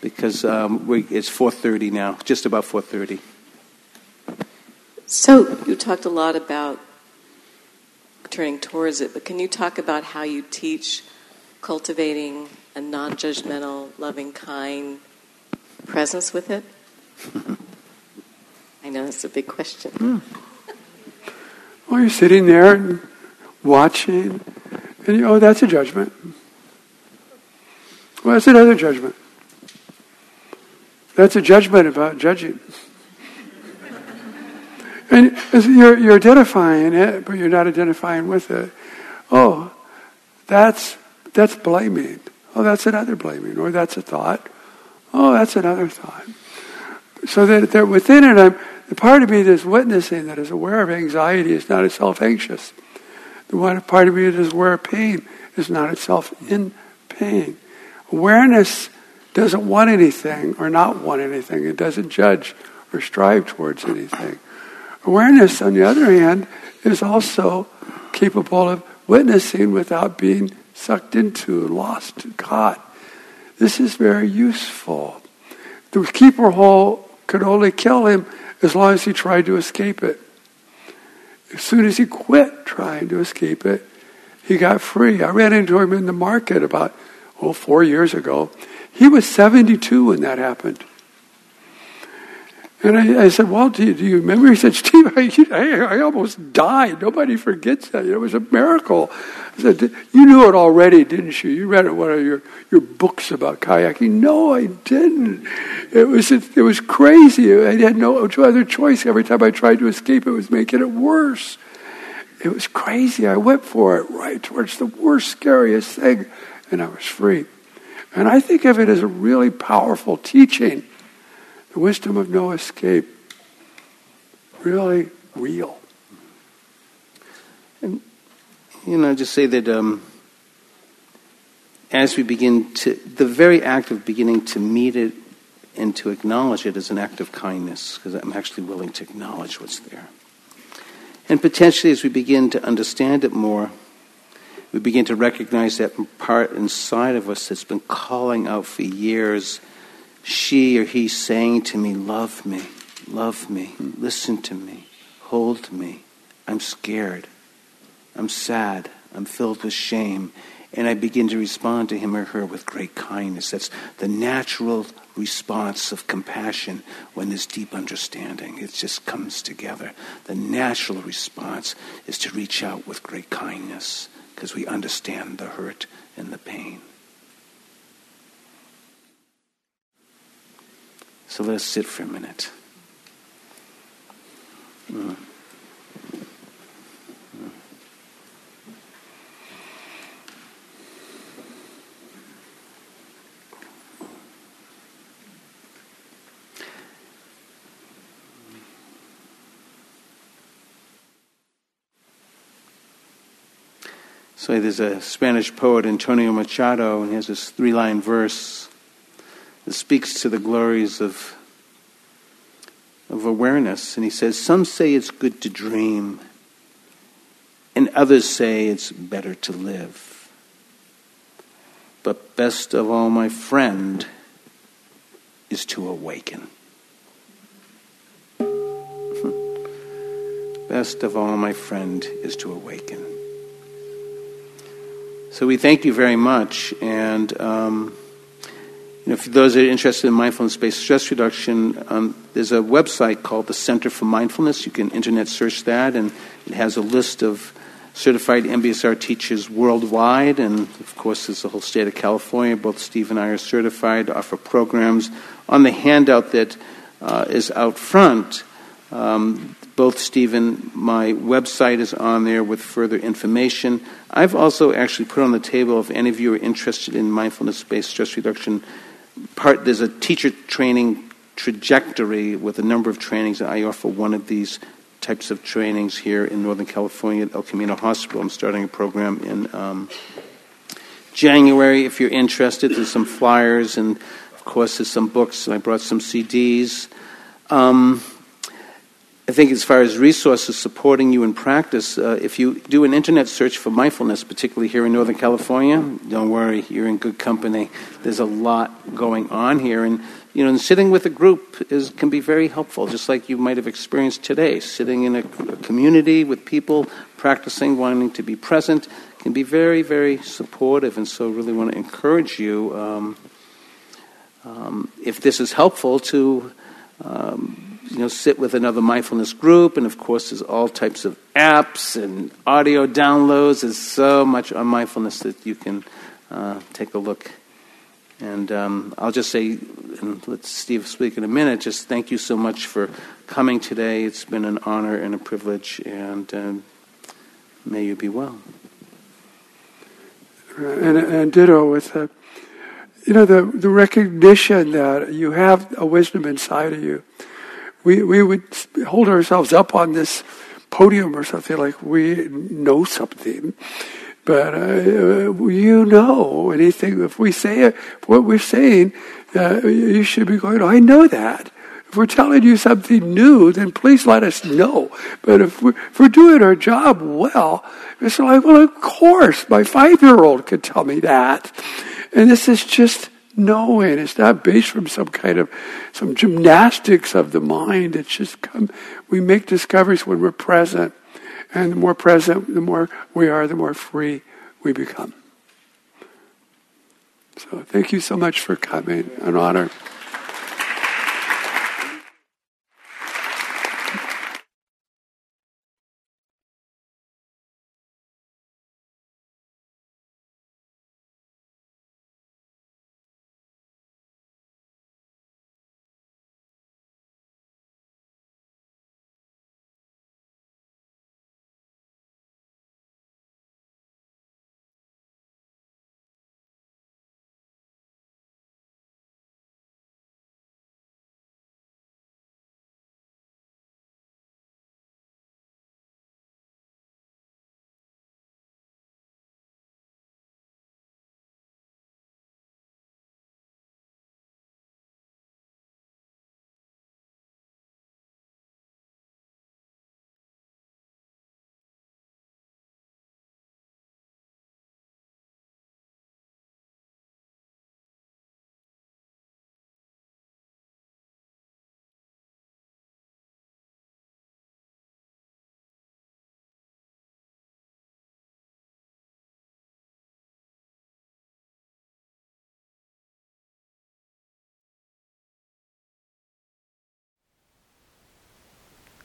because it's 4:30 now, just about 4:30. So, you talked a lot about turning towards it, but can you talk about how you teach cultivating a non-judgmental, loving, kind presence with it? I know that's a big question. Hmm. Well, you're sitting there and watching, and you, oh, that's a judgment. Well, that's another judgment. That's a judgment about judging. And you're identifying it, but you're not identifying with it. Oh, that's blaming. Oh, that's another blaming. Or that's a thought. Oh, that's another thought. So that within it, the part of me that's witnessing, that is aware of anxiety, is not itself anxious. The one part of me that is aware of pain is not itself in pain. Awareness doesn't want anything or not want anything. It doesn't judge or strive towards anything. Awareness, on the other hand, is also capable of witnessing without being sucked into, lost, caught. This is very useful. The keeper hole could only kill him as long as he tried to escape it. As soon as he quit trying to escape it, he got free. I ran into him in the market about 4 years ago. He was 72 when that happened. And I said, well, do you remember? He said, Steve, I almost died. Nobody forgets that. It was a miracle. I said, you knew it already, didn't you? You read it in one of your books about kayaking. No, I didn't. It was crazy. I had no other choice. Every time I tried to escape, it was making it worse. It was crazy. I went for it right towards the worst, scariest thing, and I was free. And I think of it as a really powerful teaching. The wisdom of no escape. Really real. And, just say that as we begin to, the very act of beginning to meet it and to acknowledge it is an act of kindness, because I'm actually willing to acknowledge what's there. And potentially as we begin to understand it more, we begin to recognize that part inside of us that's been calling out for years, she or he saying to me, love me, listen to me, hold me. I'm scared. I'm sad. I'm filled with shame. And I begin to respond to him or her with great kindness. That's the natural response of compassion when there's deep understanding. It just comes together. The natural response is to reach out with great kindness because we understand the hurt and the pain. So let us sit for a minute. So there's a Spanish poet, Antonio Machado, and he has this 3-line verse. It speaks to the glories of awareness. And he says, some say it's good to dream, and others say it's better to live. But best of all, my friend, is to awaken. Best of all, my friend, is to awaken. So we thank you very much. And for those that are interested in mindfulness-based stress reduction, there's a website called the Center for Mindfulness. You can internet search that, and it has a list of certified MBSR teachers worldwide. And, of course, there's the whole state of California. Both Steve and I are certified, offer programs. On the handout that is out front, both Steve and my website is on there with further information. I've also actually put on the table, if any of you are interested in mindfulness-based stress reduction, there's a teacher training trajectory with a number of trainings, and I offer one of these types of trainings here in Northern California at El Camino Hospital. I'm starting a program in January. If you're interested, there's some flyers, and of course there's some books, and I brought some CDs. I think as far as resources supporting you in practice, if you do an internet search for mindfulness, particularly here in Northern California, don't worry, you're in good company. There's a lot going on here. And, and sitting with a group can be very helpful, just like you might have experienced today, sitting in a community with people practicing, wanting to be present, can be very, very supportive. And so really want to encourage you, if this is helpful, to sit with another mindfulness group. And of course, there's all types of apps and audio downloads. There's so much on mindfulness that you can take a look. And I'll just say, and let Steve speak in a minute, just thank you so much for coming today. It's been an honor and a privilege, and may you be well. And ditto with the recognition that you have a wisdom inside of you. We would hold ourselves up on this podium or something like we know something, but anything. If we say it, what we're saying, you should be going, I know that. If we're telling you something new, then please let us know. But if we're doing our job well, it's like, well, of course, my 5-year-old could tell me that. And this is just knowing. It's not based from some gymnastics of the mind. It's just we make discoveries when we're present. And the more present, the more we are, the more free we become. So thank you so much for coming. An honor.